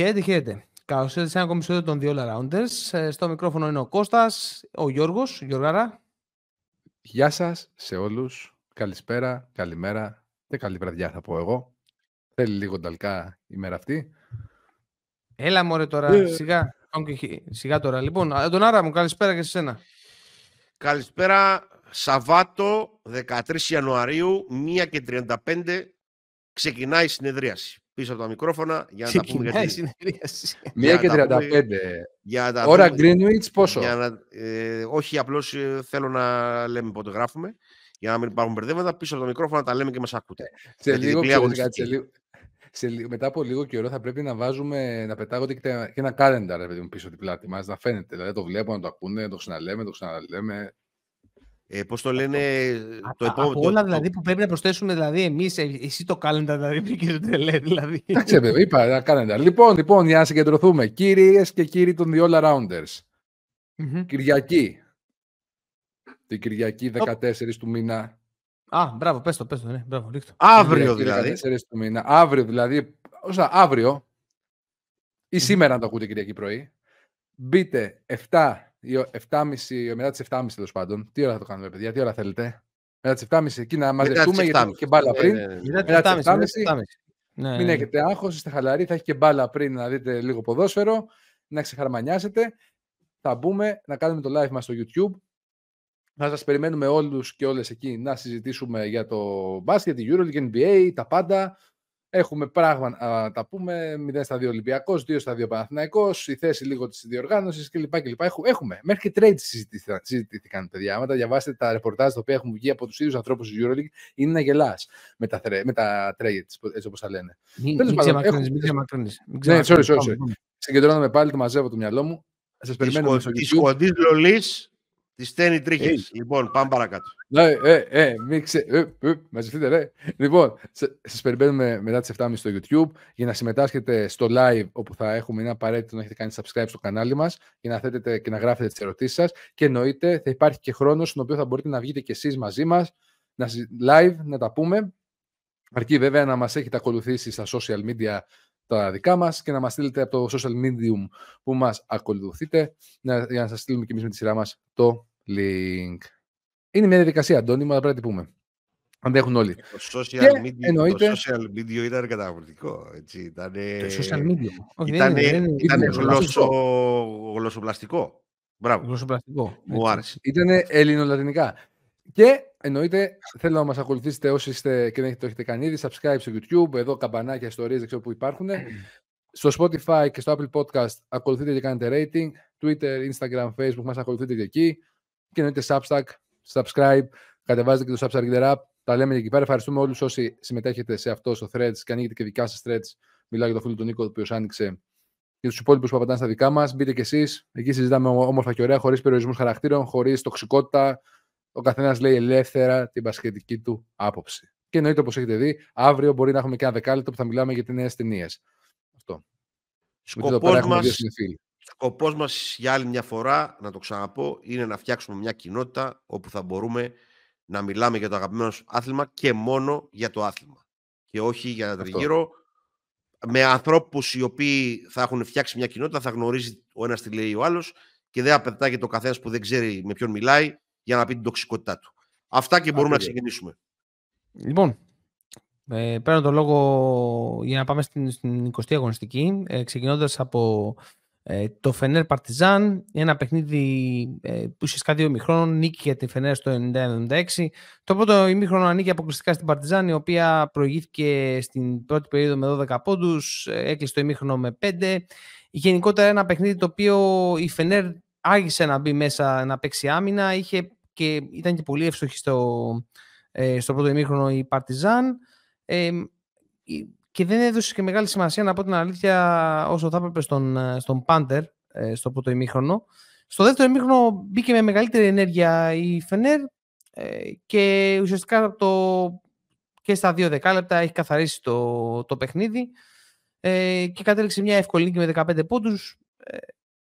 Χαίρετε. Καλώς ήρθατε σε ένα ακόμη επεισόδιο των The All Arounders. Στο μικρόφωνο είναι ο Κώστας, ο Γιώργος. Γιώργαρα. Γεια σας σε όλους. Καλησπέρα, καλημέρα και καλή βραδιά θα πω εγώ. Θέλει λίγο νταλκά η μέρα αυτή. Έλα μωρέ τώρα, σιγά. Σιγά τώρα. Λοιπόν, Αντωνάρα μου, καλησπέρα και σε σένα. Καλησπέρα. Σαββάτο 13 Ιανουαρίου, 1:35, ξεκινάει η συνεδρίαση. Πίσω από τα μικρόφωνα για να ξεκινάει τα πούμε. Ξεκινάει η συνεδρίαση. 1:35. Ώρα Greenwich πόσο? Όχι, απλώς θέλω να λέμε πότε γράφουμε, για να μην υπάρχουν μπερδεύματα. Πίσω από τα μικρόφωνα τα λέμε και μας ακούτε. Μετά από λίγο καιρό θα πρέπει να βάζουμε, να πετάγονται και ένα calendar πίσω από την πλάτη μας, να φαίνεται. Δηλαδή το βλέπω, να το ακούνε, να το ξαναλέμε, πώς το λένε, το επόμενο. Από όλα δηλαδή που πρέπει να προσθέσουμε, δηλαδή εμείς, εσύ το calendar, δηλαδή πήγες δηλαδή. Εντάξει, βέβαια, είπα calendar. Λοιπόν, για να συγκεντρωθούμε, κυρίες και κύριοι των The All Arounders, Κυριακή. Την Κυριακή 14 του μήνα. Α, μπράβο, πες το, ναι, μπράβο, ρίχτω. Αύριο δηλαδή. 14 του μήνα, αύριο δηλαδή, όσα αύριο, ή σήμερα να το ακούτε Κυριακή πρωί, μπείτε 7 μετά τις 7.30 τέλος πάντων. Τι ώρα θα το κάνουμε, παιδιά, τι ώρα θέλετε? Μετά τις 7.30 εκεί να μαζευτούμε γιατί και μπάλα πριν. Μετά τις 7.30. Μην έχετε άγχος, είστε χαλαροί, θα έχει και μπάλα πριν να δείτε λίγο ποδόσφαιρο, να ξεχαρμανιάσετε. Θα μπούμε να κάνουμε το live μας στο YouTube. Θα σας περιμένουμε όλους και όλες εκεί να συζητήσουμε για το μπάσκετ, τη EuroLeague, NBA, τα πάντα. Έχουμε πράγμα να τα πούμε, 0 στα 2 Ολυμπιακός, 2 στα 2 Παναθηναϊκός, η θέση λίγο της διοργάνωσης κλπ. Έχουμε. Μέχρι και trades συζητήθηκαν, παιδιά. Μετά διαβάσετε τα ρεπορτάζ τα οποία έχουν βγει από τους ίδιους ανθρώπους της EuroLeague, είναι να γελάς με τα trades, έτσι όπως τα λένε. Ναι, sorry. Συγκεντρώνομαι πάλι, το μαζεύω το μυαλό μου. Σας περιμένω. Της κοντής λολής, της στένει τρίχες. Λοιπόν, πάμε παρακάτω. Μαζευτείτε, ρε. Λοιπόν, σας περιμένουμε μετά τις 7.30 στο YouTube για να συμμετάσχετε στο live όπου θα έχουμε. Είναι απαραίτητο να έχετε κάνει subscribe στο κανάλι μας για να θέτετε και να γράφετε τις ερωτήσεις σας. Και εννοείται θα υπάρχει και χρόνος στον οποίο θα μπορείτε να βγείτε κι εσείς μαζί μας live, να τα πούμε. Αρκεί βέβαια να μας έχετε ακολουθήσει στα social media τα δικά μας και να μας στείλετε από το social medium που μας ακολουθείτε για να σας στείλουμε κι εμείς με τη σειρά μας το link. Είναι μια διαδικασία, Αντώνη, πρέπει να την πούμε. Αντέχουν όλοι. Το social media ήταν καταπληκτικό. Το social media. Ήταν γλωσσοπλαστικό. Γλωσσοπλαστικό. Μου άρεσε. Ήταν ελληνολατινικά. Και εννοείται, θέλω να μας ακολουθήσετε όσοι είστε και δεν το έχετε κάνει ήδη. Subscribe στο YouTube, εδώ καμπανάκια, ιστορίες, δεν ξέρω που υπάρχουν. Στο Spotify και στο Apple Podcast ακολουθείτε και κάνετε rating. Twitter, Instagram, Facebook, μας ακολουθείτε και εκεί. Και εννοείται Substack. Subscribe, κατεβάζετε και το Subscribe App. Τα λέμε εκεί πέρα. Ευχαριστούμε όλους όσοι συμμετέχετε σε αυτό στο Threads και ανοίγετε και δικά σας Threads. Μιλάω για τον φίλο του Νίκο, ο οποίος άνοιξε, και τους υπόλοιπους που απαντάνε στα δικά μας. Μπείτε κι εσείς. Εκεί συζητάμε όμορφα και ωραία, χωρίς περιορισμούς χαρακτήρων, χωρίς τοξικότητα. Ο καθένας λέει ελεύθερα την μπασκετική του άποψη. Και εννοείται, όπως έχετε δει, αύριο μπορεί να έχουμε και ένα δεκάλεπτο που θα μιλάμε για τις νέες ταινίες. Αυτό. Σκοπός μας για άλλη μια φορά, να το ξαναπώ, είναι να φτιάξουμε μια κοινότητα όπου θα μπορούμε να μιλάμε για το αγαπημένο μας άθλημα και μόνο για το άθλημα. Και όχι για τα τριγύρω. Με ανθρώπους οι οποίοι θα έχουν φτιάξει μια κοινότητα, θα γνωρίζει ο ένας τι λέει ο άλλος και δεν απαιτάγεται ο καθένας που δεν ξέρει με ποιον μιλάει για να πει την τοξικότητά του. Αυτά και μπορούμε να ξεκινήσουμε. Λοιπόν, παίρνω το λόγο για να πάμε στην 20η αγωνιστική, ξεκινώντας από το Φενέρ Παρτιζάν, ένα παιχνίδι που ουσιαστικά δύο ημιχρόνων, νίκη για τη Φενέρ στο 91-96. Το πρώτο ημίχρονο ανήκει αποκλειστικά στην Παρτιζάν, η οποία προηγήθηκε στην πρώτη περίοδο με 12 πόντους, έκλεισε το ημίχρονο με 5. Γενικότερα ένα παιχνίδι το οποίο η Φενέρ άργησε να μπει μέσα να παίξει άμυνα, ήταν και πολύ εύστοχη στο πρώτο ημίχρονο η Παρτιζάν. Και δεν έδωσε και μεγάλη σημασία, να πω την αλήθεια, όσο θα έπρεπε στον Πάντερ στο πρώτο ημίχρονο. Στο δεύτερο ημίχρονο μπήκε με μεγαλύτερη ενέργεια η Φενέρ και ουσιαστικά και στα 2 δεκάλεπτα έχει καθαρίσει το παιχνίδι και κατέληξε μια εύκολη νίκη με 15 πόντους.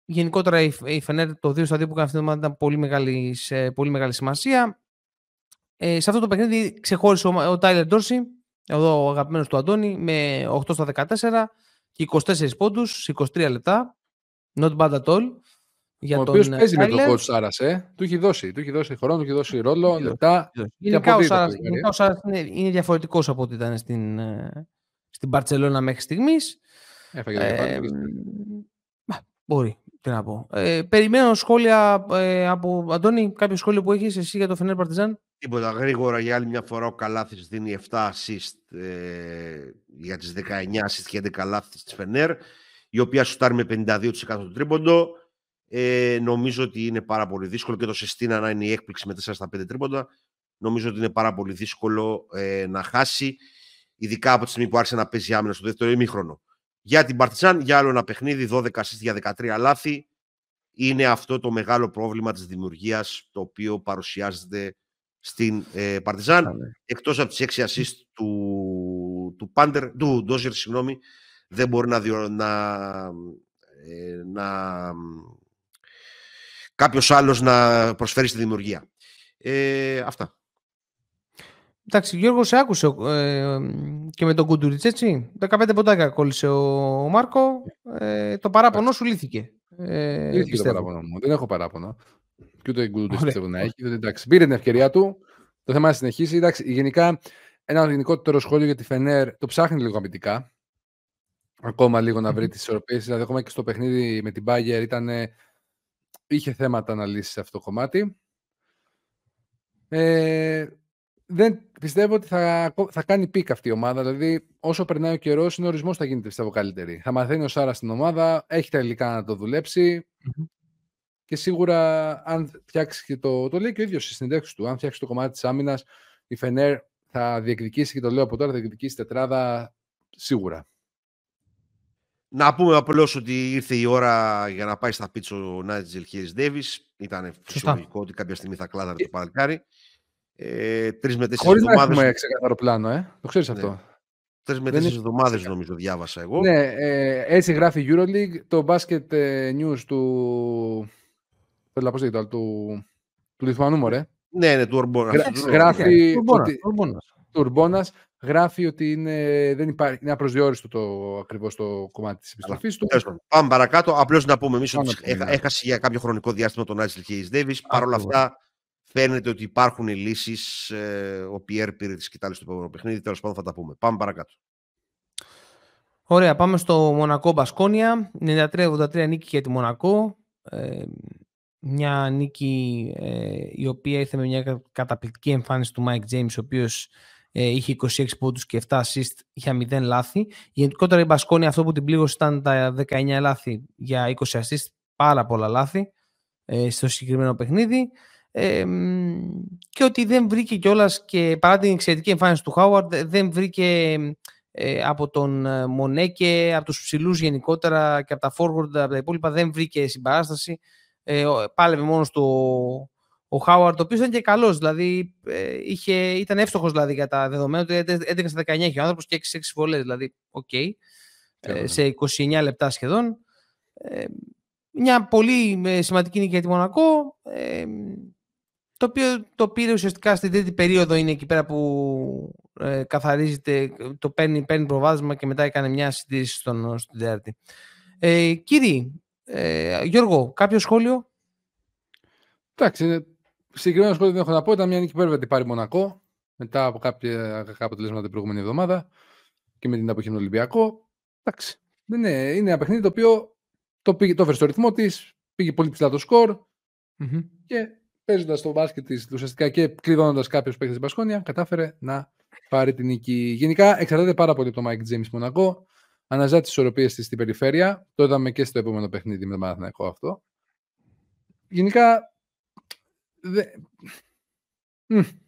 Γενικότερα η Φενέρ το 2 στα 2 που έκανε αυτή την ομάδα ήταν πολύ μεγάλη σημασία. Σε αυτό το παιχνίδι ξεχώρισε ο Τάιλερ Ντόρση, εδώ ο αγαπημένος του Αντώνη, με 8 στα 14 και 24 πόντους σε 23 λεπτά. Not bad at all. Για ο οποίος παίζει Tyler. Με τον coach Σάρας, του έχει δώσει, χρόνο, του έχει δώσει ρόλο, λεπτά. Γενικά ο Σάρας είναι διαφορετικός από ό,τι ήταν στην Μπαρτσελώνα μέχρι στιγμής. Μπορεί, τι να πω. Περιμένω σχόλια από Αντώνη, κάποιο σχόλιο που έχεις εσύ για το Φενέρ Παρτιζάν. Τίποτα, γρήγορα για άλλη μια φορά ο Καλάθης δίνει 7 assist για τις 19 assist και 11 λάθη της Φενέρ, η οποία σουτάρει με 52% του τρίποντο. Νομίζω ότι είναι πάρα πολύ δύσκολο και το συστήνα να είναι η έκπληξη με 4 στα 5 τρίποντα. Νομίζω ότι είναι πάρα πολύ δύσκολο να χάσει, ειδικά από τη στιγμή που άρχισε να παίζει άμυνα στο δεύτερο ημίχρονο. Για την Παρτιζάν, για άλλο ένα παιχνίδι, 12 assist για 13 λάθη. Είναι αυτό το μεγάλο πρόβλημα της δημιουργίας το οποίο παρουσιάζεται στην Παρτιζάν. Εκτός από τις 6 assist του Ντόζερ, δεν μπορεί κάποιος άλλος να προσφέρει στη δημιουργία. Αυτά. Εντάξει, Γιώργο, σε άκουσε και με τον Κουντουριτς, έτσι. 15 ποντάκια κόλλησε ο Μάρκο. Το παράπονο σου λύθηκε. Λύθηκε το παράπονο μου. Δεν έχω παράπονο. Και ούτε Κουντουριτς πιστεύω να έχει. Εντάξει, πήρε την ευκαιρία του. Το θέμα να συνεχίσει. Εντάξει, γενικά, ένα γενικότερο σχόλιο για τη Φενέρ. Το ψάχνει λίγο αμυντικά. Ακόμα λίγο να βρει τις ισορροπίες. Δηλαδή, ακόμα και στο παιχνίδι με την Μπάγερ είχε θέματα να λύσει σε αυτό το κομμάτι. Δεν πιστεύω ότι θα κάνει πικ αυτή η ομάδα. Δηλαδή, όσο περνάει ο καιρός, είναι ο ορισμός θα γίνεται πιστεύω καλύτερη. Θα μαθαίνει ο Σάρας στην ομάδα, έχει τα υλικά να το δουλέψει. Και σίγουρα, αν φτιάξει και το λέει και ο ίδιος στις συνεντεύξεις του, αν φτιάξει το κομμάτι της άμυνας, η Φενέρ θα διεκδικήσει, και το λέω από τώρα, θα διεκδικήσει τετράδα σίγουρα. Να πούμε απλώς ότι ήρθε η ώρα για να πάει στα πίτσα ο Νάιτζελ Χέρις Ντέιβις. Ήταν φυσιολογικό ότι κάποια στιγμή θα κλάδαρε το παλικάρι. 3 με 4 εβδομάδες. Χωρίς να έχουμε ξεκάθαρο πλάνο, το ξέρεις αυτό. 3 με 4 εβδομάδες νομίζω διάβασα εγώ. Ναι, έτσι γράφει η EuroLeague. Το basket news του Λιθουανού, μωρέ. Ναι, του Ορμπόνας. Γράφει Ορμπόνας. Γράφει ότι είναι απροσδιόριστο ακριβώς το κομμάτι της επιστροφής του. Πάμε παρακάτω. Απλώς να πούμε εμείς ότι έχασε για κάποιο χρονικό διάστημα τον Νάιτζελ Χέρις Ντέιβις. Παρ' όλα αυτά, φαίνεται ότι υπάρχουν λύσεις. Ο Πιέρ πήρε τις σκυτάλες του επόμενου παιχνίδι. Τέλος πάντων, θα τα πούμε. Πάμε παρακάτω. Ωραία, πάμε στο Μονακό Μπασκόνια. 93-83 νίκη για τη Μονακό. Μια νίκη η οποία ήρθε με μια καταπληκτική εμφάνιση του Μάικ Τζέιμς, ο οποίος είχε 26 πόντους και 7 assist για 0 λάθη. Γενικότερα η Μπασκόνια, αυτό που την πλήγωσε ήταν τα 19 λάθη για 20 assist. Πάρα πολλά λάθη στο συγκεκριμένο παιχνίδι. Και ότι δεν βρήκε κιόλας, και παρά την εξαιρετική εμφάνιση του Χάουαρντ, δεν βρήκε από τον Μονέκε, από τους ψηλούς γενικότερα και από τα forward, από τα υπόλοιπα, δεν βρήκε συμπαράσταση. Πάλευε μόνος του ο Χάουαρντ, ο οποίος ήταν και καλός, δηλαδή ήταν εύστοχος δηλαδή, για τα δεδομένα του. 11 στα 19 είχε ο άνθρωπος και 6 βολές, δηλαδή okay, σε 29 λεπτά σχεδόν. Μια πολύ σημαντική νίκη για τη Μονακό, το οποίο το πήρε ουσιαστικά στην τρίτη περίοδο. Είναι εκεί πέρα που καθαρίζεται, το παίρνει προβάδισμα και μετά έκανε μια συντήρηση στην τέταρτη. Κύριοι, Γιώργο, κάποιο σχόλιο? Εντάξει, συγκεκριμένο σχόλιο δεν έχω να πω. Ήταν μια νίκη που έπρεπε να πάρει Μονακό μετά από κάποια αποτελέσματα την προηγούμενη εβδομάδα και με την αποχή του Ολυμπιακό. Εντάξει, είναι ένα παιχνίδι το οποίο το έφερε στο ρυθμό της, πήγε πολύ ψηλά το σκορ και παίζοντας το μπάσκετ της ουσιαστικά και κλειδώνοντας κάποιους παίκτες στην Μπασκόνια, κατάφερε να πάρει την νίκη. Γενικά εξαρτάται πάρα πολύ από τον Mike James Μονακό. Αναζητά τις ισορροπίες της στην περιφέρεια. Το είδαμε και στο επόμενο παιχνίδι με τον Παναθηναϊκό αυτό. Γενικά.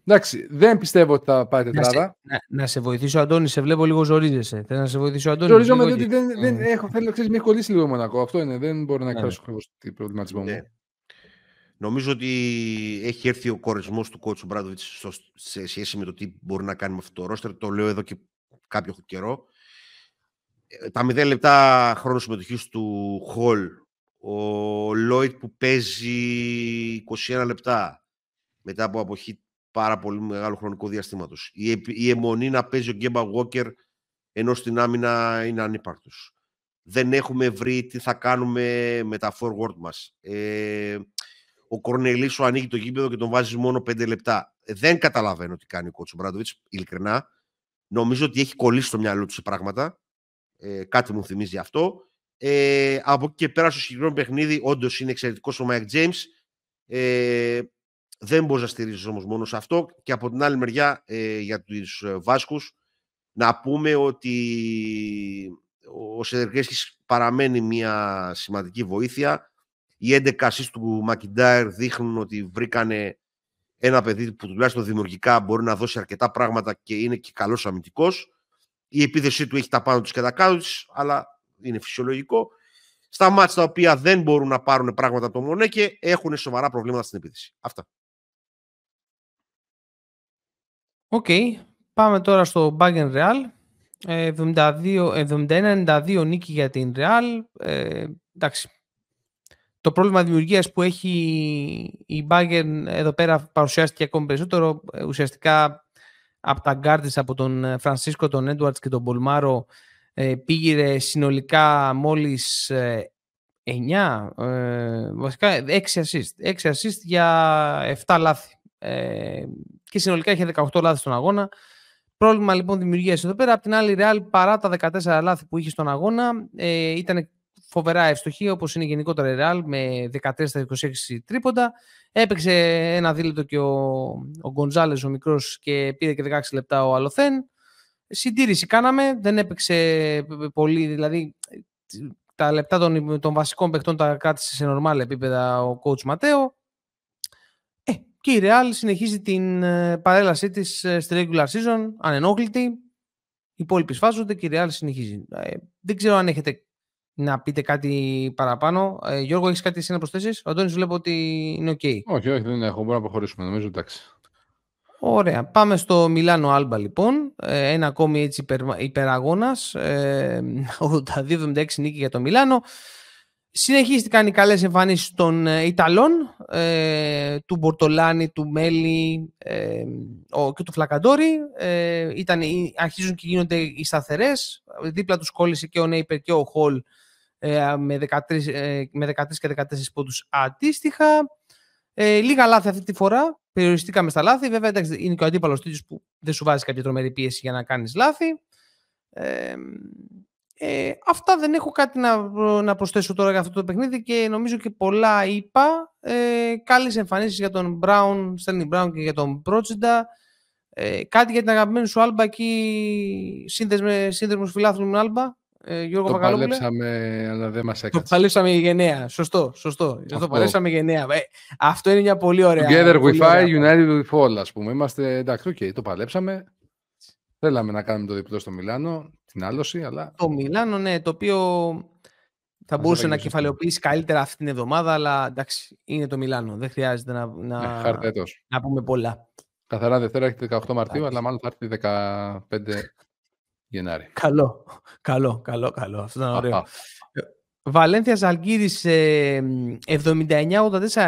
Εντάξει, δεν πιστεύω ότι θα πάει τετράδα. Να σε βοηθήσω, Αντώνη, σε βλέπω λίγο ζορίζεσαι. Θέλω να σε βοηθήσω, Αντώνη. Ζορίζομαι διότι δεν έχω, θέλω, ξέρεις, με έχει κολλήσει λίγο Μονακό. Αυτό είναι, δεν μπορώ να εκφράσω τον προβληματισμό μου. Νομίζω ότι έχει έρθει ο κορεσμός του κότσου Μπράντοβιτς σε σχέση με το τι μπορεί να κάνει με αυτό το ρόστερ. Το λέω εδώ και κάποιο καιρό. Τα 0 λεπτά χρόνο συμμετοχής του Χολ, ο Λόιτ που παίζει 21 λεπτά μετά από αποχή πάρα πολύ μεγάλο χρονικό διαστήματος. Η αιμονή να παίζει ο Γκέμπα Walker, ενώ στην άμυνα είναι ανύπαρκτος. δεν έχουμε βρει τι θα κάνουμε με τα forward μας. Ο Κορνελής σου ανοίγει το γήπεδο και τον βάζεις μόνο 5 λεπτά. Δεν καταλαβαίνω τι κάνει ο κότσου Μπράντοβιτς, ειλικρινά. Νομίζω ότι έχει κολλήσει στο μυαλό του σε πράγματα. Κάτι μου θυμίζει αυτό. Από εκεί και πέρα στο συγκεκριμένο παιχνίδι, όντως είναι εξαιρετικός ο Μάικ Τζέιμς. Δεν μπορεί να στηρίζεις όμως μόνο σε αυτό. Και από την άλλη μεριά, για τους Βάσκους, να πούμε ότι ο Σεντερκέσκης παραμένει μια σημαντική βοήθεια. Οι 11 ασίστ του Μακιντάιρ δείχνουν ότι βρήκανε ένα παιδί που τουλάχιστον δημιουργικά μπορεί να δώσει αρκετά πράγματα και είναι και καλός αμυντικός. Η επίθεσή του έχει τα πάνω τους και τα κάτω τους, αλλά είναι φυσιολογικό. Στα μάτς τα οποία δεν μπορούν να πάρουν πράγματα από το Μονέκε, έχουν σοβαρά προβλήματα στην επίθεση. Αυτά. Οκ. Πάμε τώρα στο Bayern Real. 71-92 νίκη για την Real. Εντάξει. Το πρόβλημα δημιουργίας που έχει η Bayern εδώ πέρα παρουσιάστηκε ακόμη περισσότερο. Ουσιαστικά από τα γκάρ της, από τον Φρανσίσκο, τον Έντουαρτς και τον Πολμάρο, πήγε συνολικά μόλις 6 assist. 6 assist για 7 λάθη. Και συνολικά είχε 18 λάθη στον αγώνα. Πρόβλημα λοιπόν δημιουργίας εδώ πέρα. Απ' την άλλη, η Real παρά τα 14 λάθη που είχε στον αγώνα, ήταν φοβερά ευστοχή, όπως είναι γενικότερα η Real, με 13 στα 26 τρίποντα. Έπαιξε ένα δίλεπτο και ο Γκονζάλες ο μικρός και πήρε και 16 λεπτά ο Αλοθέν. Συντήρηση κάναμε, δεν έπαιξε πολύ, δηλαδή τα λεπτά των βασικών παιχτών τα κράτησε σε νορμάλ επίπεδα ο coach Ματέο. Και η Real συνεχίζει την παρέλασή της στη regular season, ανενόχλητη. Οι υπόλοιποι σφάζονται και η Real συνεχίζει. Δεν ξέρω αν έχετε να πείτε κάτι παραπάνω. Γιώργο, έχεις κάτι εσύ να προσθέσεις? Ο Αντώνης βλέπω ότι είναι οκ. Όχι, δεν έχω. Μπορούμε να προχωρήσουμε. Νομίζω εντάξει. Ωραία. Πάμε στο Μιλάνο Άλμπα λοιπόν. Ένα ακόμη έτσι υπεραγώνας. 82-76 νίκη για το Μιλάνο. Συνεχίστηκαν οι καλές εμφανίσεις των Ιταλών, του Μπορτολάνη, του Μέλη και του Φλακαντόρη. Αρχίζουν και γίνονται οι σταθερές. Δίπλα τους κόλλησε και ο Νέιπερ και ο Χολ με 13 και 14 πόντους αντίστοιχα. Λίγα λάθη αυτή τη φορά. Περιοριστήκαμε στα λάθη. Βέβαια, εντάξει, είναι και ο αντίπαλος τίτλος που δεν σου βάζει κάποια τρομερή πίεση για να κάνεις λάθη. Αυτά, δεν έχω κάτι να προσθέσω τώρα για αυτό το παιχνίδι και νομίζω και πολλά είπα. Καλές εμφανίσεις για τον Brown, Sterling Brown και για τον Πρότσιντα. Κάτι για την αγαπημένη σου Άλμπα εκεί, σύνδεσμος φιλάθλου Άλμπα, Γιώργο Παγκαλόπουλε. Το παλέψαμε, αλλά δεν μας έκατσε. Το παλέψαμε γενναία, σωστό. Αυτό. Το παλέψαμε γενναία. Αυτό είναι μια πολύ ωραία. Together we fight, united we fall, ας πούμε. Είμαστε εντάξει, το παλέψαμε. Θέλαμε να κάνουμε το διπλό στο Μιλάνο, την άλωση, αλλά... Το Μιλάνο, ναι, το οποίο θα μπορούσε να κεφαλαιοποιήσει καλύτερα αυτή την εβδομάδα, αλλά εντάξει, είναι το Μιλάνο, δεν χρειάζεται να πούμε πολλά. Καθαρά Δευτέρα έχει 18 Μαρτίου, αλλά μάλλον θα έρθει 15 Γενάρη. Καλό, αυτό ήταν ωραίο. Βαλένθια Ζαλγκίρις, 79-84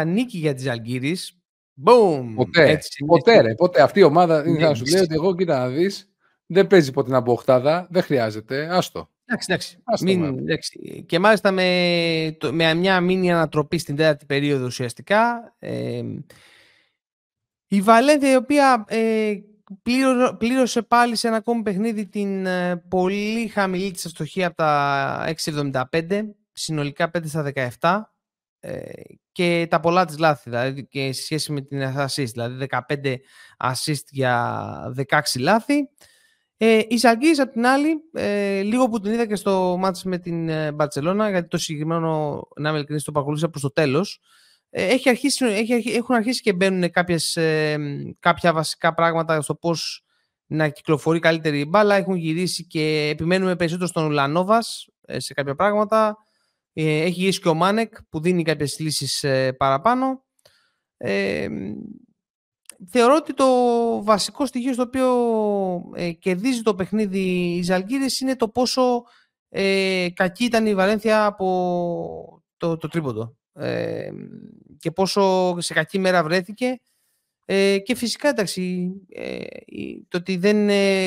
νίκη για τη Ζαλγκίρις. Boom. Ποτέ αυτή η ομάδα είναι να σου λέει ότι εγώ κοίτα να δεις. Δεν παίζει ποτέ να μπω οχτάδα, δεν χρειάζεται. Άστο. Εντάξει. Και μάλιστα με μια μίνι ανατροπή στην τέταρτη περίοδο ουσιαστικά. Η Βαλένθια, η οποία πλήρωσε πάλι σε ένα ακόμη παιχνίδι την πολύ χαμηλή της αστοχία από τα 6,75, συνολικά 5 στα 17. Και τα πολλά της λάθη, δηλαδή και σε σχέση με την assist, δηλαδή 15 assist για 16 λάθη. Η Ζαλγκίρις απ' την άλλη, λίγο που την είδα και στο μάτς με την Μπαρτσελώνα, γιατί το συγκεκριμένο, να είμαι ειλικρινής, το παρακολούθησα προς το τέλος, έχουν αρχίσει και μπαίνουν κάποια βασικά πράγματα στο πώς να κυκλοφορεί καλύτερη η μπάλα. Έχουν γυρίσει και επιμένουμε περισσότερο στον Ουλανόβας σε κάποια πράγματα. Έχει γυρίσει και ο Μάνεκ που δίνει κάποιες λύσεις παραπάνω. Θεωρώ ότι το βασικό στοιχείο στο οποίο κερδίζει το παιχνίδι η Ζαλγκίρις είναι το πόσο κακή ήταν η Βαλένθια από το τρίποντο και πόσο σε κακή μέρα βρέθηκε. Και φυσικά, εντάξει, το ότι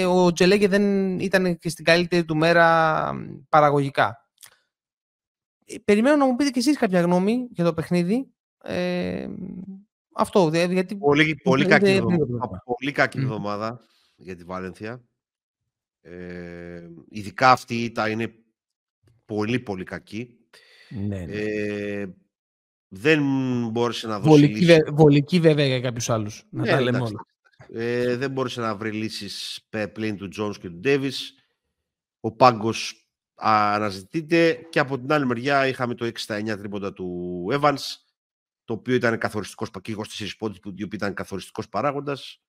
ο Τζελέγκε δεν ήταν και στην καλύτερη του μέρα παραγωγικά. Περιμένω να μου πείτε κι εσείς κάποια γνώμη για το παιχνίδι. Αυτό, γιατί... Πολύ κακή εβδομάδα. Πολύ κακή εβδομάδα για τη Βαλένθια. Ειδικά αυτή η ήττα είναι πολύ πολύ κακή. Ναι. Δεν μπόρεσε να δώσει βολική βέβαια για κάποιους άλλους. Να τα λέμε όλα. Δεν μπόρεσε να βρει λύσεις πλήν του Τζόνς και του Ντέβις. Ο πάγκος αναζητείται. Και από την άλλη μεριά είχαμε το 6-9 τρίποντα του Evans, το οποίο ήταν καθοριστικός πακίγος 4 πόντους, το οποίο ήταν καθοριστικός παράγοντας.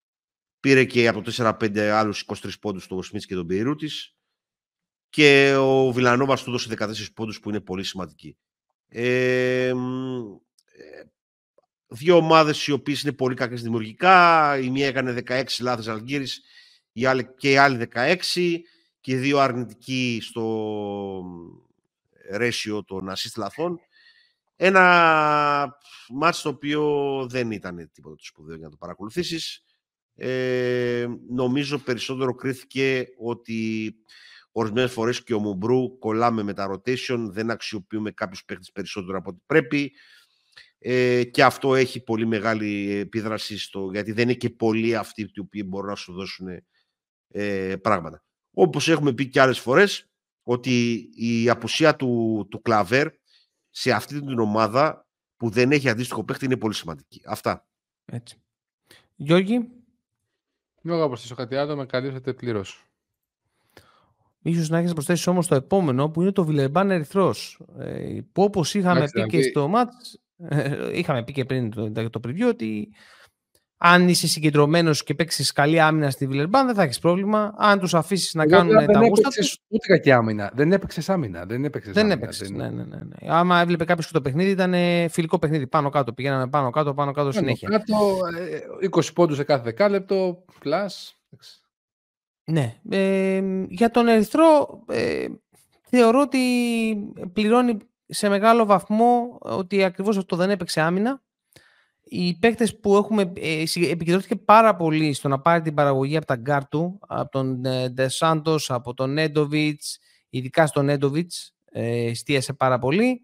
Πήρε και από το 4-5 άλλους 23 πόντους τον Σμιτς και τον Μπεϊρούτης. Και ο Βιλανόβας του έδωσε 14 πόντους που είναι πολύ σημαντικοί. Δύο ομάδες οι οποίες είναι πολύ κακές δημιουργικά. Η μία έκανε 16 λάθος Αλγύρης και η άλλη 16. Και δύο αρνητικοί στο ratio των assist λαθών. Ένα μάτς το οποίο δεν ήταν τίποτα το σπουδαίο για να το παρακολουθήσεις. Νομίζω περισσότερο κρίθηκε ότι ορισμένες φορές και ο Μουμπρού κολλάμε με τα rotation, δεν αξιοποιούμε κάποιους παίχτες περισσότερο από ό,τι πρέπει, και αυτό έχει πολύ μεγάλη επίδραση στο, γιατί δεν είναι και πολλοί αυτοί οι οποίοι μπορούν να σου δώσουν πράγματα. Όπως έχουμε πει και άλλες φορές, ότι η απουσία του Κλαβέρ σε αυτή την ομάδα που δεν έχει αντίστοιχο παίχτη είναι πολύ σημαντική. Αυτά. Έτσι. Γιώργη. Εγώ θα προσθέσω κάτι άλλο, με καλύψατε πλήρως. Ίσως να έχεις προσθέσει όμως το επόμενο που είναι το Βιλερμπάν Ερυθρός. Που όπως είχαμε πει και στο μάτς, είχαμε πει και πριν το preview, ότι αν είσαι συγκεντρωμένος και παίξεις καλή άμυνα στη Βιλερμπάν δεν θα έχεις πρόβλημα. Αν τους αφήσεις να κάνουν τα γούστα τους. Ούτε κακή άμυνα. Δεν έπαιξες άμυνα. Ναι. Άμα έβλεπε κάποιος και το παιχνίδι, ήταν φιλικό παιχνίδι. Πάνω κάτω. Πηγαίναμε πάνω κάτω συνέχεια. 20 πόντους σε κάθε δεκάλεπτο. Ναι. Για τον Ερυθρό θεωρώ ότι πληρώνει σε μεγάλο βαθμό ότι ακριβώς αυτό, δεν έπαιξε άμυνα. Οι παίκτες που έχουμε επικεντρώθηκε πάρα πολύ στο να πάρει την παραγωγή από τα γκάρ του, από τον Ντεσάντος, από τον Νέντοβιτς, ειδικά στον Νέντοβιτς, εστίασε πάρα πολύ.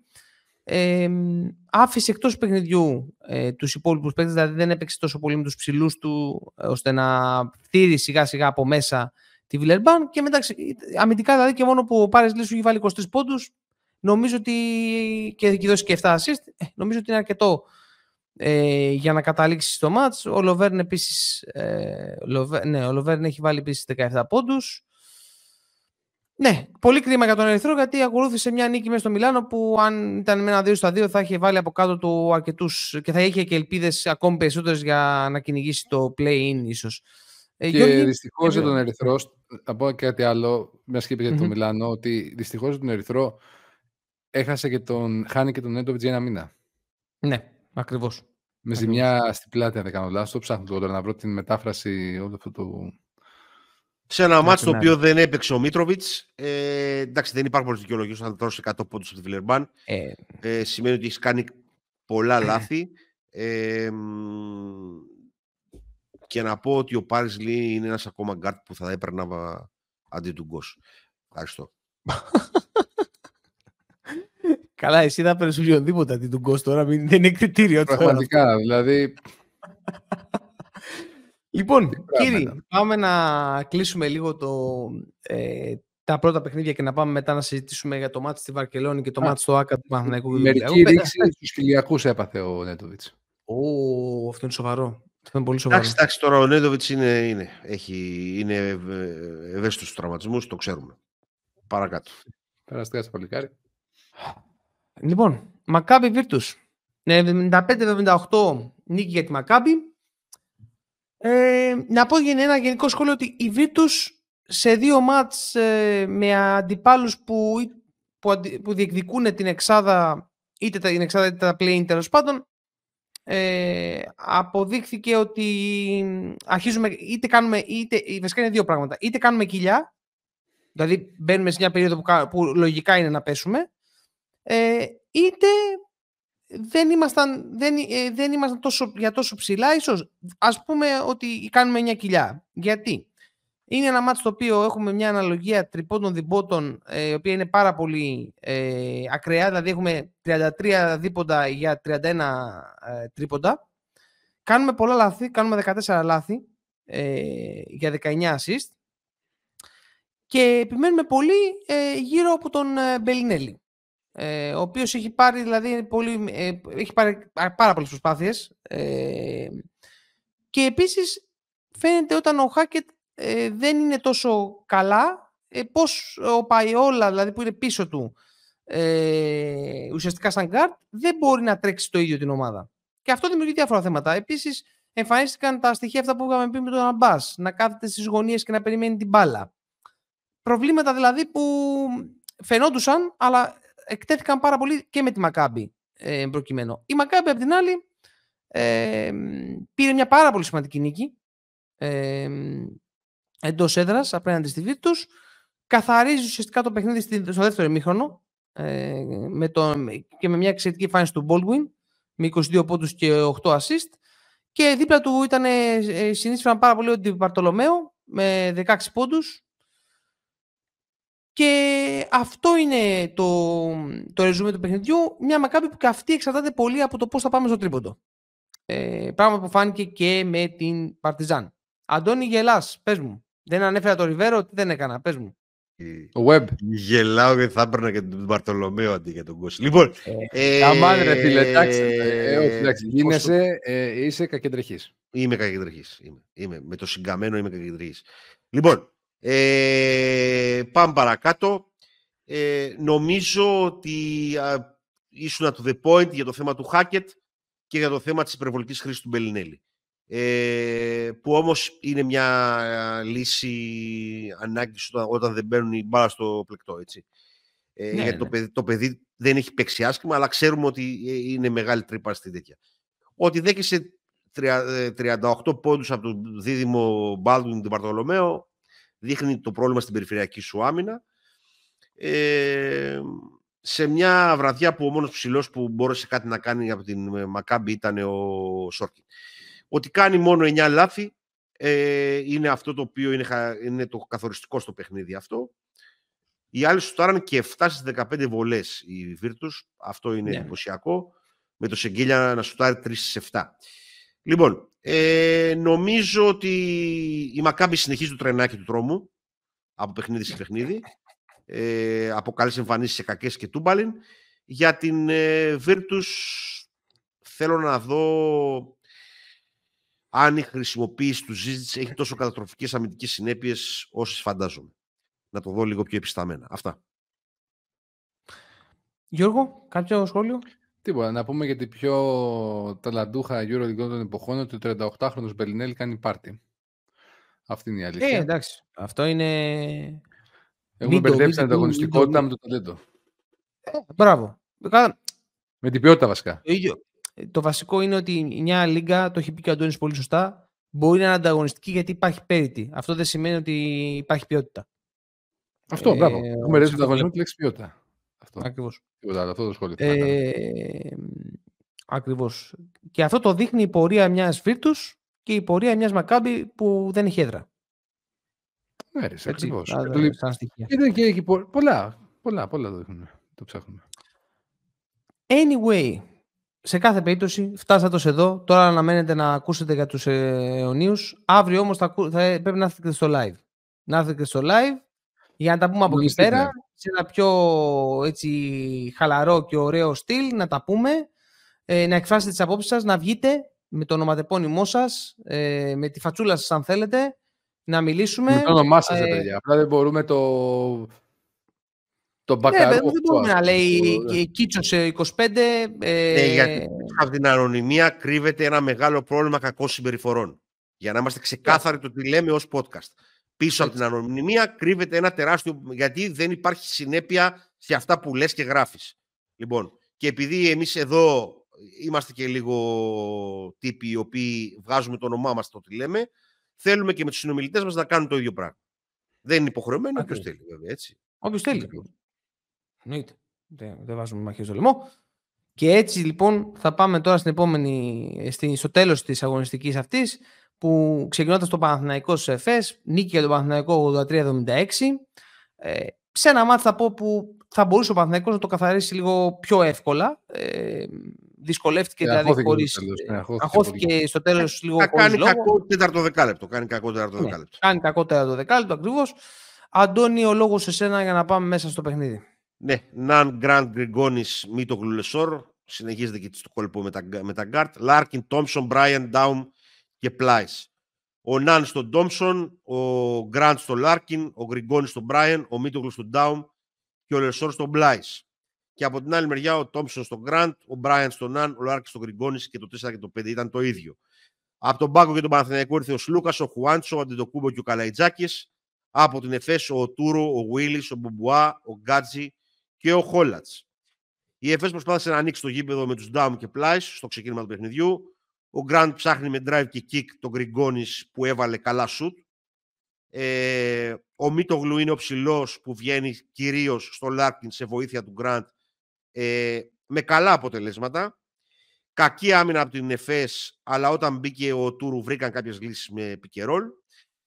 Άφησε εκτός παιχνιδιού τους υπόλοιπους παίκτες, δηλαδή δεν έπαιξε τόσο πολύ με τους ψηλούς του, ώστε να φτύρει σιγά σιγά από μέσα τη Βιλερμπάν. Και μετά αμυντικά, δηλαδή, και μόνο που ο Πάρες Λίσου είχε βάλει 23 πόντους, νομίζω ότι και δώσει και 7 assist, νομίζω ότι είναι αρκετό για να καταλήξει στο μάτς. Ο Λοβέρν επίσης ο Λοβέρν έχει βάλει επίσης 17 πόντους. Ναι, πολύ κρίμα για τον Ερυθρό, γιατί ακολούθησε μια νίκη μέσα στο Μιλάνο που αν ήταν με ένα 2-2 θα είχε βάλει από κάτω του αρκετούς και θα είχε και ελπίδες ακόμη περισσότερες για να κυνηγήσει το play-in ίσως. Και δυστυχώς για τον Ερυθρό, θα πω και κάτι άλλο, μια σκήπη για το Μιλάνο, ότι δυστυχώς για τον Ερυθρό χάνει και τον Νέντοβιτς για ένα μήνα. Ναι. Ακριβώς. Με ζημιά στην πλάτη, αν δεν κάνω λάθος. Το ψάχνω τώρα να βρω την μετάφραση όλο αυτό το. Σε ένα μάτσο το οποίο δεν έπαιξε ο Μίτροβιτς. Εντάξει, δεν υπάρχουν πολλές δικαιολογίες όταν τρώσει 100 πόντους από τη Βιλερμπάν. Σημαίνει ότι έχει κάνει πολλά λάθη. Και να πω ότι ο Πάρις Λι είναι ένας ακόμα γκάρτ που θα έπαιρνα αντί του Γκος. Ευχαριστώ. Καλά, εσύ θα παίρνεις οποιονδήποτε αντί του Γκος τώρα, δεν είναι κριτήριο. Πραγματικά, δηλαδή. Λοιπόν, κύριοι, πάμε να κλείσουμε λίγο τα πρώτα παιχνίδια και να πάμε μετά να συζητήσουμε για το μάτι στη Βαρκελόνη και το μάτι στο Άκα του Παναθηναϊκού. Μερική ρίξη στους Κυλιακούς έπαθε ο Νέντοβιτς. Αυτό είναι σοβαρό. Εντάξει, τώρα ο Νέντοβιτς είναι ευαίσθητος στους τραυματισμούς, το ξέρουμε. Παρακάτω. Περαστικά στο παλικάρι. Λοιπόν, Μακάμπι Βίρτους 75-78, νίκη για τη Μακάμπι. Να πω για ένα γενικό σχόλιο ότι η Βίρτους σε δύο μάτς με αντιπάλους που διεκδικούν την εξάδα είτε τα play-in, τέλος πάντων, αποδείχθηκε ότι αρχίζουμε βασικά είναι δύο πράγματα. Είτε κάνουμε κοιλιά, δηλαδή μπαίνουμε σε μια περίοδο που λογικά είναι να πέσουμε, είτε δεν ήμασταν τόσο ψηλά. Ίσως ας πούμε ότι κάνουμε μια κοιλιά. Γιατί? Είναι ένα μάτς το οποίο έχουμε μια αναλογία τριπόντων διπόντων, η οποία είναι πάρα πολύ ακραία, δηλαδή έχουμε 33 δίποντα για 31 τρίποντα. Κάνουμε πολλά λάθη, κάνουμε 14 λάθη για 19 assist και επιμένουμε πολύ γύρω από τον Μπελινέλη, ο οποίος έχει πάρει, δηλαδή, πολύ, έχει πάρει πάρα πολλές προσπάθειες και επίσης φαίνεται όταν ο Χάκετ δεν είναι τόσο καλά, πως ο Παϊόλα, δηλαδή, που είναι πίσω του ουσιαστικά σαν γκάρτ, δεν μπορεί να τρέξει το ίδιο την ομάδα. Και αυτό δημιουργεί διάφορα θέματα. Επίσης εμφανίστηκαν τα στοιχεία αυτά που είχαμε πει με τον Αμπάς, να κάθεται στις γωνίες και να περιμένει την μπάλα. Προβλήματα δηλαδή που φαινόντουσαν, αλλά εκτέθηκαν πάρα πολύ και με τη Μακάμπι προκειμένου. Η Μακάμπι απ' την άλλη πήρε μια πάρα πολύ σημαντική νίκη εντός έδρας απέναντι στη Βίρτους. Καθαρίζει ουσιαστικά το παιχνίδι στο δεύτερο ημίχρονο και με μια εξαιρετική εμφάνιση του Baldwin με 22 πόντους και 8 assist, και δίπλα του ήταν συνήθισαν πάρα πολύ ο Ντι Μπαρτολομέο με 16 πόντους. Και αυτό είναι το ρεζούμε του παιχνιδιού. Μια Μακάμπι που και αυτή εξαρτάται πολύ από το πώς θα πάμε στο τρίποντο. Πράγμα που φάνηκε και με την Παρτιζάν. Αντώνη, γελάς, πες μου. Δεν ανέφερα το Ριβέρο, τι δεν έκανα, πες μου. Ο Web. Γελάω γιατί θα έπαιρνα και τον Μπαρτολομέο αντί για τον Κώστα. Λοιπόν. Καμάν, ρε φίλε, εντάξει. Γίνεσαι, είσαι κακεντρεχής. Είμαι κακεντρεχής. Με το συγκαμμένο είμαι κακεντρεχής. Λοιπόν. Πάμε παρακάτω. Νομίζω ότι ήσουν to the point για το θέμα του Hackett και για το θέμα της υπερβολικής χρήσης του Μπελινέλη, που όμως είναι μια λύση ανάγκη όταν δεν μπαίνουν οι μπάλα στο πλεκτό, έτσι. Ναι, γιατί ναι. Το παιδί δεν έχει παίξει άσχημα, αλλά ξέρουμε ότι είναι μεγάλη τρύπα στη τέτοια. Ότι δέχεσαι 38 πόντους από το δίδυμο Baldwin του Μπαρτολομέο δείχνει το πρόβλημα στην περιφερειακή σου άμυνα. Σε μια βραδιά που ο μόνος ψηλός που μπόρεσε κάτι να κάνει από την Μακάμπι ήταν ο Σόρκιν. Ότι κάνει μόνο 9 λάθη είναι αυτό το οποίο είναι το καθοριστικό στο παιχνίδι αυτό. Οι άλλοι σουτάραν και 7 στις 15 βολές η Virtus. Αυτό είναι εντυπωσιακό. Με το Σεγγίλια να σουτάρει 3 στις 7. Λοιπόν, νομίζω ότι η Μακάμπι συνεχίζει το τρενάκι του τρόμου από παιχνίδι σε παιχνίδι, από καλές εμφανίσεις σε κακές και τούμπαλιν. Για την Virtus θέλω να δω αν η χρησιμοποίηση του Zizic έχει τόσο καταστροφικές αμυντικές συνέπειες όσες φαντάζομαι. Να το δω λίγο πιο επισταμμένα. Αυτά. Γιώργο, κάποιο σχόλιο? Τίποτα, να πούμε για την πιο ταλαντούχα EuroLeague των εποχών, ότι ο 38χρονος Μπελινέλη κάνει πάρτι. Αυτή είναι η αλήθεια. Εντάξει, αυτό είναι... Έχουμε μπερδέψει την ανταγωνιστικότητα με το ταλέντο. Μπράβο. Με την ποιότητα βασικά. Το βασικό είναι ότι μια λίγα, το έχει πει και ο Αντώνης πολύ σωστά, μπορεί να είναι ανταγωνιστική γιατί υπάρχει parity. Αυτό δεν σημαίνει ότι υπάρχει ποιότητα. Αυτό, μπράβο. Έχουμε ρέψει την ανταγωνιστική λέξη ποιότητα. Αυτό. Ακριβώς. Αυτό το σχόλιο. Ακριβώς. Και αυτό το δείχνει η πορεία μιας Virtus και η πορεία μιας Maccabi που δεν έχει έδρα. Ναι, ακριβώς. Και πολλά το δείχνουν. Το ψάχνουμε. Anyway, σε κάθε περίπτωση φτάσατε εδώ. Τώρα αναμένετε να ακούσετε για τους αιωνίους. Αύριο όμως πρέπει να έρθετε στο live. Να έρθετε στο live για να τα πούμε από εκεί πέρα. Σε ένα πιο έτσι, χαλαρό και ωραίο στυλ, να τα πούμε, να εκφράσετε τις απόψεις σας, να βγείτε με το ονοματεπώνυμό σας, με τη φατσούλα σας αν θέλετε, να μιλήσουμε. Με το όνομά σας, παιδιά. Απλά δεν μπορούμε το μπακαρό. Ναι, δεν μπορούμε να λέει Κίτσος 25. Γιατί από την ανωνυμία κρύβεται ένα μεγάλο πρόβλημα κακών συμπεριφορών. Για να είμαστε ξεκάθαροι το τι λέμε ως podcast. Πίσω από την ανωνυμία κρύβεται ένα τεράστιο... Γιατί δεν υπάρχει συνέπεια σε αυτά που λες και γράφεις. Λοιπόν, και επειδή εμείς εδώ είμαστε και λίγο τύποι οι οποίοι βγάζουμε το όνομά μας το τι λέμε, θέλουμε και με τους συνομιλητές μας να κάνουν το ίδιο πράγμα. Δεν είναι υποχρεωμένο, όποιος θέλει, βέβαια, έτσι. Όποιος θέλει. Εννοείται. Δεν βάζουμε μαχαίρι στο λαιμό. Και έτσι, λοιπόν, θα πάμε τώρα στο τέλος της αγωνιστικής αυτής, που ξεκινώντας το Παναθηναϊκό στους ΕΦΕΣ, νίκη για τον Παναθηναϊκό 83-76. Σε ένα μάτι θα πω που θα μπορούσε ο Παναθηναϊκός να το καθαρίσει λίγο πιο εύκολα. Δυσκολεύτηκε δηλαδή χωρίς. Αγχώθηκε στο τέλος λίγο χωρίς λόγο. Κάνει κακό τέταρτο δεκάλεπτο ακριβώς. Αντώνη, ο λόγος σε σένα για να πάμε μέσα στο παιχνίδι. Ναι, Ναν Γκραντ Γκριγκόνης, Μίτο Γκλουλεσόρ. Συνεχίζεται και στο κόλπο με τα γκάρτ. Λάρκιν, Τόμψον, Μπράιεν, Ντάουμ και Πλάις. Ο Ναν στον Τόμψον, ο Γκραντ στον Λάρκιν, ο Γκριγκόνης στον Μπράιεν, ο Μίτογλου στον Ντάουμ και ο Λεσόρ στον Πλάις. Και από την άλλη μεριά ο Τόμψον στον Γκραντ, ο Μπράιεν στον Ναν, ο Λάρκιν στον Γκριγκόνης και το 4 και το 5 ήταν το ίδιο. Από τον πάγκο και τον Παναθηναϊκό ήρθε ο Σλούκας, ο Χουάντσο, ο Αντετοκούμπο και ο Καλαϊτζάκης. Από την Εφές ο Τούρο, ο Γουίλις, ο Μπουμπουά, ο Γκάτζι και ο Χόλατς. Η Εφές προσπάθησε να ανοίξει το γήπεδο με τους Ντάουμ και Πλάις στο ξεκίνημα του παιχνιδιού. Ο Γκραντ ψάχνει με drive και kick τον Γκριγκόνης που έβαλε καλά σουτ. Ο Μίτογλου είναι ο ψηλός που βγαίνει κυρίως στο Λάρκιν σε βοήθεια του Γκραντ με καλά αποτελέσματα. Κακή άμυνα από την Εφές, αλλά όταν μπήκε ο Τούρου βρήκαν κάποιες λύσεις με πικερόλ.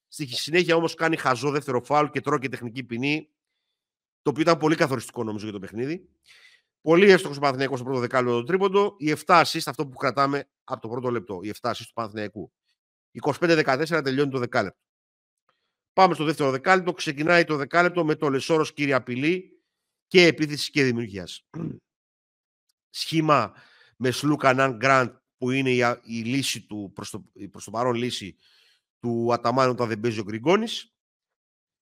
Στη συνέχεια όμως κάνει χαζό δεύτερο φάουλ και τρώει και τεχνική ποινή, το οποίο ήταν πολύ καθοριστικό νομίζω για το παιχνίδι. Πολύ εύστοχος ο Παναθηναϊκός στο πρώτο δεκάλεπτο του τρίποντο. Οι 7 assist, αυτό που κρατάμε από το πρώτο λεπτό. Οι 7 assist του Παναθηναϊκού. 25-14 τελειώνει το δεκάλεπτο. Πάμε στο δεύτερο δεκάλεπτο. Ξεκινάει το δεκάλεπτο με το Λεσόρος κύρια απειλή και επίθεση και δημιουργία. Σχήμα με Σλούκα Ναν Γκραντ που είναι η λύση του προς το παρόν λύση του Αταμάνου όταν δεν παίζει ο Γκριγκόνης.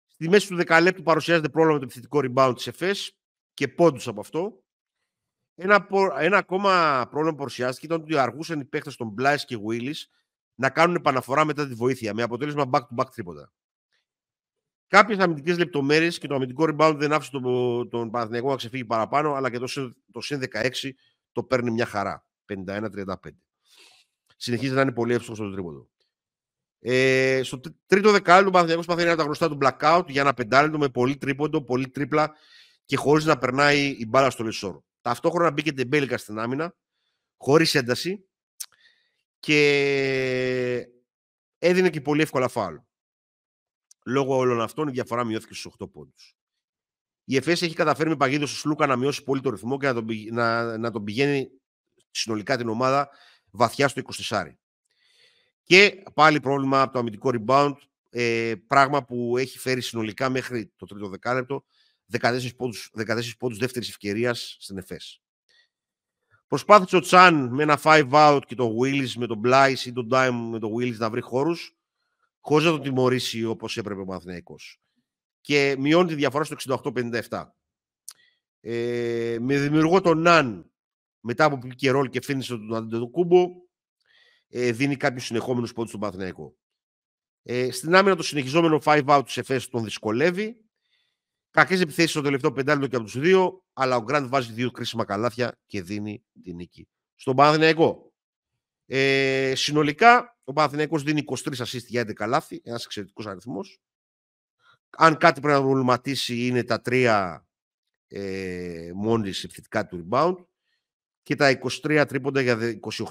Στη μέση του δεκαλέπτου παρουσιάζεται πρόβλημα με το επιθετικό rebound της ΕΦΕΣ και πόντους από αυτό. Ένα ακόμα πρόβλημα που παρουσιάστηκε ήταν ότι αργούσαν οι παίχτες των Μπλάις και Γουίλις να κάνουν επαναφορά μετά τη βοήθεια, με αποτέλεσμα back-to-back τρίποτα. Κάποιες αμυντικές λεπτομέρειες και το αμυντικό rebound δεν άφησε τον Παναθηναϊκό να ξεφύγει παραπάνω, αλλά και το συν 16 το παίρνει μια χαρά. 51-35. Συνεχίζει να είναι πολύ εύστοχος στο τρίποντο. Στο τρίτο δεκάλεπτο ο Παναθηναϊκός παθαίνει από τα γνωστά του blackout για ένα πεντάλεπτο με πολύ τρίποντο, πολύ τρίπλα και χωρίς να περνάει η μπάλα στο Λεσόρο. Ταυτόχρονα μπήκε Τεμπέλικα στην άμυνα, χωρίς ένταση και έδινε και πολύ εύκολα φάουλ. Λόγω όλων αυτών η διαφορά μειώθηκε στους 8 πόντους. Η ΕΦΕΣ έχει καταφέρει με παγίδο στο Σλούκα να μειώσει πολύ το ρυθμό και να τον πηγαίνει συνολικά την ομάδα βαθιά στο 24. Και πάλι πρόβλημα από το αμυντικό rebound, πράγμα που έχει φέρει συνολικά μέχρι το τρίτο δεκάλεπτο 14 πόντους δεύτερης ευκαιρίας στην ΕΦΕΣ. Προσπάθησε ο Τσάν με ένα 5-out και τον Willis με τον Μπλάις ή τον Dime με τον Willis να βρει χώρους, χωρίς να τον τιμωρήσει όπως έπρεπε ο Παναθηναϊκός. Και μειώνει τη διαφορά στο 68-57. Με δημιουργό τον Ναν μετά από πικερόλ και φίνισε τον Αντετοκούμπο, δίνει κάποιους συνεχόμενους πόντους στον Παναθηναϊκό. Στην άμυνα το συνεχιζόμενο 5-out της ΕΦΕΣ τον δυσκολεύει. Κακές επιθέσεις στο τελευταίο πεντάλεπτο και από τους δύο, αλλά ο Γκραντ βάζει 2 κρίσιμα καλάθια και δίνει την νίκη στον Παναθηναϊκό. Συνολικά, ο Παναθηναϊκός δίνει 23 assist για 11 καλάθι, ένας εξαιρετικός αριθμός. Αν κάτι πρέπει να προβληματίσει είναι τα 3 μόνις επιθετικά του rebound και τα 23 τρίποντα για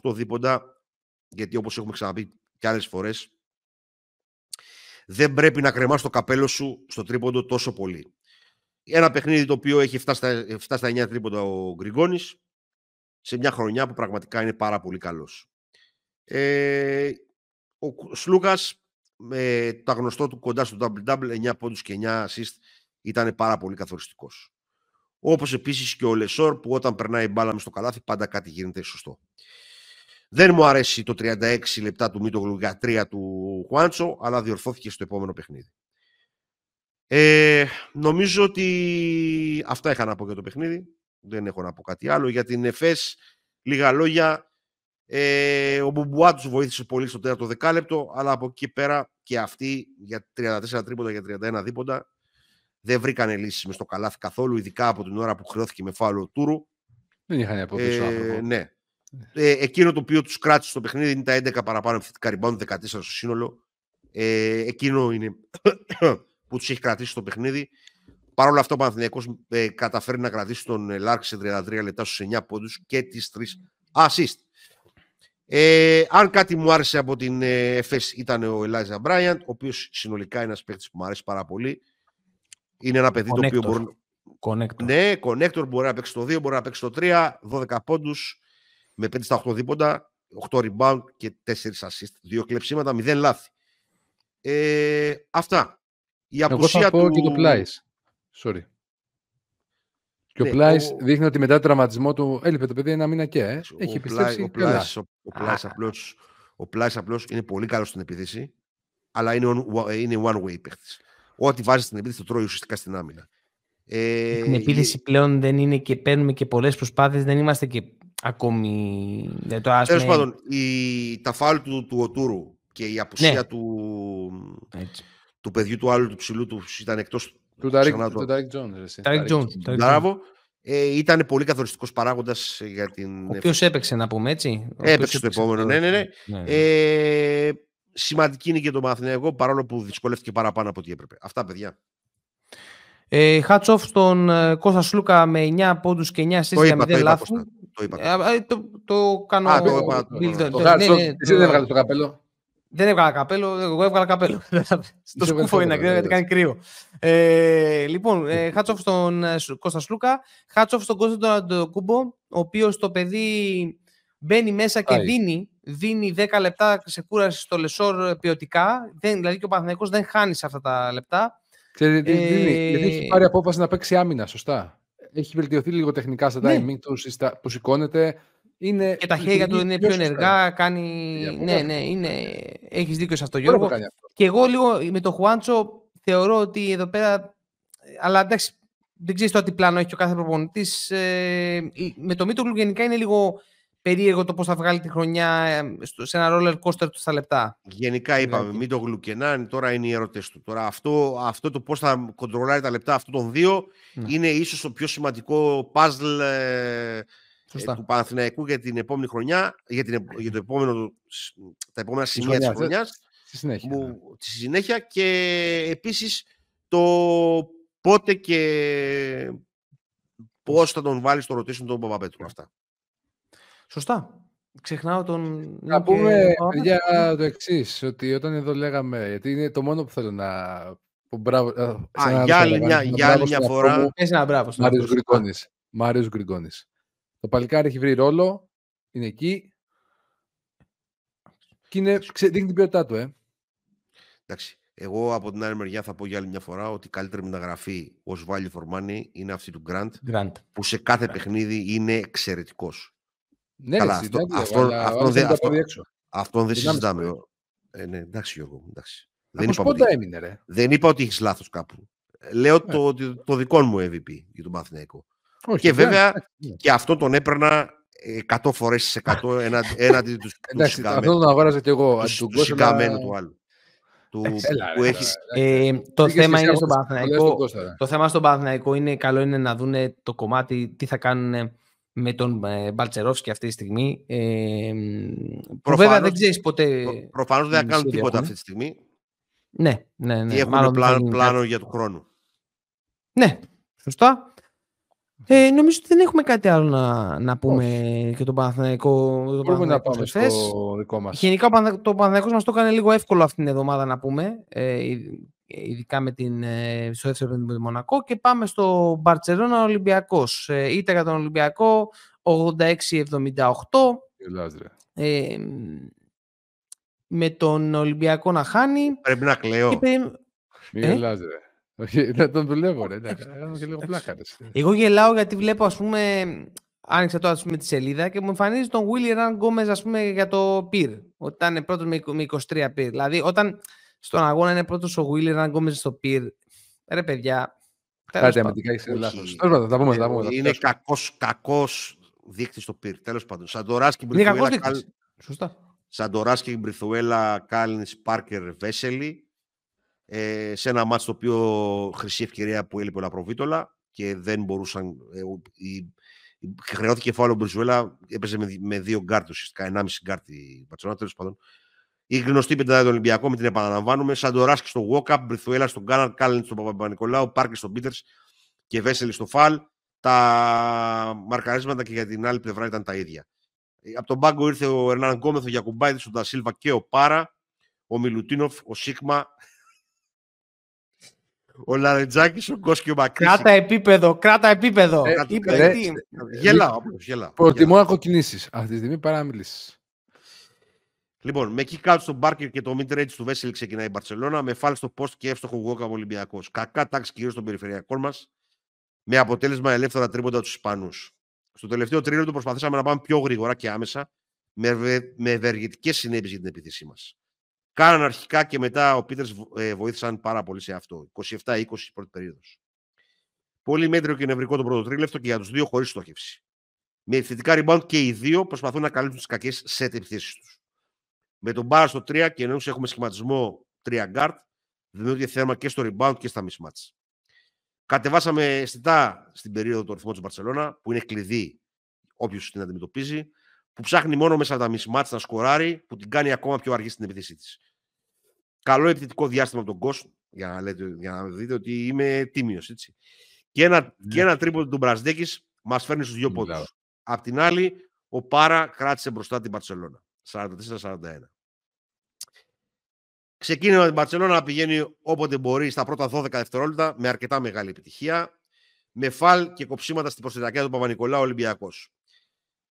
28 δίποντα, γιατί όπως έχουμε ξαναπεί και άλλες φορές, δεν πρέπει να κρεμάς το καπέλο σου στο τρίποντο τόσο πολύ. Ένα παιχνίδι το οποίο έχει 7 στα 9 τρίποντα ο Γκριγκόνης σε μια χρονιά που πραγματικά είναι πάρα πολύ καλός. Ο Σλούκας με το γνωστό του κοντά στο double-double 9 πόντους και 9 assist ήταν πάρα πολύ καθοριστικός. Όπως επίσης και ο Λεσόρ που όταν περνάει μπάλα μες στο καλάθι πάντα κάτι γίνεται σωστό. Δεν μου αρέσει το 36 λεπτά του Μίτογλου για 3 του Χουάντσο, αλλά διορθώθηκε στο επόμενο παιχνίδι. Νομίζω ότι αυτά είχα να πω για το παιχνίδι. Δεν έχω να πω κάτι άλλο. Για την ΕΦΕΣ, λίγα λόγια. Ο Μπουμπουά τους βοήθησε πολύ στο τέταρτο δεκάλεπτο, αλλά από εκεί πέρα και αυτοί για 34 τρίποτα, για 31 δίποντα δεν βρήκανε λύσεις μες στο καλάθι καθόλου, ειδικά από την ώρα που χρεώθηκε με φάουλ ο Τούρου. Δεν είχαν αποδείξει ναι. Εκείνο το οποίο τους κράτησε στο παιχνίδι είναι τα 11 παραπάνω επιθετικά rebound, 14 στο σύνολο. Εκείνο είναι που τους έχει κρατήσει στο παιχνίδι. Παρ' όλα αυτά ο Παναθηναϊκός καταφέρει να κρατήσει τον Λάρκ σε 33 λεπτά στους 9 πόντους και τις 3 assist. Αν κάτι μου άρεσε από την ΕΦΕΣ ήταν ο Ελάιζα Μπράιαντ, ο οποίος συνολικά είναι ένας παίκτης που μου αρέσει πάρα πολύ. Είναι ένα παιδί το οποίο μπορεί... Connector. Ναι, connector, μπορεί να παίξει το 2, μπορεί να παίξει το 3, 12 πόντους, με 5 στα 8 δίποντα, 8 rebound και 4 assist, 2 κλεψίματα, 0 λάθη. Αυτά. Η απουσία εγώ θα πω του... και το Πλάις. Sorry. Και ναι, ο Πλάις δείχνει ότι μετά το τραυματισμό του έλειπε το παιδί ένα μήνα και έχει επιστρέψει. Ο Πλάις απλώς είναι πολύ καλός στην επίθεση, αλλά είναι one-way παίχτης. Ό,τι βάζει στην επίθεση το τρώει ουσιαστικά στην άμυνα. Την επίλυση πλέον δεν είναι και παίρνουμε και πολλές προσπάθειες, δεν είμαστε και ακόμη. Τέλος πάντων, τα φάουλ του Οτούρου και η απουσία ναι. του παιδιού του άλλου του ψηλού του ήταν εκτός. Του Τάρικ Τζόνς. Μπράβο. Ήταν πολύ καθοριστικός παράγοντας για την. Ο οποίος έπαιξε, να πούμε έτσι. Έπαιξε το επόμενο. Ναι. Σημαντική είναι και το Παναθηναϊκό, παρόλο που δυσκολεύτηκε παραπάνω από ό,τι έπρεπε. Αυτά, παιδιά. Hats off στον Κώστα Σλούκα με 9 πόντους και 9 σύστημα με 0 λάθη. Το κάνω. Εσύ δεν έβγαλες το καπέλο. Δεν έβγαλα καπέλο, εγώ έβγαλα καπέλο. Στο σκούφο είναι ακριβώς, γιατί κάνει κρύο. Λοιπόν, hats off στον Κώστα Σλούκα. Hats off στον Κώστα Αντοκούμπο, ο οποίος το παιδί μπαίνει μέσα και δίνει 10 λεπτά ξεκούραση στο Λεσόρ ποιοτικά. Δηλαδή και ο Παναθηναϊκός δεν χάνει σε αυτά τα λεπτά. Ξέρετε, γιατί έχει πάρει απόφαση να παίξει άμυνα, σωστά. Έχει βελτιωθεί λίγο τεχνικά στα timing που σηκώνεται. Είναι και τα χέρια του είναι πιο ενεργά. Κάνει... Ναι, έχεις δίκιο σε αυτό, Γιώργο. Και εγώ λίγο με τον Χουάντσο θεωρώ ότι εδώ πέρα. Αλλά εντάξει, δεν ξέρεις το τι πλάνο έχει ο κάθε προπονητής. Με το Μίτογλου γενικά είναι λίγο περίεργο το πώς θα βγάλει τη χρονιά σε ένα roller coaster του στα λεπτά. Γενικά είπαμε, μην το γλουκενάν, τώρα είναι οι ερωτές του. Τώρα αυτό το πώς θα κοντρολάρει τα λεπτά αυτών των δύο είναι ίσως το πιο σημαντικό puzzle του Παναθηναϊκού για την επόμενη χρονιά, για το επόμενο, τα επόμενα σημεία της χρονιάς. Στη συνέχεια. Και επίσης το πότε και πώς θα τον βάλει στο ρωτήσουν τον Παπαπέτρου. Αυτά. Σωστά. Ξεχνάω τον... Να πούμε για το εξής, ότι όταν εδώ λέγαμε, γιατί είναι το μόνο που θέλω να... Για άλλη μια φορά... Μάριος Γκριγκόνης. Το παλικάρι έχει βρει ρόλο, είναι εκεί και δείχνει την ποιότητά του. Εντάξει. Εγώ από την άλλη μεριά θα πω για άλλη μια φορά ότι η καλύτερη μεταγραφή ως value for money είναι αυτή του Grant, που σε κάθε παιχνίδι είναι εξαιρετικός. Ναι, καλά, αυτόν δεν συζητάμε. Εντάξει, Γιώργο. Δεν είπα ότι έχεις λάθος κάπου. Λέω το δικό μου MVP για τον Παναθηναϊκό. Και βέβαια και αυτόν τον έπαιρνα 100 φορές στις 100 έναντι του συγκαμένου. Αυτόν τον αγόραζα και εγώ. Του συγκαμένου του άλλου. Το θέμα στον Παναθηναϊκό είναι καλό είναι να δούνε το κομμάτι τι θα κάνουν με τον Μπαλτσερόφσκι αυτή τη στιγμή. Προφανώς, βέβαια δεν ξέρεις ποτέ... Προφανώς δεν θα κάνουν τίποτα αυτή τη στιγμή. Ναι. Έχουν πλάνο για του χρόνου. Ναι, σωστά. Νομίζω ότι δεν έχουμε κάτι άλλο να πούμε και τον Παναθηναϊκό. Μπορούμε να πάμε στο δικό μας. Γενικά το Παναθηναϊκός μας το έκανε λίγο εύκολο αυτήν την εβδομάδα να πούμε. Ειδικά με την Σουέφτρια με τον Μονακό και πάμε στο Μπαρτσελόνα Ολυμπιακός. Ήττα για τον Ολυμπιακό 86-78. Με τον Ολυμπιακό να χάνει. Πρέπει να κλαίω. Μην γελάς ρε. Όχι, να τον δουλεύω ρε. Εγώ γελάω γιατί βλέπω ας πούμε, άνοιξα τώρα ας πούμε, τη σελίδα και μου εμφανίζει τον Willy Ran Gomez ας πούμε για το πυρ. Ότι ήταν πρώτος με 23 πυρ. Δηλαδή όταν... Στον αγώνα είναι πρώτος ο Γουίλερ, να γκόμεζε στο πυρ. Ρε παιδιά. Κάτι αμυντικά έχεις λάθος. Τα πούμε. Είναι κακός δείκτης στο πυρ. Τέλος πάντων. Σαντοράς και Μπριθουέλα, Κάλινς, Πάρκερ, Βέσελη. Σε ένα μάτς το οποίο χρυσή ευκαιρία που έλειπε ο Λαπροβίτολα και δεν μπορούσαν. Χρεώθηκε φάουλ ο Μπριθουέλα. Έπαιζε με δύο γκάρτ ουσιαστικά. 1,5 γκάρτ η Μπαρτσελόνα. Τέλος πάντων. Η γνωστή πεντάδα του Ολυμπιακού, με την επαναλαμβάνουμε, Σαντοράς στο walk-up, Μπριθουέλα στον Γκάναρ, Κάλιν στον Παπα-Νικολάου, Πάρκερ στον Πίτερς και Βέσελη στο Φαλ. Τα μαρκαρίσματα και για την άλλη πλευρά ήταν τα ίδια. Από τον πάγκο ήρθε ο Ερνάν Γκόμεθ, ο Γιακουμπάιδης, ο Ντασίλβα και ο Πάρα, ο Μιλουτίνοφ, ο Σίγμα, ο Λαρετζάκης, ο Κόσκι, ο Μακρύση. Κράτα επίπεδο, κράτα επίπεδο. Γελάω. Προτιμώ να κοκκινήσεις αυτή τη στιγμή παρά να μιλήσεις. Λοιπόν, με kick out στον Μπάρκερ και το mid-range του Βέσελ ξεκινάει η Μπαρσελόνα, με φάλ στο post και εύστοχο γκόκα ο Ολυμπιακός. Κακά τάξη κυρίως των περιφερειακών μας, με αποτέλεσμα ελεύθερα τρίποντα τους Ισπανούς. Στο τελευταίο τρίλεπτο προσπαθήσαμε να πάμε πιο γρήγορα και άμεσα, με ευεργετικές συνέπειες για την επίθεσή μας. Κάναν αρχικά και μετά ο Πίτερς βοήθησαν πάρα πολύ σε αυτό. 27-20 πρώτη περίοδος. Πολύ μέτριο και νευρικό το πρώτο τρίλεπτο και για τους δύο χωρίς στόχευση. Με επιθετικά rebound και οι δύο προσπαθούν να καλύψουν τις κακές σετ επιθέσεις τους. Με τον Μπάρα στο 3 και ενώ έχουμε σχηματισμό 3 guard, δίνονται θέμα και στο rebound και στα mismatch. Κατεβάσαμε αισθητά στην περίοδο το ρυθμό της Μπαρσελόνα, που είναι κλειδί όποιος την αντιμετωπίζει, που ψάχνει μόνο μέσα από τα mismatch να σκοράρει, που την κάνει ακόμα πιο αργή στην επιθέσή της. Καλό επιθετικό διάστημα από τον Κος, για να δείτε ότι είμαι τίμιος, έτσι. Και ένα τρίποντο του Μπρασδέκης μας φέρνει στους δύο πόντους. Απ' την άλλη, ο Πάρα κράτησε μπροστά την Μπαρσελόνα. 44-41. Ξεκίνημα την Μπαρσελόνα να πηγαίνει όποτε μπορεί στα πρώτα 12 δευτερόλεπτα με αρκετά μεγάλη επιτυχία, με φαλ και κοψίματα στην προστατευτική του Παπα-Νικολάου Ολυμπιακός.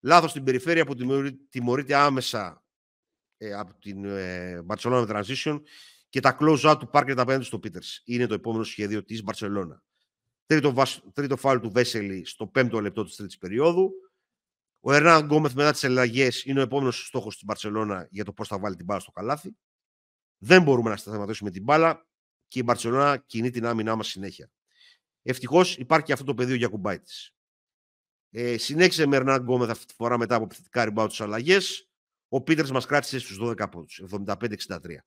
Λάθος στην περιφέρεια που τιμωρείται άμεσα από την Μπαρσελόνα με transition και τα close-out του Πάρκερ απέναντι στο Πίτερς. Είναι το επόμενο σχέδιο της Μπαρσελόνα. Τρίτο φαλ του Βέσελη στο 5ο λεπτό της τρίτης περίοδου. Ο Ερνάν Γκόμεθ μετά τις ελλαγές είναι ο επόμενος στόχος της Μπαρσελόνα για το πώς θα βάλει την μπάλα στο καλάθι. Δεν μπορούμε να σταματήσουμε την μπάλα και η Μπαρσελόνα κινεί την άμυνά μας συνέχεια. Ευτυχώς υπάρχει και αυτό το πεδίο για κουμπάι της. Συνέχισε με Ερνάν Γκόμεθ αυτή τη φορά μετά από επιθετικά ριμπάουντ τις αλλαγές. Ο Πίτερς μας κράτησε στους 12 πόντους, 75-63.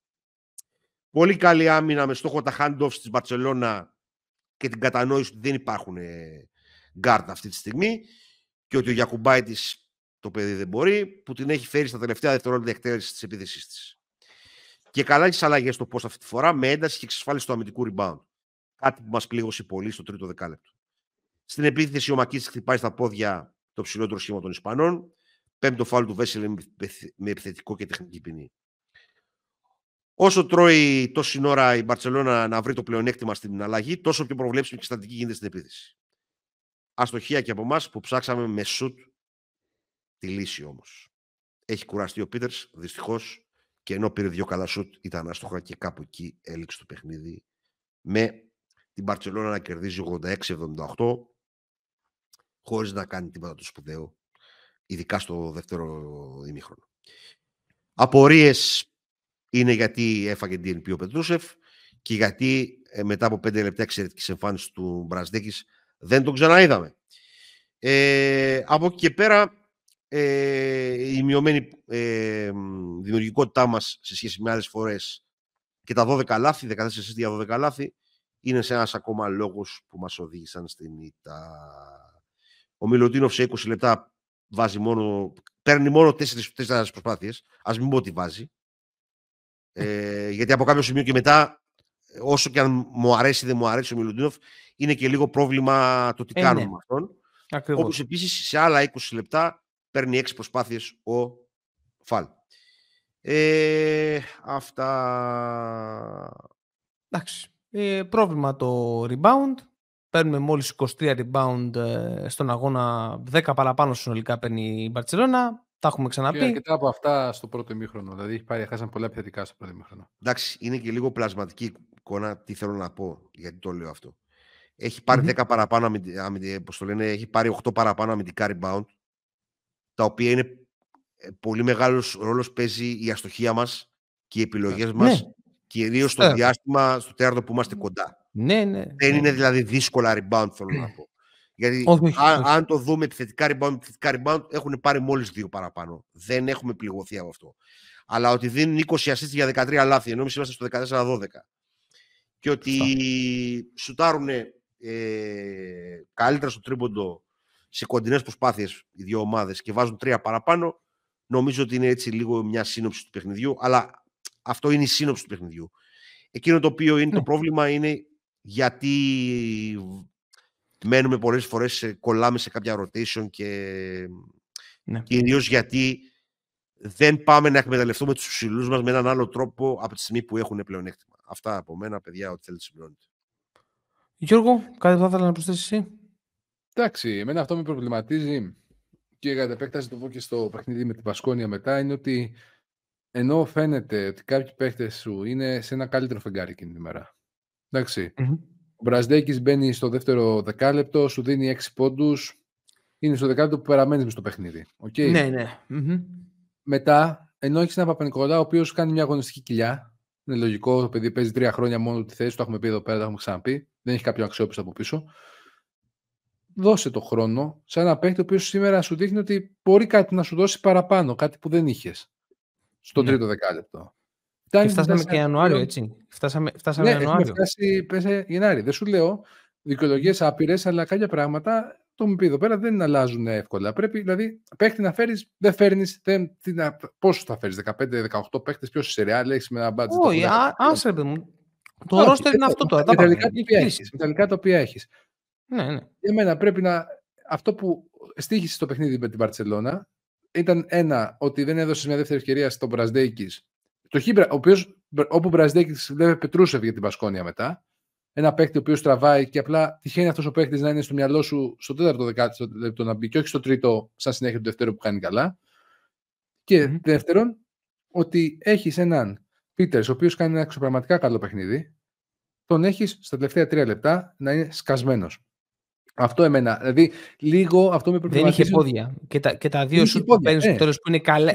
Πολύ καλή άμυνα με στόχο τα hand-offs της Μπαρσελόνα και την κατανόηση ότι δεν υπάρχουν guard αυτή τη στιγμή. Και ότι ο Γιακουμπάιτης το παιδί δεν μπορεί, που την έχει φέρει στα τελευταία δευτερόλεπτα εκτέλεση της επίθεσής της. Και καλά τις αλλαγές στο post αυτή τη φορά, με ένταση και εξασφάλιση του αμυντικού rebound. Κάτι που μας πλήγωσε πολύ στο τρίτο δεκάλεπτο. Στην επίθεση, ο Μακίτσης χτυπάει στα πόδια το ψηλότερο σχήμα των Ισπανών. Πέμπτο φάουλ του Βέσελη με επιθετικό και τεχνική ποινή. Όσο τρώει τόση ώρα η Μπαρσελόνα να βρει το πλεονέκτημα στην αλλαγή, τόσο πιο προβλέψιμη και στατική γίνεται στην επίθεση. Αστοχία και από εμάς που ψάξαμε με σουτ τη λύση όμως. Έχει κουραστεί ο Πίτερς, δυστυχώς, και ενώ πήρε δύο καλά σουτ ήταν άστοχα και κάπου εκεί έληξε το παιχνίδι με την Μπαρσελόνα να κερδίζει 86-78 χωρίς να κάνει τίποτα το σπουδαίο, ειδικά στο δεύτερο ημίχρονο. Απορίες είναι γιατί έφαγε DNP ο Πετρούσεφ και γιατί μετά από 5 λεπτά εξαιρετικής εμφάνισης του Μπρασδέκης δεν τον ξαναείδαμε. Από εκεί και πέρα, η μειωμένη δημιουργικότητά μας σε σχέση με άλλες φορές και τα 12 λάθη, 14 συστήρια 12 λάθη, είναι σε ένας ακόμα λόγος που μας οδήγησαν στην ήττα. Ο Μιλουτίνοφ σε 20 λεπτά βάζει παίρνει μόνο 4 προσπάθειες. Ας μην πω ότι βάζει. Γιατί από κάποιο σημείο και μετά, όσο και αν μου αρέσει ή δεν μου αρέσει ο Μιλουτίνοφ, είναι και λίγο πρόβλημα το τι κάνουμε με αυτόν. Ακριβώς. Όπως επίσης σε άλλα 20 λεπτά παίρνει 6 προσπάθειες ο Φαλ. Αυτά. Εντάξει. Πρόβλημα το rebound. Παίρνουμε μόλις 23 rebound στον αγώνα. 10 παραπάνω συνολικά παίρνει η Μπαρσελόνα. Τα έχουμε ξαναπεί. Και αρκετά από αυτά στο πρώτο ημίχρονο. Δηλαδή, χάσαν πολλά επιθετικά στο πρώτο ημίχρονο. Εντάξει, είναι και λίγο πλασματική εικόνα. Τι θέλω να πω, γιατί το λέω αυτό. Έχει πάρει 10 παραπάνω, πώς το λένε, έχει πάρει 8 παραπάνω αμυντικά rebound, τα οποία είναι πολύ μεγάλος ρόλος παίζει η αστοχία μας και οι επιλογές μας, κυρίως στο διάστημα, στο τέρτο που είμαστε κοντά. Δεν είναι δηλαδή δύσκολα rebound, θέλω να πω. Γιατί αν το δούμε επιθετικά rebound, έχουν πάρει μόλις 2 παραπάνω. Δεν έχουμε πληγωθεί από αυτό. Αλλά ότι δίνουν 20 assists για 13 λάθη, ενώ εμείς είμαστε στο 14-12. Και ότι σουτάρουν καλύτερα στο τρίποντο σε κοντινές προσπάθειες οι δύο ομάδες και βάζουν 3 παραπάνω, νομίζω ότι είναι έτσι λίγο μια σύνοψη του παιχνιδιού. Αλλά αυτό είναι η σύνοψη του παιχνιδιού. Εκείνο το οποίο είναι το πρόβλημα είναι γιατί μένουμε πολλές φορές, κολλάμε σε κάποια rotation και Ναι. Κυρίως γιατί δεν πάμε να εκμεταλλευτούμε τους ψηλούς μας με έναν άλλο τρόπο από τη στιγμή που έχουν πλεονέκτημα. Αυτά από μένα, παιδιά, ό,τι θέλετε συμπληρώνετε. Γιώργο, κάτι θα ήθελα να προσθέσεις εσύ? Εντάξει, εμένα αυτό με προβληματίζει και κατά επέκταση το πω και στο παιχνίδι με την Πασκόνια μετά, είναι ότι ενώ φαίνεται ότι κάποιοι παίχτες σου είναι σε ένα καλύτερο φεγγάρι εκείνη τη μέρα. Εντάξει. Mm-hmm. Ο Μπραζδέκης μπαίνει στο δεύτερο δεκάλεπτο, σου δίνει 6 πόντους, είναι στο δεκάλεπτο που παραμένεις στο παιχνίδι. Okay? Ναι, ναι. Mm-hmm. Μετά, ενώ έχεις έναν Παπα-Νικολά, ο οποίος κάνει μια αγωνιστική κοιλιά. Είναι λογικό, το παιδί παίζει 3 χρόνια μόνο τη θέση, το έχουμε πει εδώ πέρα, το έχουμε ξαναπεί. Δεν έχει κάποιο αξιόπιστο από πίσω. Δώσε το χρόνο σε ένα παίκτη ο οποίος σήμερα σου δείχνει ότι μπορεί κάτι να σου δώσει παραπάνω, κάτι που δεν είχες. Στο τρίτο δεκάλεπτο. Και φτάσαμε και Ιανουάριο, έτσι. Φτάσαμε Ιανουάριο. Πέσε Γενάρη. Δεν σου λέω δικαιολογίες άπειρες, αλλά κάποια πράγματα, το έχουμε πει εδώ πέρα, δεν αλλάζουν εύκολα. Πρέπει δηλαδή παίχτη να φέρεις, δεν φέρνεις. Πόσους θα φέρεις, 15-18 παίχτες, ποιος σε ρεάλ έχεις με ένα μπάτζετ? Όχι, άσε παιδί μου. Το ρόστερ είναι αυτό τώρα. Μεταλλικά τα οποία έχεις. Για μένα πρέπει να. Αυτό που στοίχησε στο παιχνίδι με την Μπαρτσελώνα ήταν ένα, ότι δεν έδωσε μια δεύτερη ευκαιρία στον Μπραζδέκης, όπου ο Μπραζδέκης λέει Πετρούσεφ για την Πασκόνια μετά. Ένα παίκτη ο οποίος τραβάει και απλά τυχαίνει αυτός ο παίκτης να είναι στο μυαλό σου στο τέταρτο δεκάλεπτο λεπτό να μπει και όχι στο τρίτο, σαν συνέχεια του δεύτερου που κάνει καλά. Και δεύτερον, ότι έχεις έναν Πίτερς, ο οποίος κάνει ένα εξωπραγματικά καλό παιχνίδι, τον έχεις στα τελευταία 3 λεπτά να είναι σκασμένος. Αυτό εμένα. Δηλαδή, λίγο αυτό με προβληματίζει. Δεν είχε πόδια. Και τα δύο σου που παίρνει στο τέλος που είναι καλά.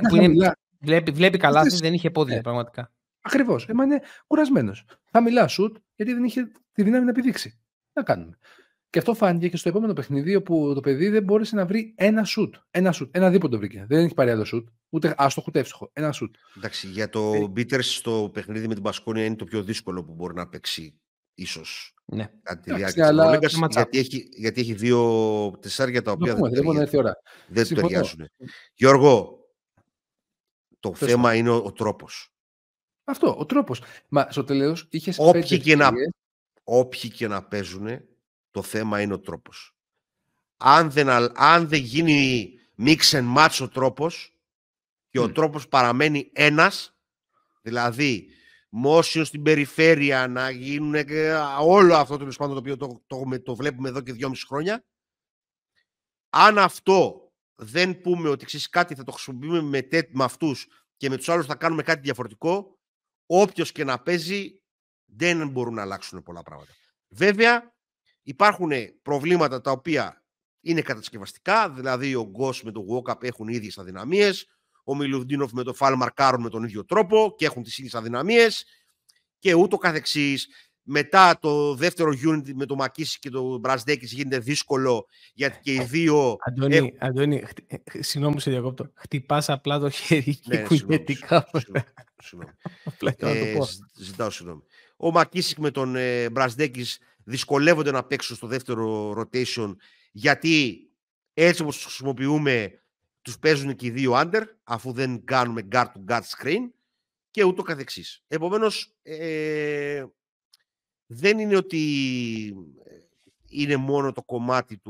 Βλέπει καλά, δεν είχε πόδια πραγματικά. Ακριβώς. Εμένα είναι κουρασμένος. Χαμηλά σουτ, γιατί δεν είχε τη δύναμη να επιδείξει. Να κάνουμε. Και αυτό φάνηκε και στο επόμενο παιχνίδι, όπου το παιδί δεν μπόρεσε να βρει ένα σουτ. Ένα δίποντο βρήκε. Δεν έχει πάρει άλλο σουτ. Ούτε άστοχο, ούτε εύστοχο. Ένα σουτ. Εντάξει, για το Μπίτερς στο παιχνίδι με την Πασκόνια είναι το πιο δύσκολο που μπορεί να παίξει. Ίσως. Ναι. Γιατί έχει 2 τεσσάρια τα οποία δεν του ταιριάζουν. Γιώργο, το θέμα είναι ο τρόπος. Αυτό, ο τρόπος. Μα στο τελείως είχες 5 ευκαιρίες. Όποιοι και να παίζουν, το θέμα είναι ο τρόπος. Αν δεν γίνει mix and match ο τρόπος και ο τρόπος παραμένει ένας, δηλαδή Μόσιο στην περιφέρεια, να γίνουν όλο αυτό το οποίο το βλέπουμε εδώ και 2,5 χρόνια. Αν αυτό δεν πούμε ότι ξέρεις κάτι, θα το χρησιμοποιούμε με αυτούς και με τους άλλους θα κάνουμε κάτι διαφορετικό, όποιος και να παίζει δεν μπορούν να αλλάξουν πολλά πράγματα. Βέβαια υπάρχουν προβλήματα τα οποία είναι κατασκευαστικά, δηλαδή ο Γκος με το Walkup έχουν ίδιες αδυναμίες. Ο Μιλουβντίνοφ με το Φαλ μαρκάρουν με τον ίδιο τρόπο και έχουν τις ίδιες αδυναμίες και ούτω καθεξής. Μετά το δεύτερο unit με το Μακίση και το Μπραζδέκης γίνεται δύσκολο, γιατί και οι δύο. Αντώνη, συγγνώμη σε διακόπτω. Χτυπάς απλά το χέρι και κουνιέται κάπως. Ζητάω συγγνώμη. Ο Μακίση με τον Μπραζδέκης δυσκολεύονται να παίξουν στο δεύτερο rotation, γιατί έτσι όπως τους χρησιμοποιούμε, τους παίζουν και οι δύο under, αφού δεν κάνουμε guard to guard screen και ούτω καθεξής. Επομένως, δεν είναι ότι είναι μόνο το κομμάτι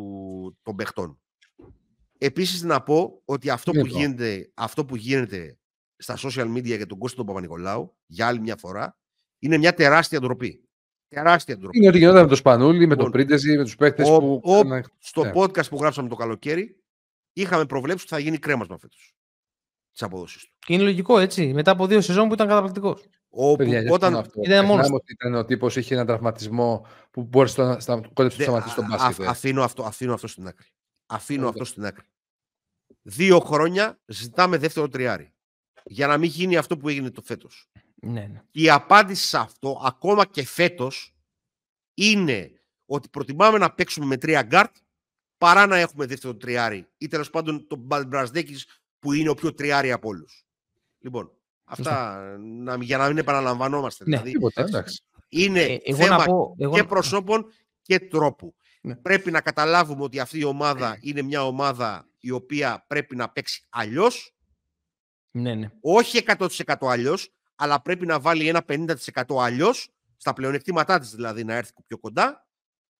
των παιχτών. Επίσης, να πω ότι αυτό που γίνεται στα social media για τον Κώστα τον Παπα-Νικολάου, για άλλη μια φορά, είναι μια τεράστια ντροπή. Τεράστια ντροπή. Είναι ότι γινόταν με το Σπανούλη, με τον Πρίντεζη, με τους παίκτες που... Στο podcast που γράψαμε το καλοκαίρι, είχαμε προβλέψει ότι θα γίνει κρέμασμα φέτος τις αποδόσεις του. Και είναι λογικό, έτσι. Μετά από 2 σεζόν που ήταν καταπληκτικός. Ήταν ο τύπος, είχε έναν τραυματισμό που μπορείς να σταματήσεις τον μπάσκετ. Αφήνω αυτό στην άκρη. Δύο χρόνια ζητάμε δεύτερο τριάρι. Για να μην γίνει αυτό που έγινε το φέτος. Ναι, ναι. Η απάντηση σε αυτό, ακόμα και φέτος, είναι ότι προτιμάμε να παίξουμε με 3 γκάρτ παρά να έχουμε δεύτερο τριάρι, ή τέλος πάντων τον Μπραζδέκης που είναι ο πιο τριάρι από όλους. Λοιπόν, αυτά για να μην επαναλαμβανόμαστε. Ναι, δηλαδή, τίποτα, είναι θέμα και προσώπων και τρόπου. Ναι. Πρέπει να καταλάβουμε ότι αυτή η ομάδα είναι μια ομάδα η οποία πρέπει να παίξει αλλιώς. Ναι, ναι. Όχι 100% αλλιώς, αλλά πρέπει να βάλει ένα 50% αλλιώς, στα πλεονεκτήματά της δηλαδή, να έρθει πιο κοντά,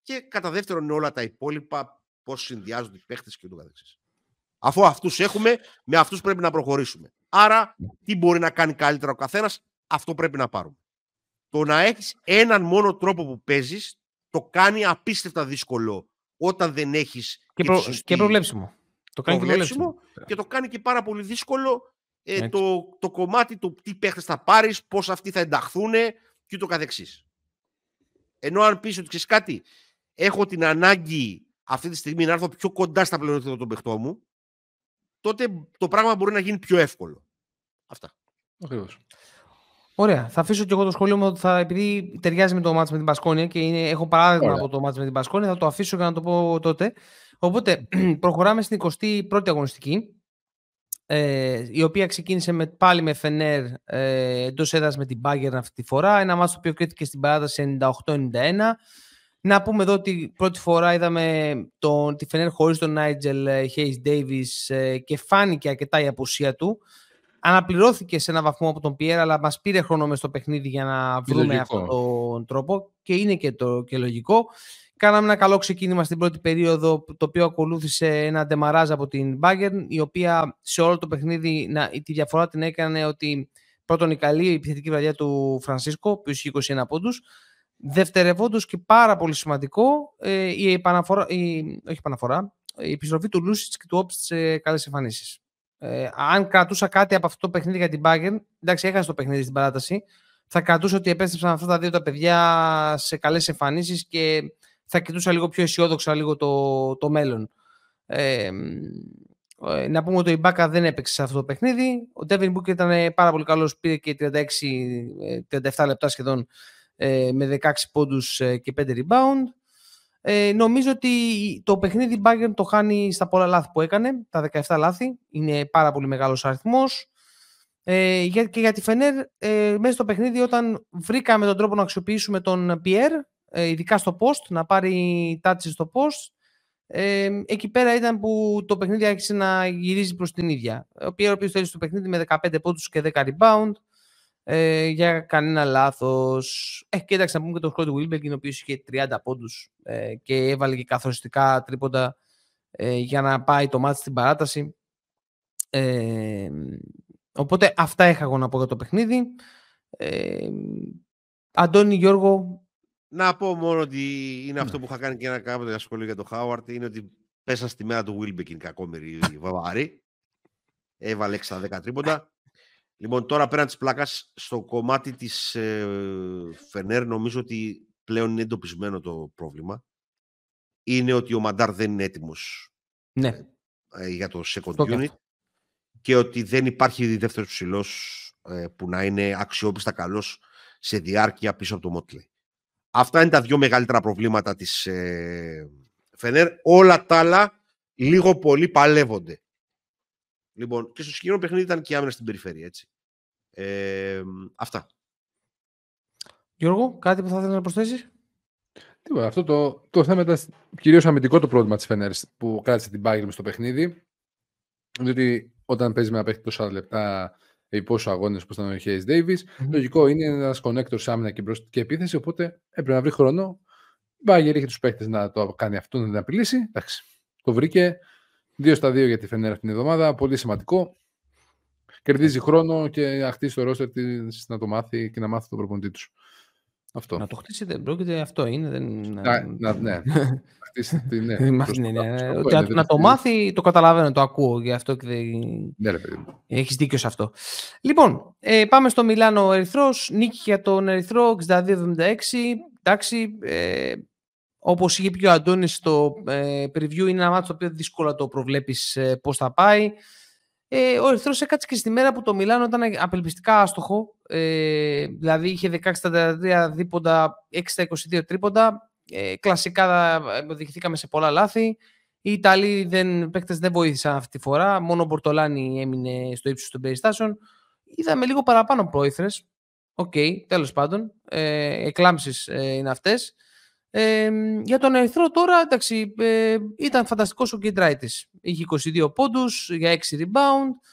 και κατά δεύτερον όλα τα υπόλοιπα, πώς συνδυάζονται οι παίχτες και ούτω καθεξής. Αφού αυτούς έχουμε, με αυτούς πρέπει να προχωρήσουμε. Άρα, τι μπορεί να κάνει καλύτερα ο καθένας, αυτό πρέπει να πάρουμε. Το να έχεις έναν μόνο τρόπο που παίζεις, το κάνει απίστευτα δύσκολο όταν δεν έχεις και προβλέψιμο. Το κάνει προβλέψιμο και το κάνει και πάρα πολύ δύσκολο το κομμάτι του τι παίχτες θα πάρεις, πώς αυτοί θα ενταχθούν και το καθεξής. Ενώ αν πεις ότι ξέρεις κάτι, έχω την ανάγκη αυτή τη στιγμή να έρθω πιο κοντά στα πλεονεκτήματα των παιχτών μου, τότε το πράγμα μπορεί να γίνει πιο εύκολο. Αυτά. Ακριβώς. Ωραία. Θα αφήσω και εγώ το σχολείο μου ότι επειδή ταιριάζει με το μάτς με την Μπασκόνια και έχω παράδειγμα από το μάτς με την Μπασκόνια, θα το αφήσω για να το πω τότε. Οπότε προχωράμε στην 21η αγωνιστική, η οποία ξεκίνησε πάλι με Φενέρ εντός έδρας με την Μπάγκερν αυτή τη φορά. Ένα μάτς το οποίο κρίθηκε στην παράταση 98-91. Να πούμε εδώ ότι πρώτη φορά είδαμε τη Φενέρ χωρίς τον Νάιτζελ Χέις-Ντέιβις και φάνηκε αρκετά η απουσία του. Αναπληρώθηκε σε έναν βαθμό από τον Πιέρα, αλλά μας πήρε χρόνο μες στο παιχνίδι για να βρούμε αυτόν τον τρόπο και είναι και λογικό. Κάναμε ένα καλό ξεκίνημα στην πρώτη περίοδο, το οποίο ακολούθησε ένα ντεμαράζ από την Bayern, η οποία σε όλο το παιχνίδι τη διαφορά την έκανε ότι πρώτον η καλή επιθετική βραδιά του Φρανσίσκο, που είχε 21 πόντους. Δευτερευόντως και πάρα πολύ σημαντικό η επιστροφή του Λούσιτς και του Όπιτς σε καλές εμφανίσεις. Αν κρατούσα κάτι από αυτό το παιχνίδι για την Bayern, εντάξει, έχασε το παιχνίδι στην παράταση, θα κρατούσα ότι επέστρεψαν αυτά τα δύο τα παιδιά σε καλές εμφανίσεις και θα κοιτούσα λίγο πιο αισιόδοξα λίγο το μέλλον. Να πούμε ότι ο Ιμπάκα δεν έπαιξε σε αυτό το παιχνίδι. Ο Ντέβιν Μπούκερ ήταν πάρα πολύ καλός, πήρε και 36-37 λεπτά σχεδόν με 16 πόντους και 5 rebound. Νομίζω ότι το παιχνίδι Bayern το χάνει στα πολλά λάθη που έκανε. Τα 17 λάθη είναι πάρα πολύ μεγάλος αριθμός. Και για τη Φενέρ, μέσα στο παιχνίδι, όταν βρήκαμε τον τρόπο να αξιοποιήσουμε τον Πιέρ, ειδικά στο post, να πάρει τάτσες στο post, εκεί πέρα ήταν που το παιχνίδι άρχισε να γυρίζει προς την ίδια. Ο Πιέρ, ο οποίος τέλειωσε το παιχνίδι με 15 πόντους και 10 rebound, για κανένα λάθος. Κοίταξε να πούμε και τον Σκότ Γουίλμπεργκ, ο οποίος είχε 30 πόντους και έβαλε και καθοριστικά τρίποντα για να πάει το μάτς στην παράταση. Οπότε αυτά είχα εγώ να πω για το παιχνίδι. Αντώνη, Γιώργο. Να πω μόνο ότι είναι αυτό που είχα κάνει και ένα κάποτε σχολείο για τον Χάουαρτ, είναι ότι πέσα στη μέρα του Γουίλμπεργκ, είναι κακόμερη η Βαβάρη. Έβαλε 6-10 τρίποντα. Λοιπόν, τώρα πέραν της πλάκας, στο κομμάτι της Φενέρ, νομίζω ότι πλέον είναι εντοπισμένο το πρόβλημα. Είναι ότι ο Μαντάρ δεν είναι έτοιμος για το second unit και ότι δεν υπάρχει δεύτερος ψηλός που να είναι αξιόπιστα καλός σε διάρκεια πίσω από το Μότλεϊ. Αυτά είναι τα δύο μεγαλύτερα προβλήματα της Φενέρ. Όλα τα άλλα λίγο πολύ παλεύονται. Λοιπόν, και στο συγκεκριμένο παιχνίδι ήταν και άμυνα στην περιφέρεια, έτσι. Αυτά. Γιώργο, κάτι που θα ήθελα να προσθέσεις? Τίποτα. Αυτό το θέμα ήταν κυρίως αμυντικό το πρόβλημα της Φενέρ που κράτησε την Bayern στο παιχνίδι. Διότι όταν παίζει με ένα παίχτη τόσα λεπτά ή πόσους αγώνες όπως ήταν ο Χέις Ντέιβις, λογικό είναι ένας κονέκτορ άμυνα και επίθεση. Οπότε έπρεπε να βρει χρόνο. Η Bayern είχε τους παίχτες να το κάνει αυτό, να την απειλήσει. Εντάξει, το βρήκε. 2-2 για τη Φενέρ αυτήν την εβδομάδα, πολύ σημαντικό. Κερδίζει χρόνο και να χτίσει το ρόστερ της, να το μάθει και να μάθει τον προπονητή τους. Αυτό. Να το χτίσει δεν πρόκειται, αυτό είναι. Ναι. Να το μάθει, το καταλαβαίνω, το ακούω γι' αυτό. Έχεις δίκιο σε αυτό. Λοιπόν, πάμε στο Μιλάνο Ερυθρός. Νίκη για τον Ερυθρό 62-76. Εντάξει. Όπως είχε πει ο Αντώνης στο preview, είναι ένα μάτσο το οποίο δύσκολα το προβλέπεις πώς θα πάει. Ο Ερυθρός έκατσε και στη μέρα που το Μιλάνο ήταν απελπιστικά άστοχο. Δηλαδή είχε 16-43 δίποντα, 6-22 τρίποντα. Κλασικά οδηγηθήκαμε σε πολλά λάθη. Οι Ιταλοί παίκτες δεν βοήθησαν αυτή τη φορά. Μόνο ο Μπορτολάνι έμεινε στο ύψος των περιστάσεων. Είδαμε λίγο παραπάνω πρόηθρες. Τέλος πάντων. Εκλάμψεις είναι αυτές. Για τον Ερυθρό τώρα, εντάξει, ήταν φανταστικός ο Κεντράιτης. Είχε 22 πόντους για 6 rebound.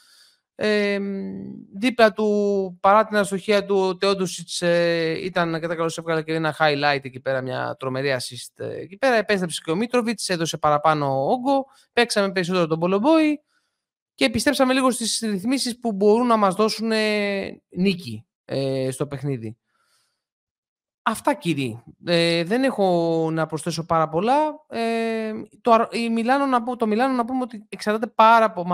Δίπλα του, παρά την αστοχία του, ο Τεόντουσιτς ήταν κατά καλώς, έβγαλε και ένα highlight εκεί πέρα, μια τρομερή assist εκεί πέρα. Επέστρεψε και ο Μίτροβιτς, έδωσε παραπάνω όγκο. Παίξαμε περισσότερο τον Πολομπόη. και επιστρέψαμε λίγο στις ρυθμίσεις που μπορούν να μας δώσουν νίκη στο παιχνίδι. Αυτά, κύριοι. Δεν έχω να προσθέσω πάρα πολλά. Το Μιλάνο να πούμε ότι εξαρτάται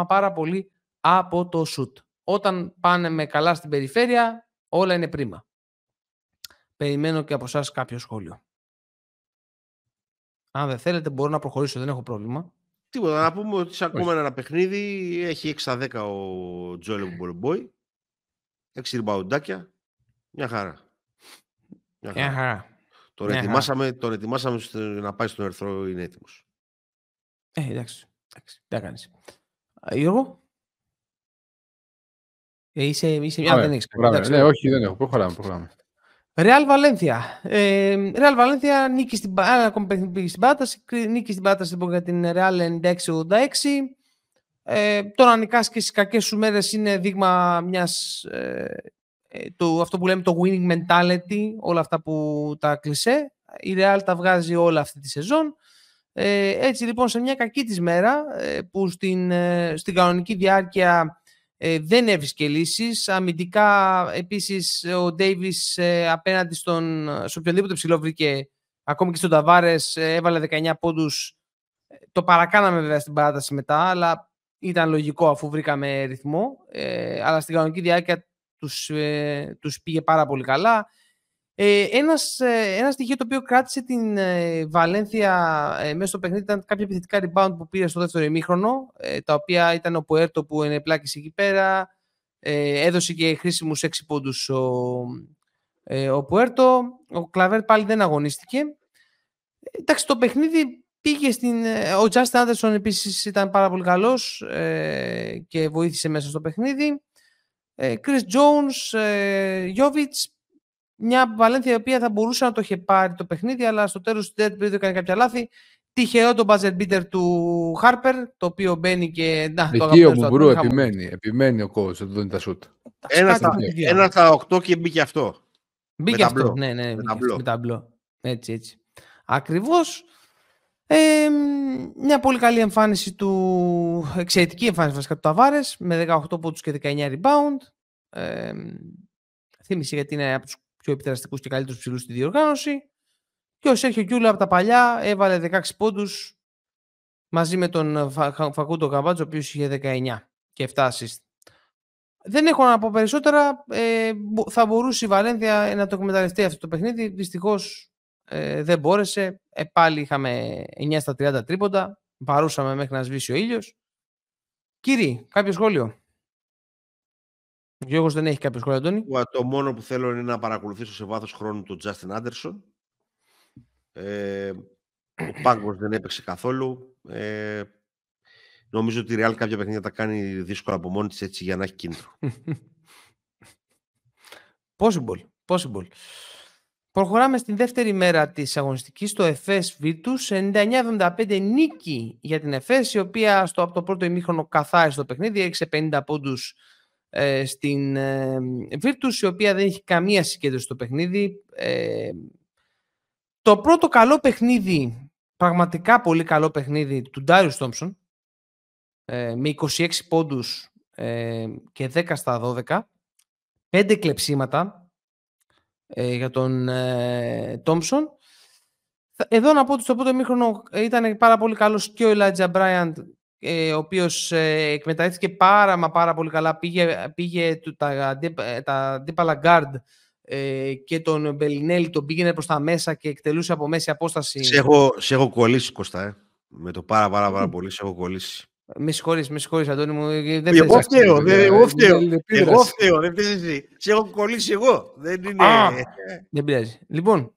πάρα πολύ από το σουτ. Όταν πάνε με καλά στην περιφέρεια, όλα είναι πρίμα. Περιμένω και από εσάς κάποιο σχόλιο. Αν δεν θέλετε, μπορώ να προχωρήσω, δεν έχω πρόβλημα. Τίποτα, να πούμε ότι σε ακόμα ένα παιχνίδι έχει 6-10 ο Τζόελ Μπολμπόι. 6 ριμπαουντάκια. Μια χαρά. Τον ετοιμάσαμε να πάει στον Ερθρό, είναι έτοιμος. Εντάξει, τι θα κάνεις. Γιώργο? Είσαι μια, δεν έχεις κάνει. Ναι, όχι, δεν έχω. Προχωράμε. Real Valencia. Real Valencia νίκη στην παράταση. Νίκη στην παράταση για την Real 96-86. Το να νικάς και στις κακές σου μέρες είναι δείγμα μιας... αυτό που λέμε το winning mentality, όλα αυτά που τα κλισέ. Η Real τα βγάζει όλα αυτή τη σεζόν. Έτσι λοιπόν, σε μια κακή της μέρα, που στην κανονική διάρκεια δεν έβρισκε λύσεις. Αμυντικά επίσης ο Ντέιβις απέναντι σε οποιονδήποτε ψηλό βρήκε, ακόμη και στον Ταβάρες, έβαλε 19 πόντους. Το παρακάναμε βέβαια στην παράταση μετά, αλλά ήταν λογικό αφού βρήκαμε ρυθμό. Αλλά στην κανονική διάρκεια τους πήγε πάρα πολύ καλά. Ένα στοιχείο το οποίο κράτησε την Βαλένθια μέσα στο παιχνίδι ήταν κάποια επιθετικά rebound που πήρε στο δεύτερο ημίχρονο, τα οποία ήταν ο Πουέρτο που ενεπλάκησε εκεί πέρα. Έδωσε και χρήσιμους 6 πόντους ο Πουέρτο. Ο Κλαβέρ πάλι δεν αγωνίστηκε. Εντάξει, το παιχνίδι πήγε ο Τζάστιν Άντερσον επίσης ήταν πάρα πολύ καλός και βοήθησε μέσα στο παιχνίδι. Chris Jones, Jovic, μια Βαλένθια η οποία θα μπορούσε να το είχε πάρει το παιχνίδι, αλλά στο τέλος του τέτοιου δεν έκανε κάποια λάθη. Τυχερό το buzzer beater του Harper, το οποίο μπαίνει και... Εκεί ο Μπουρού επιμένει ο coach, δεν δίνει τα shoot. Ένα στα 8 και μπήκε αυτό. Μπήκε αυτό, ναι, με ταμπλό. Έτσι. Ακριβώς. Μια πολύ καλή εμφάνιση εξαιρετική εμφάνιση βασικά του Ταβάρες με 18 πόντους και 19 rebound. Θύμισε γιατί είναι από τους πιο επιτραστικούς και καλύτερους ψηλούς στη διοργάνωση. Και ο Σέρχιο Κιούλα από τα παλιά έβαλε 16 πόντους μαζί με τον Φακούντο Καμπάτζο, ο οποίος είχε 19 και 7 assist. Δεν έχω να πω περισσότερα. Θα μπορούσε η Βαλένθια να το εκμεταλλευτεί αυτό το παιχνίδι. Δυστυχώς δεν μπόρεσε. Πάλι είχαμε 9 στα 30 τρίποντα. Παρούσαμε μέχρι να σβήσει ο ήλιος. Κύριοι, κάποιο σχόλιο? Ο Γιώργος δεν έχει κάποιο σχόλιο, Αντώνη. Το μόνο που θέλω είναι να παρακολουθήσω σε βάθος χρόνου τον Τζάστιν Άντερσον. Ο Πάγκος δεν έπαιξε καθόλου. Νομίζω ότι η Real κάποια παιχνίδια τα κάνει δύσκολα από μόνη της, έτσι, για να έχει κίνητρο. Possible. Προχωράμε στην δεύτερη μέρα της αγωνιστικής, το Εφές Βίρτους. 99-75 νίκη για την Εφές, η οποία από το πρώτο ημίχρονο καθάρισε το παιχνίδι, έριξε 50 πόντους στην Βίρτους, η οποία δεν είχε καμία συγκέντρωση στο παιχνίδι. Το πρώτο καλό παιχνίδι, πραγματικά πολύ καλό παιχνίδι, του Ντάριους Τόμψον, με 26 πόντους και 10 στα 12, 5 κλεψίματα για τον Τόμψον. Εδώ να πω ότι στο πρώτο ημίχρονο ήταν πάρα πολύ καλός και ο Elijah Bryant, ο οποίος εκμεταλλεύτηκε πάρα πολύ καλά. Πήγε τα αντίπαλα guard και τον Μπελινέλη, τον πήγαινε προς τα μέσα και εκτελούσε από μέση απόσταση. Σε έχω κολλήσει, Κώστα, με το πάρα πολύ σε έχω κολλήσει. Με συγχωρείς, Αντώνη μου. Εγώ φταίω, δεν φταίς εσύ. Σε έχω κολλήσει εγώ. Δεν είναι... Δεν πειράζει. Λοιπόν,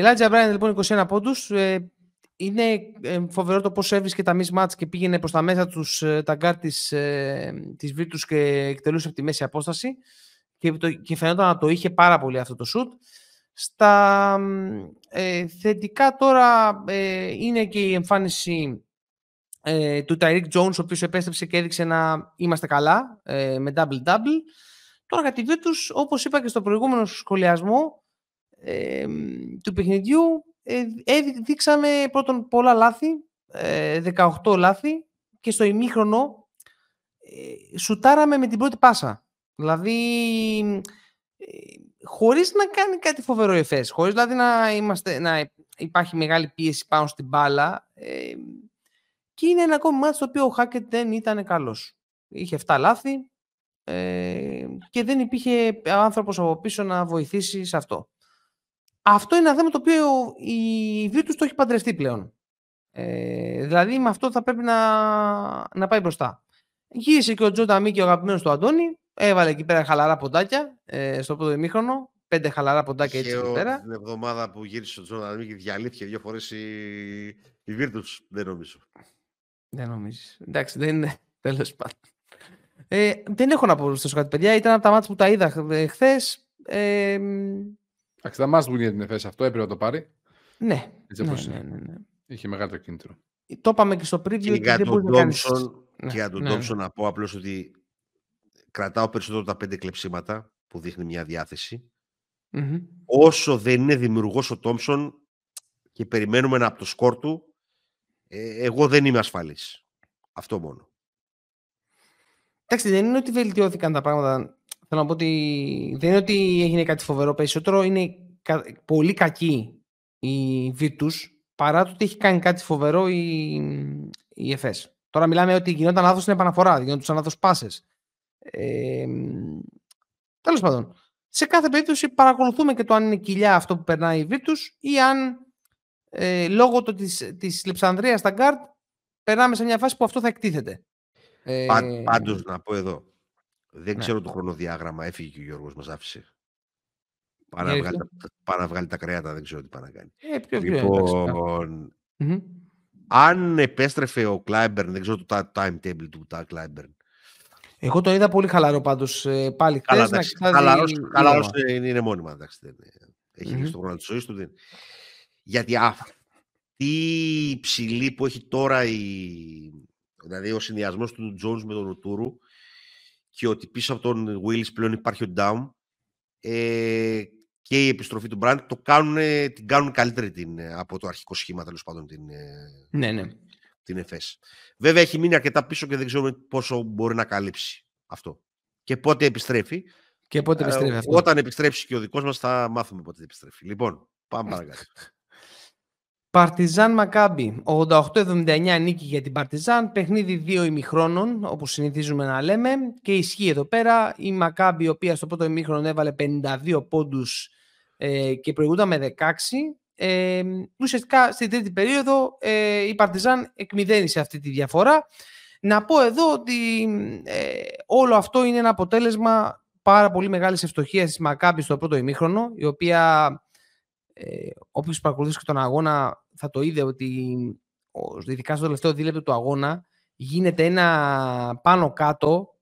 Λάτζα Μπράιν, λοιπόν, 21 πόντους. Είναι φοβερό το πώς έβρισκε τα mismatch και πήγαινε προς τα μέσα τα γκάρ της Βίρτους και εκτελούσε από τη μέση απόσταση. Και φαινόταν να το είχε πάρα πολύ αυτό το σουτ. Στα θετικά τώρα είναι και η εμφάνιση του Ταϊρίκ Τζόουνς, ο οποίος επέστρεψε και έδειξε να είμαστε καλά με double-double. Τώρα για τη Βίρτους, όπως είπα και στο προηγούμενο σχολιασμό του παιχνιδιού, δείξαμε πρώτον πολλά λάθη, 18 λάθη, και στο ημίχρονο σουτάραμε με την πρώτη πάσα. Δηλαδή, χωρίς να κάνει κάτι φοβερό εφές, χωρίς δηλαδή να υπάρχει μεγάλη πίεση πάνω στην μπάλα. Και είναι ένα ακόμη μάτς στο οποίο ο Χάκετ δεν ήταν καλός. Είχε 7 λάθη και δεν υπήρχε άνθρωπος από πίσω να βοηθήσει σε αυτό. Αυτό είναι ένα θέμα το οποίο η Virtus το έχει παντρευτεί πλέον. Δηλαδή με αυτό θα πρέπει να πάει μπροστά. Γύρισε και ο Τζόντα Μίκη, ο αγαπημένος του Αντώνη. Έβαλε εκεί πέρα χαλαρά ποντάκια στο πρώτο ημίχρονο. 5 χαλαρά ποντάκια έτσι εκεί πέρα. Την εβδομάδα που γύρισε ο Τζόντα Μίκη διαλύθηκε 2 φορές η Virtus, δεν νομίζω. Δεν νομίζεις. Εντάξει, δεν είναι. Τέλος πάντων. Δεν έχω να προσθέσω κάτι, παιδιά. Ήταν από τα μάτς που τα είδα χθες. Εντάξει, τα μάτς που είναι την ΕΦΕΣ αυτό, έπρεπε να το πάρει. Ναι. Ναι. Είχε μεγάλο κίνητρο. Το είπαμε και στο preview. Και για τον Ντόμψον να πω απλώς ότι κρατάω περισσότερο τα 5 κλεψίματα που δείχνει μια διάθεση. Mm-hmm. Όσο δεν είναι δημιουργός ο Ντόμψον και περιμένουμε ένα από το σκορ του, εγώ δεν είμαι ασφαλής. Αυτό μόνο. Εντάξει, δεν είναι ότι βελτιώθηκαν τα πράγματα. Θέλω να πω ότι δεν είναι ότι έγινε κάτι φοβερό. Περισσότερο είναι πολύ κακή η Virtus παρά το ότι έχει κάνει κάτι φοβερό η ΕΦΕΣ. Τώρα μιλάμε ότι γινόταν λάθος στην επαναφορά, γινόντουσαν λάθος πάσες. Τέλος πάντων, σε κάθε περίπτωση παρακολουθούμε και το αν είναι κοιλιά αυτό που περνάει η Virtus ή αν λόγω της λειψανδρείας στα γκάρτ περνάμε σε μια φάση που αυτό θα εκτίθεται. Πάντως να πω εδώ, δεν ξέρω το χρονοδιάγραμμα, έφυγε και ο Γιώργος μας άφησε. Παραβγάλει τα κρέατα, δεν ξέρω τι παρακάνει. Λοιπόν, αν επέστρεφε ο Κλάιμπερν, δεν ξέρω το timetable του Κλάιμπερν. Εγώ τον είδα πολύ χαλαρό πάντως πάλι χθες. Χαλαρός είναι μόνιμα, εντάξει. Έχει λύσει το χρόνο της ζωής του. Γιατί αυτή η ψηλή που έχει τώρα δηλαδή ο συνδυασμός του Jones με τον Οτούρου και ότι πίσω από τον Willis πλέον υπάρχει ο Down και η επιστροφή του Brand την κάνουν καλύτερη από το αρχικό σχήμα τέλος πάντων την ΕΦΕΣ. Βέβαια έχει μείνει αρκετά πίσω και δεν ξέρουμε πόσο μπορεί να καλύψει αυτό. Και πότε επιστρέφει. Και πότε επιστρέφει αυτό. Όταν επιστρέψει και ο δικός μας θα μάθουμε πότε επιστρέφει. Λοιπόν, πάμε παρακάτω. Παρτιζάν Μακάμπι, 88-79 νίκη για την Παρτιζάν, παιχνίδι 2 ημιχρόνων, όπως συνηθίζουμε να λέμε, και ισχύει εδώ πέρα. Η Μακάμπι, η οποία στο πρώτο ημιχρόνο έβαλε 52 πόντους και προηγούνταν με 16, ουσιαστικά στην τρίτη περίοδο η Παρτιζάν εκμυδένισε αυτή τη διαφορά. Να πω εδώ ότι όλο αυτό είναι ένα αποτέλεσμα πάρα πολύ μεγάλης ευστοχίας της Μακάμπι στο πρώτο ημίχρονο, η οποία... όποιος παρακολουθήσει και τον αγώνα θα το είδε ότι ειδικά στο τελευταίο δίλεπτο του αγώνα γίνεται ένα πάνω κάτω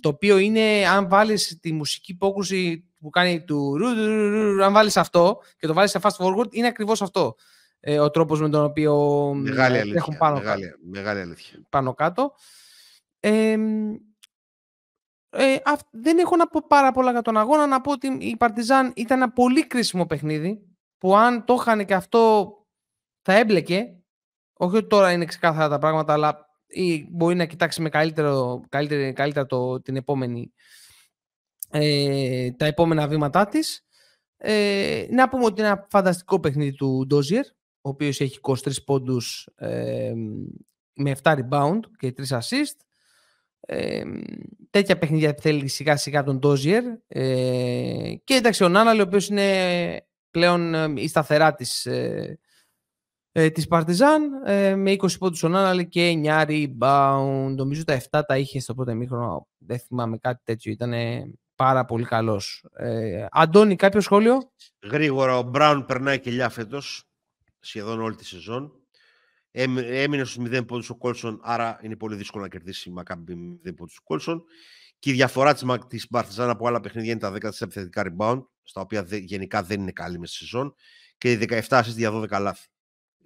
το οποίο είναι, αν βάλεις τη μουσική υπόκρουση που κάνει του αν βάλεις αυτό και το βάλεις σε fast forward, είναι ακριβώς αυτό ο τρόπος με τον οποίο έχουν πάνω κάτω. Δεν έχω να πω πάρα πολλά για τον αγώνα. Να πω ότι η Παρτιζάν ήταν ένα πολύ κρίσιμο παιχνίδι που αν το είχαν και αυτό θα έμπλεκε. Όχι ότι τώρα είναι ξεκάθαρα τα πράγματα, αλλά μπορεί να κοιτάξει με καλύτερα τα επόμενα βήματά της. Να πούμε ότι είναι ένα φανταστικό παιχνίδι του Ντόζιερ, ο οποίος έχει 23 πόντους με 7 rebound και 3 assist. Τέτοια παιχνίδια θέλει σιγά σιγά τον Ντόζιερ και εντάξει ο Νάναλη, ο οποίος είναι πλέον η σταθερά της Παρτιζάν με 20 πόντους ο Νάναλη και 9 rebound. Νομίζω τα 7 τα είχε στο πρώτο ημίχρονο, δεν θυμάμαι κάτι τέτοιο, ήταν πάρα πολύ καλός. Αντώνη, κάποιο σχόλιο? Γρήγορα, ο Μπράουν περνάει κελιά φέτος σχεδόν όλη τη σεζόν. Έμεινε στους 0 πόντους ο Κόλσον, άρα είναι πολύ δύσκολο να κερδίσει η Μακάμπι με 0 πόντους ο Κόλσον. Και η διαφορά της Παρτιζάν από άλλα παιχνίδια είναι τα 10 επιθετικά rebound, στα οποία γενικά δεν είναι καλή μες στη σεζόν, και οι 17 assists για 12 λάθη.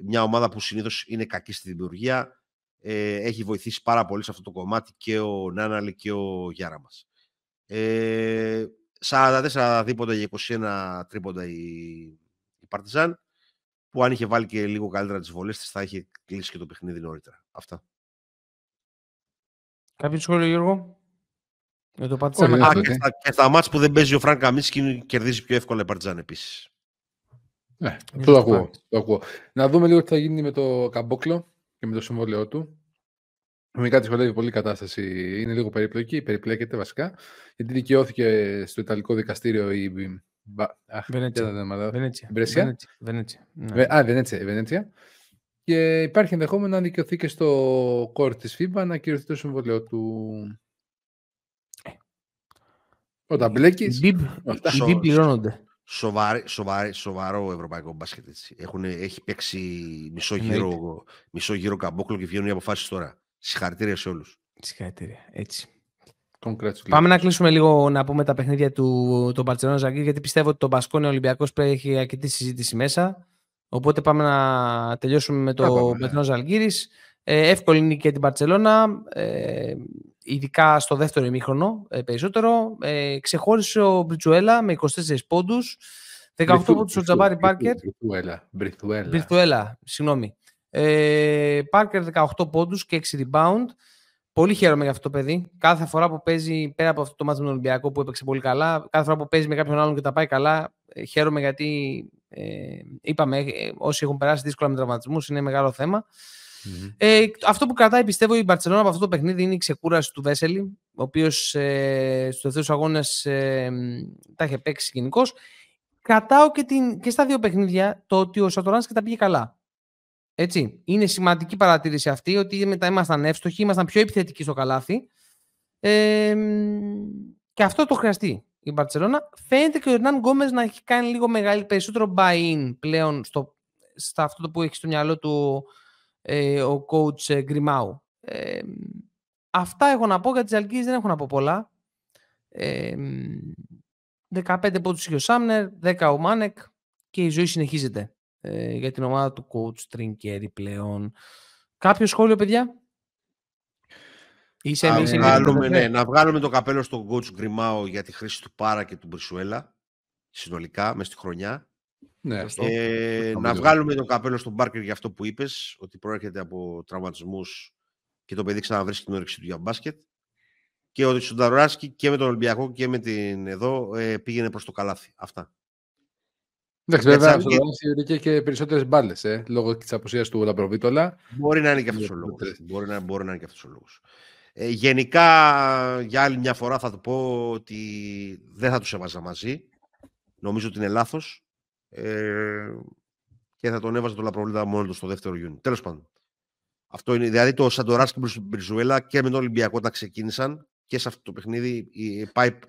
Μια ομάδα που συνήθως είναι κακή στη δημιουργία, έχει βοηθήσει πάρα πολύ σε αυτό το κομμάτι και ο Νάναλη και ο Γιάρα μας. 44 δίποντα για 21 τρίποντα η Παρτιζάν, που αν είχε βάλει και λίγο καλύτερα τις βολές της θα είχε κλείσει και το παιχνίδι νωρίτερα. Αυτά. Κάποιο σχόλιο, Γιώργο? Με το πάτησαμε. Και στα μάτς που δεν παίζει ο Φραν Καμίνσκι κερδίζει πιο εύκολα η Παρτιζάν επίσης. Ναι, το ακούω. Να δούμε λίγο τι θα γίνει με το Καμπόκλο και με το συμβόλαιό του. Νομικά τη χορεύει πολύ η κατάσταση. Είναι λίγο περίπλοκη, περιπλέκεται βασικά. Γιατί δικαιώθηκε στο Ιταλικό δικαστήριο η Βενέτσια. Και υπάρχει ενδεχόμενο να δικαιωθεί και στο κόρ της FIBA να ακυρωθεί το συμβόλαιο του. Όταν μπλέκεις, οι μπιπ πληρώνονται. Σοβαρό ευρωπαϊκό μπάσκετ. Έχει παίξει μισό γύρο Καμπόκλο και βγαίνουν οι αποφάσεις τώρα. Συγχαρητήρια σε όλους. Συγχαρητήρια, έτσι. Πάμε να κλείσουμε λίγο να πούμε τα παιχνίδια του Μπαρτσελόνα Ζαγκύρ, γιατί πιστεύω ότι το Μπασκόνιο Ολυμπιακός έχει αρκετή συζήτηση μέσα. Οπότε πάμε να τελειώσουμε με το Μπαρτσελόνα Ζαλγκύρης. Εύκολη νίκη για την Μπαρτσελόνα, ειδικά στο δεύτερο ημίχρονο περισσότερο. Ξεχώρισε ο Μπριτσουέλα με 24 πόντους, 18 πόντους ο Τζαμπάρι Πάρκερ. Μπριτσουέλα, συγγνώμη. Πάρκερ 18 πόντους και 6 rebound. Πολύ χαίρομαι για αυτό το παιδί. Κάθε φορά που παίζει, πέρα από αυτό το μάθημα του Ολυμπιακού που έπαιξε πολύ καλά, κάθε φορά που παίζει με κάποιον άλλον και τα πάει καλά, χαίρομαι γιατί είπαμε όσοι έχουν περάσει δύσκολα με τραυματισμούς είναι μεγάλο θέμα. Mm-hmm. Αυτό που κρατάει πιστεύω η Μπαρτσελόνα από αυτό το παιχνίδι είναι η ξεκούραση του Βέσελη, ο οποίος στους τελευταίους αγώνες τα είχε παίξει γενικώς. Κρατάω και στα δύο παιχνίδια το ότι ο Σατοράνσκι τα πήγε καλά. Έτσι. Είναι σημαντική παρατήρηση αυτή ότι μετά ήμασταν εύστοχοι, ήμασταν πιο επιθετικοί στο καλάθι και αυτό το χρειαστεί η Μπαρτσελόνα. Φαίνεται και ο Ερνάν Γκόμες να έχει κάνει λίγο περισσότερο buy-in πλέον στα αυτό το που έχει στο μυαλό του ο coach Γκριμάου. Αυτά έχω να πω για τις Ζαλγκύρης, δεν έχω να πω πολλά. 15 πόντους είχε ο Σάμνερ, 10 ο Μάνεκ και η ζωή συνεχίζεται για την ομάδα του coach Trinchieri πλέον. Κάποιο σχόλιο, παιδιά? Να βγάλουμε το καπέλο στον coach Γκριμάου για τη χρήση του Πάρα και του Μπρισουέλα συνολικά μες στη χρονιά. Ναι, να βγάλουμε το καπέλο στον Πάρκερ για αυτό που είπες, ότι προέρχεται από τραυματισμούς και το παιδί ξαναβρίσκει την όρεξη του για μπάσκετ, και ότι στον Ταρουράσκι και με τον Ολυμπιακό και με την εδώ πήγαινε προς το καλάθι. Αυτά. Εντάξει, βέβαια, ο Ταρουράσκι και περισσότερες μπάλες λόγω της απουσίας του Λαμπροβίτολα. Μπορεί να είναι και αυτός ο λόγος. Γενικά, για άλλη μια φορά θα το πω ότι δεν θα τους έβαζα μαζί. Νομίζω ότι είναι λάθος. Και θα τον έβαζε το Λαπροβλήτα μόνο του στο δεύτερο Ιούνι. Τέλος πάντων. Αυτό είναι, δηλαδή το Σαντοράνσκι και Μπριζουέλα και με τον Ολυμπιακό όταν ξεκίνησαν και σε αυτό το παιχνίδι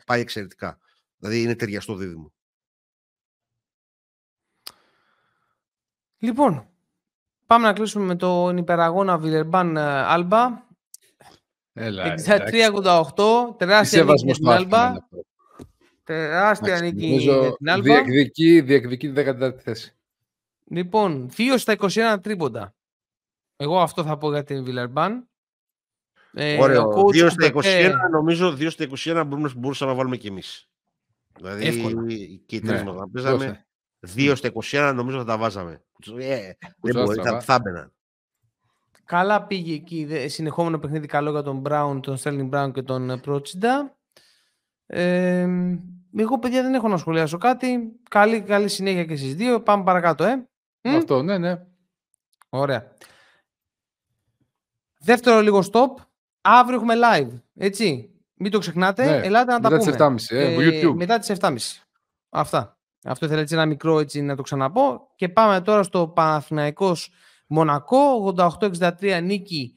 πάει εξαιρετικά. Δηλαδή είναι ταιριαστό δίδυμο. Λοιπόν, πάμε να κλείσουμε με τον υπεραγώνα Βιλερμπάν Άλμπα. 63-88, τεράστια νίκη στην Άλμπα. Τεράστια νίκη στην Άλμπα. Διεκδικεί τη 14η θέση. Λοιπόν, θείος στα 21 τρίποντα. Εγώ αυτό θα πω για την Βιλερμπάν. Ωραίο. 2 στα 21, νομίζω 2 στα 21 μπορούσαμε να βάλουμε κι εμείς. Δηλαδή και οι τρεις μας να παίζαμε. 2 στα 21 νομίζω θα τα βάζαμε. Δεν μπορεί, θα μπαιναν. Καλά πήγε εκεί. Συνεχόμενο παιχνίδι καλό για τον Μπράουν, τον Στέρλινγκ Μπράουν και τον Πρότσιντα. Εγώ, παιδιά, δεν έχω να σχολιάσω κάτι. Καλή συνέχεια και εσείς δύο. Πάμε παρακάτω, Αυτό, ναι. Ωραία. Δεύτερο λίγο stop. Αύριο έχουμε live, έτσι. Μην το ξεχνάτε. Ναι. Ελάτε να μετά τα πούμε. Μετά τις 7.30. Αυτά. Αυτό ήθελα έτσι ένα μικρό έτσι να το ξαναπώ. Και πάμε τώρα στο Παναθηναϊκός Μονακό. 88-63 νίκη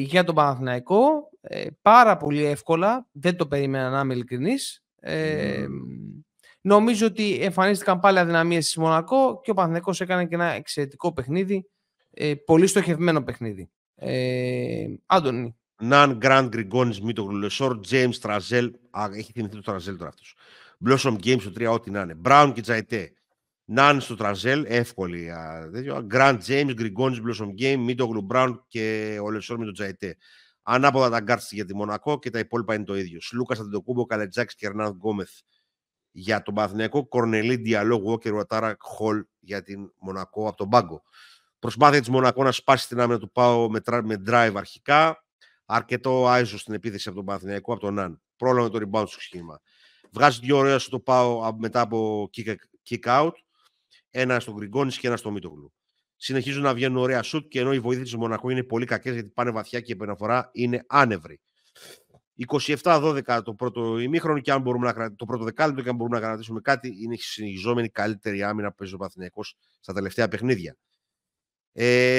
για τον Παναθηναϊκό. Πάρα πολύ εύκολα. Δεν το περίμενα να είμαι ειλικρινής. Νομίζω ότι εμφανίστηκαν πάλι αδυναμίες στη Μονακό και ο Παναθηναϊκός έκανε και ένα εξαιρετικό παιχνίδι. Πολύ στοχευμένο παιχνίδι. Άντωνη. Ναν Γκραντ Γκριγκόνης Μήτογλου Λεσόρ, Τζέιμς Τραζέλ. Έχει θυμηθεί το Τραζέλ τώρα αυτός. Blossom Games στο 3, ό,τι να είναι. Brown και Τζαϊτέ. Ναν στο Τραζέλ, εύκολη. Γκραντ Τζέιμς, Γκριγκόνης, Blossom Game, Μήτογλου Brown και ο Λεσόρ με τον Τζαϊτέ. Ανάποδα τα γκάρτς για τη Μονακό και τα υπόλοιπα είναι το ίδιο. Σλούκα Αντετοκούμπο, Καλετζάκης και Ερνάν Γκόμεθ για τον Παναθηναϊκό. Κορνελή, Διαλόγου και Ρουατάρα Χολ για την Μονακό από τον πάγκο. Προσπάθεια της Μονακό να σπάσει την άμυνα του Πάου με drive αρχικά. αρκετό άιζο στην επίθεση από τον Παναθηναϊκό, από τον Ναν. Πρόλαβε το rebound στο σχήμα. Βγάζει δύο ωραία στο πάω μετά από kick-out. Ένα στον Γκριγκόνης και ένα στο Μίτογλου. Συνεχίζουν να βγαίνουν ωραία σουτ και ενώ οι βοήθειε τη Μονακό είναι πολύ κακέ γιατί πάνε βαθιά και η επαναφορά είναι άνευρη. 27-12 το πρώτο ημίχρονο και αν μπορούμε να κρατήσουμε, το πρώτο δεκάλεπτο και αν μπορούμε να κρατήσουμε κάτι, είναι η συνεχιζόμενη καλύτερη άμυνα που παίζει ο Παναθηναϊκός στα τελευταία παιχνίδια.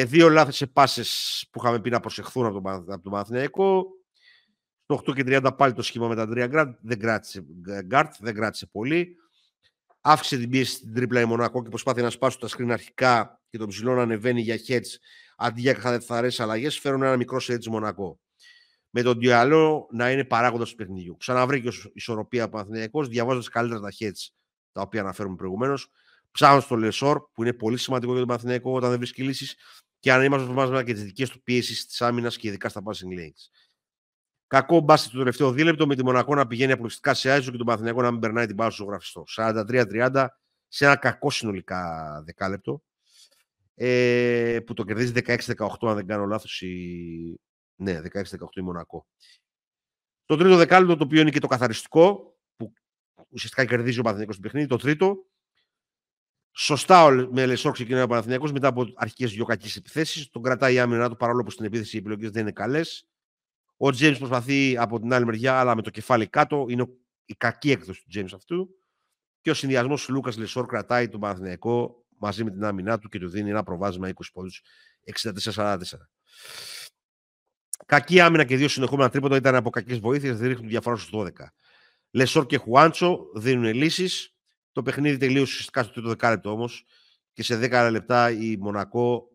Δύο λάθη σε πάσες που είχαμε πει να προσεχθούν από τον Παναθηναϊκό. Το 8:30 πάλι το σχήμα με τα 3 γκάρτ δεν κράτησε πολύ. Αύξησε την πίεση στην τρίπλα η Μονακό και προσπάθησε να σπάσουν τα screen αρχικά και τον ψηλό να ανεβαίνει για heads αντί για καθαρές αλλαγές. Φέρουν ένα μικρό σετ τη Μονακό. Με τον Διαλό να είναι παράγοντας του παιχνιδιού. Ξαναβρήκε ισορροπία ο Παναθηναϊκός, διαβάζοντας καλύτερα τα heads τα οποία αναφέρουμε προηγουμένως. Ψάχνοντας το Λεσόρ, που είναι πολύ σημαντικό για τον Παναθηναϊκό όταν δεν βρίσκει λύσεις. Και αν είμαστε μαζί και τις δικές του πιέσεις της άμυνας και ειδικά στα passing lanes. Κακό μπάσκετ το τελευταίο δίλεπτο με τη Μονακό να πηγαίνει αποκλειστικά σε ISO και τον Παναθηναϊκό να μην περνάει την μπάλα στο ζωγραφιστό. 43-30 σε ένα κακό συνολικά δεκάλεπτο. Που το κερδίζει 16-18, αν δεν κάνω λάθος. Ναι, 16-18 η Μονακό. Το τρίτο δεκάλεπτο, το οποίο είναι και το καθαριστικό, που ουσιαστικά κερδίζει ο Παναθηναϊκός στο παιχνίδι, το τρίτο. Σωστά με Λεσόρ ξεκινάει ο Παναθηναϊκός μετά από αρχικές δυο κακές επιθέσεις. Τον κρατάει η άμυνα του παρόλο που στην επίθεση οι επιλογές δεν είναι καλές. Ο Τζέιμς προσπαθεί από την άλλη μεριά, αλλά με το κεφάλι κάτω. Είναι η κακή έκδοση του Τζέιμς αυτού. Και ο συνδυασμός του Λούκας Λεσόρ κρατάει τον Παναθηναϊκό μαζί με την άμυνά του και του δίνει ένα προβάδισμα 20 πόντους 64-44. Κακή άμυνα και δύο συνεχόμενα τρίποτα ήταν από κακές βοήθειες, δεν ρίχνουν διαφορά στους 12. Λεσόρ και Χουάντσο δίνουν λύσεις. Το παιχνίδι τελείωσε ουσιαστικά στο τρίτο δεκάλεπτο όμως και σε 10 λεπτά η Μονακό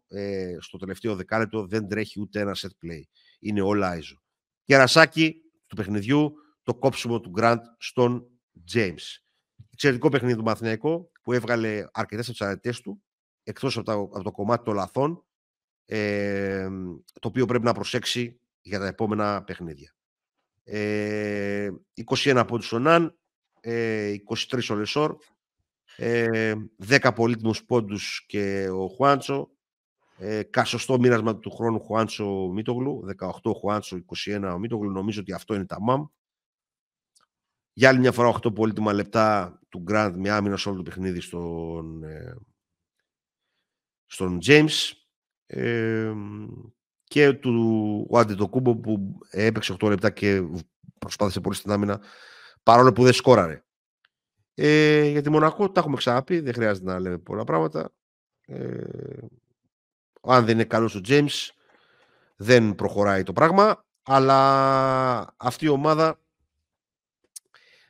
στο τελευταίο δεκάλεπτο δεν τρέχει ούτε ένα set play. Είναι όλα ISO. Κερασάκι του παιχνιδιού, το κόψιμο του Grant στον James. Εξαιρετικό παιχνίδι του Παναθηναϊκού που έβγαλε αρκετές ατσαρετές του εκτός από το κομμάτι των λαθών. Το οποίο πρέπει να προσέξει για τα επόμενα παιχνίδια. 21 πόντους ο Ναν, 23 ο Λεσόρ, 10 πολύτιμους πόντους και ο Χουάντσο, σωστό μοίρασμα του χρόνου Χουάντσο Μίτογλου, 18 ο Χουάντσο, 21 ο Μίτογλου, νομίζω ότι αυτό είναι τα μάμ. Για άλλη μια φορά 8 πολύτιμα λεπτά του Γκραντ με άμυνα σε όλο το παιχνίδι στον James. Και ο Αντετοκούμπο που έπαιξε 8 λεπτά και προσπάθησε πολύ στην άμυνα παρόλο που δεν σκόραρε. Για τη Μονακό τα έχουμε ξαναπεί, δεν χρειάζεται να λέμε πολλά πράγματα. Αν δεν είναι καλός ο James δεν προχωράει το πράγμα, αλλά αυτή η ομάδα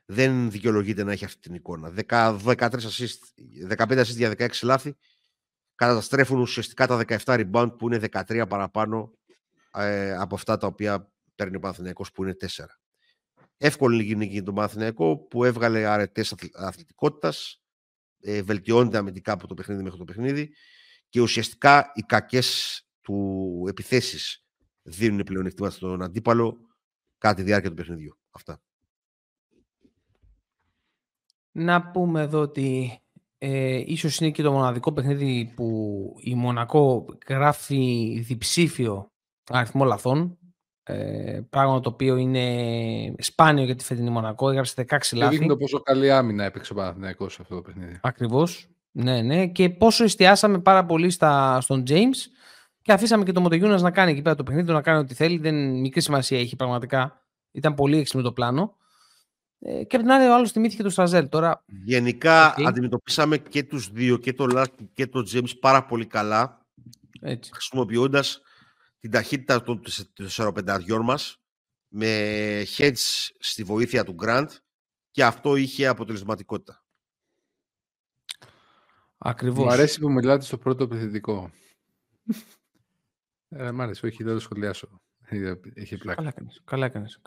δεν δικαιολογείται να έχει αυτή την εικόνα. 13 assist, 15 assist για 16 λάθη. Καταστρέφουν ουσιαστικά τα 17 rebound που είναι 13 παραπάνω από αυτά τα οποία παίρνει ο Παναθηναϊκός που είναι 4. Εύκολη νίκη τον Παναθηναϊκό που έβγαλε αρετές αθλητικότητας, βελτιώνεται αμυντικά από το παιχνίδι μέχρι το παιχνίδι και ουσιαστικά οι κακές του επιθέσεις δίνουν πλεονεκτήματα στον αντίπαλο κατά τη διάρκεια του παιχνιδιού. Αυτά. Να πούμε εδώ ότι ίσως είναι και το μοναδικό παιχνίδι που η Μονακό γράφει διψήφιο αριθμό λαθών, πράγμα το οποίο είναι σπάνιο για τη φετινή Μονακό, έγραψε 16 λάθη. Και δείχνει το πόσο καλή άμυνα έπαιξε ο Παναθηναϊκός σε αυτό το παιχνίδι. Ακριβώς, ναι, και πόσο εστιάσαμε πάρα πολύ στον James και αφήσαμε και τον Μοντεγιούνας να κάνει εκεί πέρα το παιχνίδι, να κάνει ό,τι θέλει, δεν μικρή σημασία έχει πραγματικά, ήταν πολύ έξυπνο το πλάνο. Και από την άλλη, ο άλλος θυμήθηκε τον Στραζέλ. Τώρα... Γενικά, αντιμετωπίσαμε και τους δύο, και τον Λάκη και τον Τζέμις, πάρα πολύ καλά. Χρησιμοποιώντας την ταχύτητα των 4-5 μας με heads στη βοήθεια του Grant και αυτό είχε αποτελεσματικότητα. Ακριβώς. Μου αρέσει που μιλάτε στο πρώτο πληθυντικό. Μ' αρέσει, όχι, δεν το σχολιάσω. Είχε πλάκα. Καλά έκανες.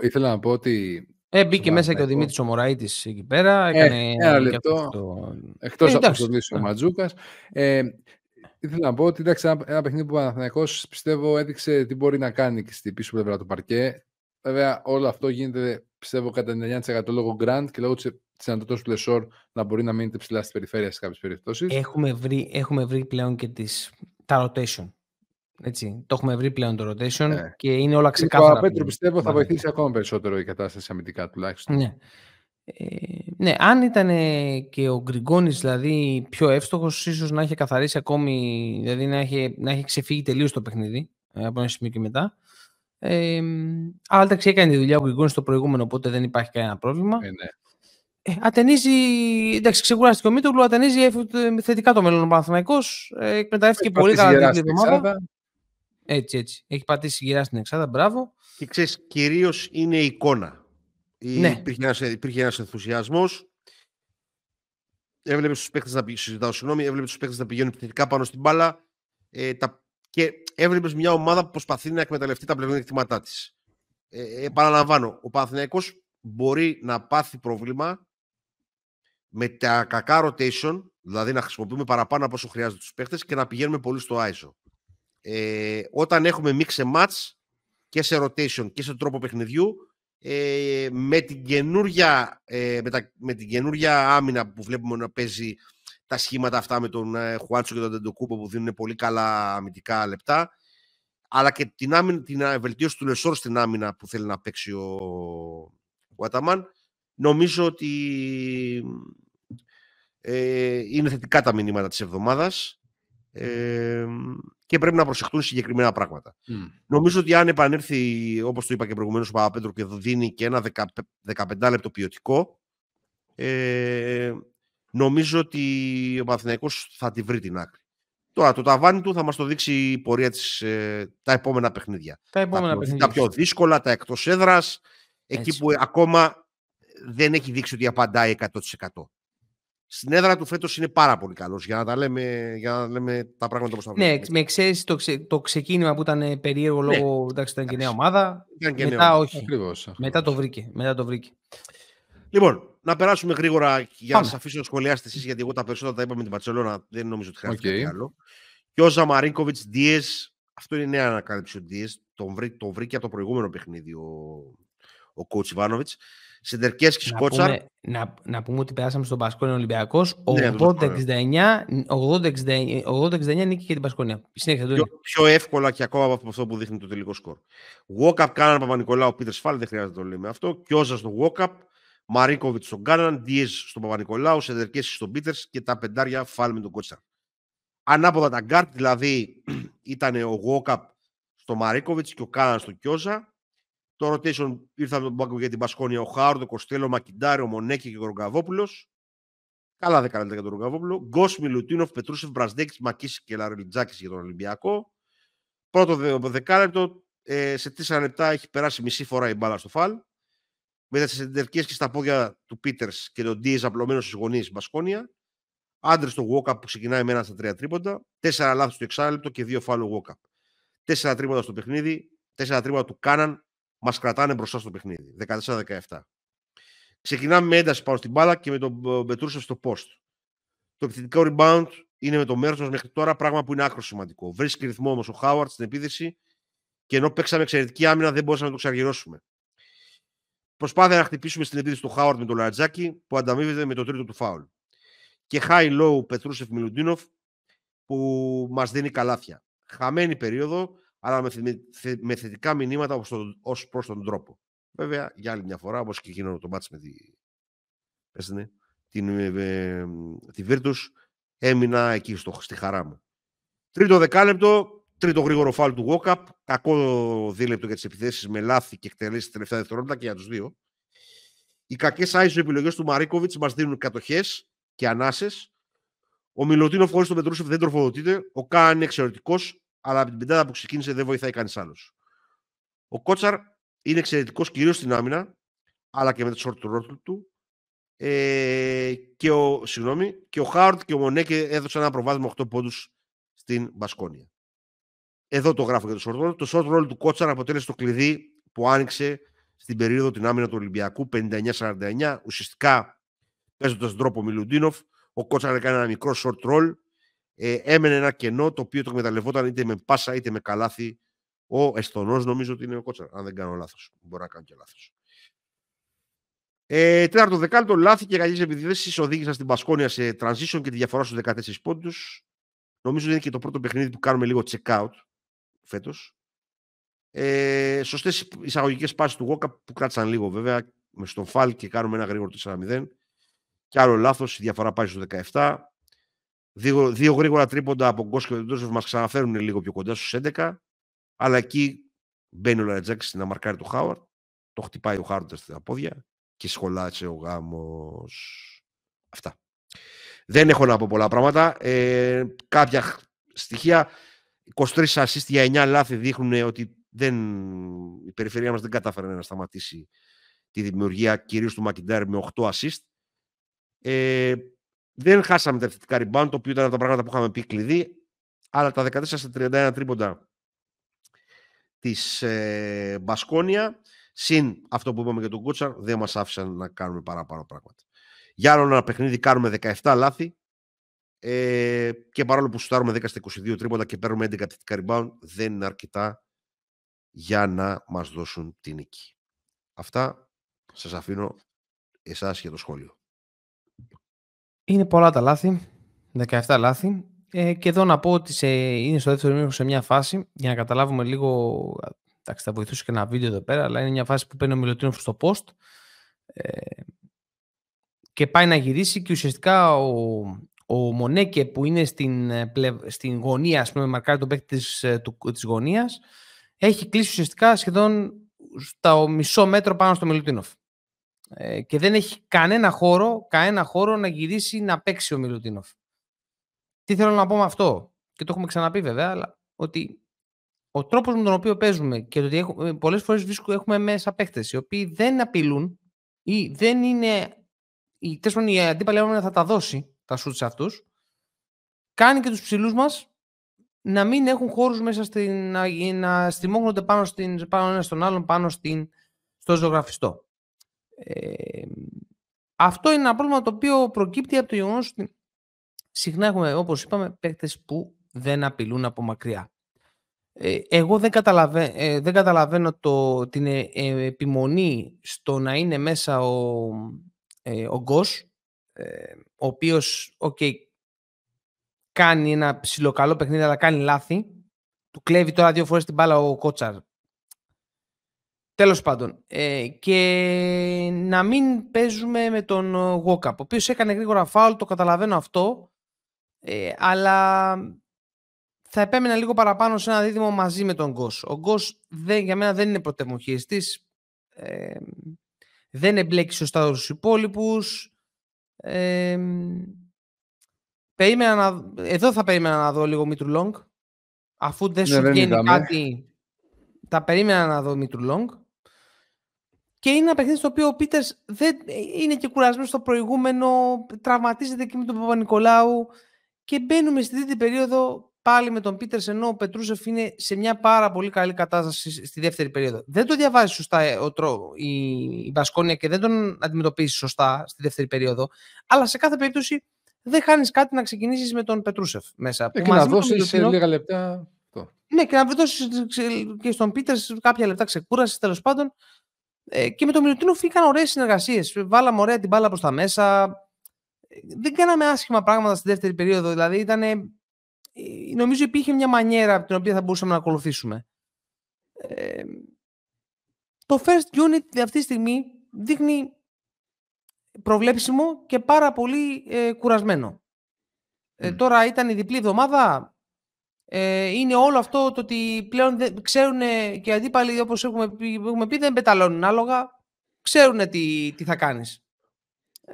Ήθελα να πω ότι. Μπήκε μέσα και ο Δημήτρης ο Μωραΐτης εκεί πέρα. Ένα λεπτό. Εκτός από το δύσκολο ο Ματζούκας. Ήθελα να πω ότι εντάξει, ένα παιχνίδι που ο Παναθηναϊκός πιστεύω έδειξε τι μπορεί να κάνει και στην πίσω πλευρά του παρκέ. Βέβαια, όλο αυτό γίνεται πιστεύω κατά 99% λόγω Grant και λόγω της ανατοτός του Λεσόρ να μπορεί να μείνεται ψηλά στην περιφέρεια σε κάποιες περιπτώσεις. Έχουμε βρει πλέον και τα rotation. Έτσι, το έχουμε βρει πλέον το rotation και είναι όλα ξεκάθαρα. Το Πέτρο πιστεύω θα βοηθήσει ακόμα περισσότερο η κατάσταση αμυντικά τουλάχιστον. Ναι. Ναι, αν ήταν και ο Γκριγκόνης δηλαδή πιο εύστοχος, ίσως να είχε καθαρίσει ακόμη, δηλαδή να έχει ξεφύγει τελείως το παιχνίδι από ένα σημείο και μετά. Αλλά εντάξει, έκανε τη δουλειά ο Γκριγκόνης στο προηγούμενο, οπότε δεν υπάρχει κανένα πρόβλημα. Ναι. Ατενίζει, εντάξει, ξεκουράστηκε ο Μήτογλου, ατενίζει θετικά το μέλλον ο Παναθηναϊκός, εκμεταλλεύτηκε πολύ καλά την εβδομάδα. Έτσι. Έχει πατήσει γυρά στην εξάδα, μπράβο. Και ξέρεις, κυρίως είναι η εικόνα. Ναι. Υπήρχε ένας ενθουσιασμός. Έβλεπες τους παίκτες να πηγαίνουν επιθετικά πάνω στην μπάλα και έβλεπες μια ομάδα που προσπαθεί να εκμεταλλευτεί τα πλεονεκτήματά της. Επαναλαμβάνω, ο Παναθηναϊκός μπορεί να πάθει πρόβλημα με τα κακά rotation, δηλαδή να χρησιμοποιούμε παραπάνω από όσο χρειάζεται τους παίκτες και να πηγαίνουμε πολύ στο ISO. Όταν έχουμε μίξε match και σε rotation και σε τρόπο παιχνιδιού, με την καινούργια άμυνα που βλέπουμε να παίζει τα σχήματα αυτά με τον Χουάντσο και τον Τεντοκούμπο που δίνουν πολύ καλά αμυντικά λεπτά, αλλά και την βελτίωση του Λεσόρ στην άμυνα που θέλει να παίξει ο Αταμάν, νομίζω ότι είναι θετικά τα μηνύματα της εβδομάδας και πρέπει να προσεχτούν συγκεκριμένα πράγματα. Νομίζω ότι αν επανέλθει, όπως το είπα και προηγουμένως, ο Παπαπέτρου και εδώ δίνει και ένα 15 λεπτό ποιοτικό, νομίζω ότι ο Παναθηναϊκός θα τη βρει την άκρη. Τώρα το ταβάνι του θα μας το δείξει η πορεία της τα επόμενα παιχνίδια. Τα πιο δύσκολα, τα εκτός έδρας, εκεί που ακόμα δεν έχει δείξει ότι απαντάει 100%. Στην έδρα του φέτος είναι πάρα πολύ καλός, για να λέμε τα πράγματα όπως τα βλέπουμε. Ναι, με εξαίρεση το ξεκίνημα που ήταν περίεργο λόγω, εντάξει, ήταν και νέα ομάδα. Μετά όχι. Ακριβώς. Μετά το βρήκε. Λοιπόν, να περάσουμε γρήγορα για να σας αφήσω να σχολιάσετε εσείς, γιατί εγώ τα περισσότερα τα είπα με την Μπαρσελόνα, δεν νομίζω ότι χρειάζεται κάτι άλλο. Και ο Ζαμαρίνκοβιτς, Ντίες, αυτό είναι νέα ανακάλυψη ο Ντίες, τον βρήκε από το προηγούμενο παιχνίδι ο coach Ιβάνοβιτς. Σεντερκέσκης, Κότσαρ. Να πούμε ότι περάσαμε στον Πασκόνια Ολυμπιακός. 80-69 νίκη και την Πασκόνια. Πιο εύκολα και ακόμα από αυτό που δείχνει το τελικό σκορ. Walkup Κάναν, Παπα-Νικολάου, Πίτερ Σφάλ, δεν χρειάζεται να το λέμε αυτό. Κιόζα στο Walkup, Μαρίνκοβιτς στον Κάναν, Ντιέζ στον Παπα-Νικολάου, Σεντερκέσκης στον Πίτερ και τα πεντάρια Φάλ με τον Κότσαρ. Ανάποδα τα γκάρτ, δηλαδή ήταν ο Walkup στο Μαρίνκοβιτς και ο Κάναν στο Κιόζα. Το rotation ήρθα από τον Μπάκο για την Πασκόνια, ο Χάουρδο, Κοστέλο, Μακιντάριο, Μονέκη και ο Ρογκαβόπουλος. Καλά 10 λεπτά για τον Ρογκαβόπουλο. Γκος, Μιλουτίνοφ, Πετρούσεφ, Μπρασδέκης, Μακίση και Λαρελιτζάκης για τον Ολυμπιακό. Πρώτο δεκάλεπτο, σε 4 λεπτά έχει περάσει μισή φορά η μπάλα στο φαλ. Μετά στις εντερκές και στα πόδια του Πίτερς και τον Ντίζ απλωμένος στις γωνίες Πασκόνια. Άντρες στο walk-up που ξεκινάει με 1 στα 3 τρίποντα. 4 λάθη στο 6 λεπτό και 2 φάλου walk-up. 4 τρίποντα στο παιχνίδι, 4 τρίποντα του Κάναν. Μας κρατάνε μπροστά στο παιχνίδι. 14-17. Ξεκινάμε με ένταση πάνω στην μπάλα και με τον Πετρούσεφ στο post. Το επιθετικό rebound είναι με το μέρος μας μέχρι τώρα, πράγμα που είναι άκρο σημαντικό. Βρίσκει ρυθμό όμως ο Χάουαρτ στην επίθεση και ενώ παίξαμε εξαιρετική άμυνα δεν μπορούσαμε να το ξαργυρώσουμε. Προσπάθεια να χτυπήσουμε στην επίθεση του Χάουαρτ με τον Λαρτζάκη που ανταμείβεται με το τρίτο του φάουλ. Και high-low Πετρούσεφ Μιλουντίνοφ που μας δίνει καλάθια. Χαμένη περίοδο, αλλά με θετικά μηνύματα ως προς τον τρόπο. Βέβαια, για άλλη μια φορά, όπως και εκείνο το μάτς με τη Virtus, έμεινα εκεί στη χαρά μου. Τρίτο δεκάλεπτο, τρίτο γρήγορο φάουλ του walk-up, κακό δίλεπτο για τις επιθέσεις με λάθη και εκτελέσεις τελευταία δευτερόλεπτα και για τους δύο. Οι κακές ISO επιλογές του Μαρίνκοβιτς μας δίνουν κατοχές και ανάσες. Ο Μιλωτίνοφ χωρίς τον Πετρούσεφ δεν τροφοδοτείται. Ο Καν είναι εξαιρετικός, αλλά από την πεντάδα που ξεκίνησε δεν βοηθάει κανείς άλλος. Ο Κότσαρ είναι εξαιρετικός κυρίως στην άμυνα, αλλά και με το short roll του. Και ο Χάουρντ και ο Μονέκε έδωσαν ένα προβάδισμα 8 πόντους στην Μπασκόνια. Εδώ το γράφω για το short roll. Το short roll του Κότσαρ αποτέλεσε το κλειδί που άνοιξε στην περίοδο την άμυνα του Ολυμπιακού 59-49. Ουσιαστικά παίζοντας τον τρόπο Μιλουντίνοφ, ο Κότσαρ έκανε ένα μικρό short roll. Έμενε ένα κενό το οποίο το εκμεταλλευόταν είτε με πάσα είτε με καλάθι ο Εσθονός, νομίζω ότι είναι ο Κότσαρ, αν δεν κάνω λάθος, μπορεί να κάνω και λάθος. Τέταρτο δεκάλεπτο, λάθη και κακές επιθέσεις οδήγησαν στην Πασκόνια σε transition και τη διαφορά στους 14 πόντους. Νομίζω ότι είναι και το πρώτο παιχνίδι που κάνουμε λίγο check out φέτος. Σωστές εισαγωγικές πάσεις του Γόκα που κράτησαν λίγο βέβαια με στον Φάλ και κάνουμε ένα γρήγορο 4-0. Κι άλλο λάθος, η διαφορά πάει στο 17. Δύο γρήγορα τρίποντα από Γκος και τον Ντόσεφ μας ξαναφέρουν λίγο πιο κοντά στους 11. Αλλά εκεί μπαίνει ο Λαριτζάκης να μαρκάρει το Χάουαρντ. Το χτυπάει ο Χάουαρντ στα πόδια και σχολάτσε ο γάμος. Αυτά. Δεν έχω να πω πολλά πράγματα. Κάποια στοιχεία. 23 ασίστ για 9 λάθη δείχνουν ότι η περιφερειά μας δεν κατάφερε να σταματήσει τη δημιουργία κυρίως του Μακιντάρ με 8 ασίστ. Δεν χάσαμε τα ευθυντικά rebound, το οποίο ήταν από τα πράγματα που είχαμε πει κλειδί, αλλά τα 14 στα 31 τρίποντα της Μπασκόνια, συν αυτό που είπαμε για τον Κούτσαρ, δεν μας άφησαν να κάνουμε παραπάνω πράγματα. Για άλλο ένα παιχνίδι κάνουμε 17 λάθη και παρόλο που σουτάρουμε 10 στα 22 τρίποντα και παίρνουμε 11 ευθυντικά rebound, δεν είναι αρκετά για να μας δώσουν την νίκη. Αυτά, σας αφήνω εσάς για το σχόλιο. Είναι πολλά τα λάθη, 17 λάθη. Και εδώ να πω ότι είναι στο δεύτερο ημίχρονο σε μια φάση, για να καταλάβουμε λίγο, εντάξει, θα βοηθούσε και ένα βίντεο εδώ πέρα, αλλά είναι μια φάση που παίρνει ο Μιλωτίνοφ στο post και πάει να γυρίσει και ουσιαστικά ο Μονέκε που είναι στην γωνία, ας πούμε, μαρκάρει τον παίκτη της γωνίας, έχει κλείσει ουσιαστικά σχεδόν στο μισό μέτρο πάνω στο Μιλουτίνοφ. Και δεν έχει κανένα χώρο να γυρίσει να παίξει ο Μιλουτίνοφ. Τι θέλω να πω με αυτό, και το έχουμε ξαναπεί βέβαια, αλλά ότι ο τρόπος με τον οποίο παίζουμε και το ότι πολλές φορές έχουμε μέσα παίχτες οι οποίοι δεν απειλούν ή δεν είναι. Η αντίπαλη ομάδα θα τα δώσει τα σουτ σε αυτούς, κάνει και τους ψηλούς μας να μην έχουν χώρους μέσα να στριμώχνονται πάνω ένα στον άλλον, πάνω στο ζωγραφιστό. Αυτό είναι ένα πρόβλημα το οποίο προκύπτει από το γεγονός ότι συχνά έχουμε, όπως είπαμε, παίκτες που δεν απειλούν από μακριά. Εγώ δεν καταλαβαίνω την επιμονή στο να είναι μέσα ο Γκος, ο οποίος κάνει ένα ψιλοκαλό παιχνίδι αλλά κάνει λάθη. Του κλέβει τώρα 2 φορές την μπάλα ο Κότσαρ. Τέλος πάντων, και να μην παίζουμε με τον Γόκαπ, ο οποίος έκανε γρήγορα φάουλ, το καταλαβαίνω αυτό, αλλά θα επέμενα λίγο παραπάνω σε ένα δίδυμο μαζί με τον Γκος. Ο Γκος για μένα δεν είναι πρωτεμοχιεστής, δεν εμπλέκει σωστά τους υπόλοιπους. Εδώ θα περίμενα να δω λίγο Μήτρου Λόγκ, αφού δεν σου βγαίνει κάτι. Τα περίμενα να δω Μήτρου Λόγκ. Και είναι ένα παιχνίδι στο οποίο ο Πίτερς δεν είναι και κουρασμένος στο προηγούμενο, τραυματίζεται και με τον Παπα-Νικολάου και μπαίνουμε στη τρίτη περίοδο πάλι με τον Πίτερς, ενώ ο Πετρούσεφ είναι σε μια πάρα πολύ καλή κατάσταση στη δεύτερη περίοδο. Δεν το διαβάζει σωστά η Μπασκόνια και δεν τον αντιμετωπίζει σωστά στη δεύτερη περίοδο, αλλά σε κάθε περίπτωση δεν χάνεις κάτι να ξεκινήσεις με τον Πετρούσεφ μέσα. Και να δώσεις σε λίγα λεπτά. Ναι, και να βρεθώσει και στον Πίτερς κάποια λεπτά ξεκούραση, τέλος πάντων. Και με τον Μιλουτίνοφ είχαν ωραίες συνεργασίες. Βάλαμε ωραία την μπάλα προς τα μέσα. Δεν κάναμε άσχημα πράγματα στη δεύτερη περίοδο. Δηλαδή, νομίζω υπήρχε μια μανιέρα από την οποία θα μπορούσαμε να ακολουθήσουμε. Το first unit αυτή τη στιγμή δείχνει προβλέψιμο και πάρα πολύ κουρασμένο. Τώρα ήταν η διπλή εβδομάδα. Είναι όλο αυτό το ότι πλέον ξέρουν και οι αντίπαλοι, όπως έχουμε πει, δεν πεταλώνουν άλογα, ξέρουν τι θα κάνεις.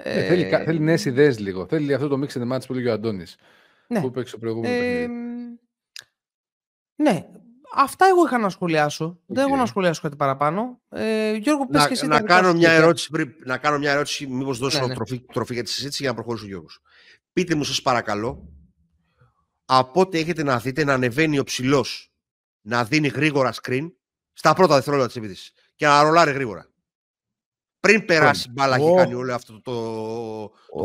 Θέλει νέες ιδέες λίγο. Θέλει αυτό το μίξ εν μάτς που λέγει ο Αντώνης, ναι, που παίξει το προηγούμενο παιχνίδι. Ναι, αυτά εγώ είχα να σχολιάσω. Okay. Δεν έχω να σχολιάσω κάτι παραπάνω. Γιώργο, πες και εσύ. Να κάνω μια ερώτηση, μήπως δώσω τροφή για τη συζήτηση για να προχωρήσει ο Γιώργος. Πείτε μου, σας παρακαλώ, από ό,τι έχετε να δείτε, να ανεβαίνει ο ψηλός να δίνει γρήγορα screen στα πρώτα δευτερόλεπτα της επίθεσης και να ρολάρει γρήγορα. Πριν περάσει μπάλα έχει κάνει όλο αυτό το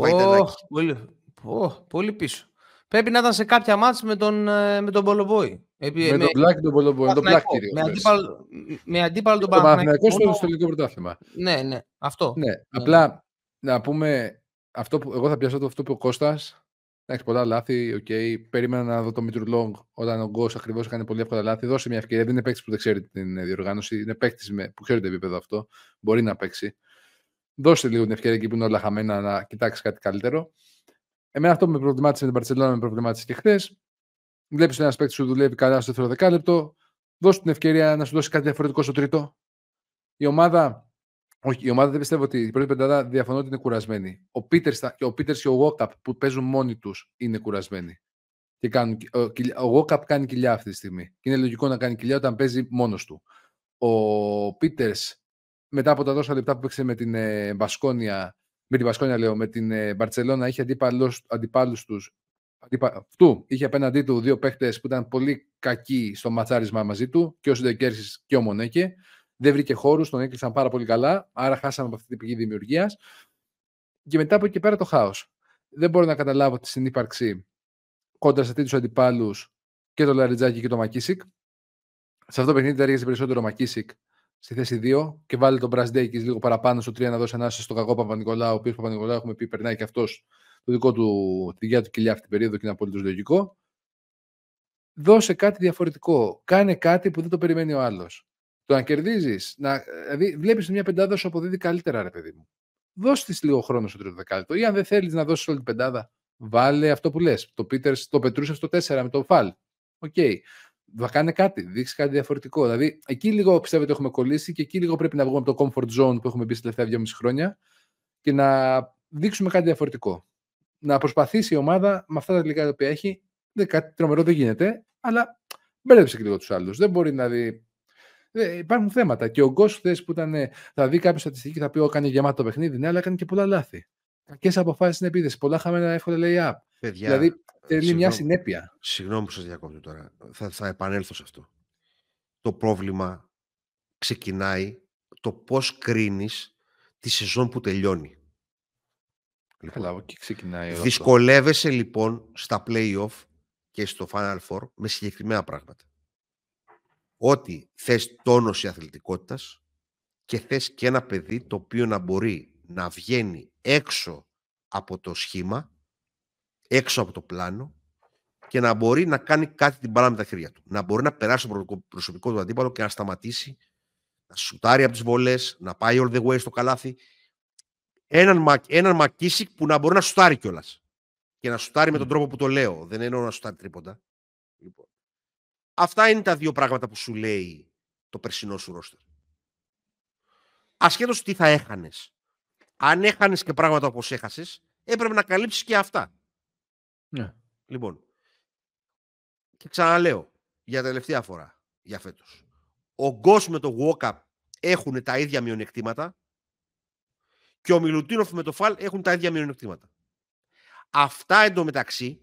γαϊτεδάκι. Πολύ πίσω. Πρέπει να ήταν σε κάποια μάτς με τον Πολομπόη. Με τον Black και τον Πολομπόη. Με αντίπαλο τον Παναθηναϊκό στο ελληνικό πρωτάθλημα. Ναι, αυτό. Απλά να πούμε, εγώ θα πιάσω αυτό που ο Κώστας Εντάξει, πολλά λάθη. Okay. Περίμενα να δω το Μητρουλόγκ όταν ο Γκος ακριβώς έκανε πολύ εύκολα λάθη. Δώσε μια ευκαιρία. Δεν είναι παίκτης που δεν ξέρει την διοργάνωση. Είναι παίκτης που ξέρει το επίπεδο αυτό. Μπορεί να παίξει. Δώσε λίγο την ευκαιρία εκεί που είναι όλα χαμένα να κοιτάξει κάτι καλύτερο. Εμένα αυτό που με προβλημάτισε με την Μπαρτσελόνα, με προβλημάτισε και χθες. Βλέπεις ένα παίκτη που δουλεύει καλά στο δεύτερο δεκάλεπτο. Δώσε την ευκαιρία να σου δώσει κάτι διαφορετικό στο τρίτο. Η ομάδα. Όχι, η ομάδα δεν πιστεύω ότι η πρώτη πεντάδα διαφωνώ ότι είναι κουρασμένη. Ο Πίτερς και ο Γόκαπ που παίζουν μόνοι τους είναι κουρασμένοι. Και κάνουν, ο Γόκαπ κάνει κοιλιά αυτή τη στιγμή. Και είναι λογικό να κάνει κοιλιά όταν παίζει μόνος του. Ο Πίτερς μετά από τα τόσα λεπτά που παίξε με την Μπασκόνια, με την Μπαρτσελόνα, είχε αντιπάλους τους. Αυτού είχε απέναντί του δύο παίχτες που ήταν πολύ κακοί στο ματσάρισμα μαζί του, και ο Σιντεκέρσης και ο Μονέκε. Δεν βρήκε χώρους, τον έκλεισαν πάρα πολύ καλά, άρα χάσαμε από αυτή την πηγή δημιουργίας. Και μετά από εκεί πέρα το χάος. Δεν μπορώ να καταλάβω τη συνύπαρξη κόντρα σε τέτοιους αντιπάλους και το Λαριτζάκη και το Μακίσικ. Σε αυτό το παιχνίδι ταιριάζει περισσότερο ο Μακίσικ στη θέση 2 και βάλει τον Μπρασντέικης λίγο παραπάνω στο 3 να δώσει ανάσταση στον κακό Παπα-Νικολάου, ο οποίος Παπα-Νικολάου έχουμε πει περνάει και αυτός το δικό του, τη δικιά του κοιλιά αυτή την περίοδο και είναι απολύτως λογικό. Δώσε κάτι διαφορετικό. Κάνε κάτι που δεν το περιμένει ο άλλος. Το να κερδίζεις, δηλαδή βλέπεις μια πεντάδα σου αποδίδει καλύτερα, ρε παιδί μου. Δώσ' της λίγο χρόνο στο τρίτο δεκάλεπτο. Ή αν δεν θέλεις να δώσεις όλη την πεντάδα, βάλε αυτό που λες. Το Πίτερς, το Πετρούσεφ στο 4 με το Φαλ. Οκ. Θα κάνει κάτι, δείξει κάτι διαφορετικό. Δηλαδή εκεί λίγο πιστεύω ότι έχουμε κολλήσει και εκεί λίγο πρέπει να βγούμε από το comfort zone που έχουμε μπει στα τελευταία 2,5 χρόνια και να δείξουμε κάτι διαφορετικό. Να προσπαθήσει η ομάδα με αυτά τα τελικά που έχει. Κάτι τρομερό δεν γίνεται, αλλά μπέρδεψε και λίγο τους άλλους. Δεν μπορεί να δει. Υπάρχουν θέματα. Και ο Γκος χθες που ήταν. Θα δει κάποιο στατιστική, θα πει: έκανε γεμάτο το παιχνίδι. Ναι, αλλά έκανε και πολλά λάθη. Κακές αποφάσεις στην επίθεση. Πολλά χαμένα εύκολα lay-up. Δηλαδή θέλει μια συνέπεια. Συγγνώμη που σας διακόπτω τώρα. Θα επανέλθω σε αυτό. Το πρόβλημα ξεκινάει το πώς κρίνεις τη σεζόν που τελειώνει. Λοιπόν, δυσκολεύεσαι λοιπόν στα play-off και στο Final Four με συγκεκριμένα πράγματα. Ότι θες τόνωση αθλητικότητας και θες και ένα παιδί το οποίο να μπορεί να βγαίνει έξω από το σχήμα, έξω από το πλάνο και να μπορεί να κάνει κάτι την μπάλα με τα χέρια του. Να μπορεί να περάσει το προσωπικό του αντίπαλο και να σταματήσει, να σουτάρει από τις βολές, να πάει all the way στο καλάθι. Έναν Μακίσικ που να μπορεί να σουτάρει κιόλας. Και να σουτάρει με τον τρόπο που το λέω. Δεν εννοώ να σουτάρει τρίποντα. Λοιπόν. Αυτά είναι τα δύο πράγματα που σου λέει το περσινό σου ρόστερ. Ασχέτως τι θα έχανες. Αν έχανες και πράγματα όπως έχασες, έπρεπε να καλύψεις και αυτά. Ναι. Λοιπόν, και ξαναλέω, για τελευταία φορά, για φέτος. Ο Γκος με το Walkup έχουν τα ίδια μειονεκτήματα και ο Μιλουτίνοφ με το Φαλ έχουν τα ίδια μειονεκτήματα. Αυτά εντωμεταξύ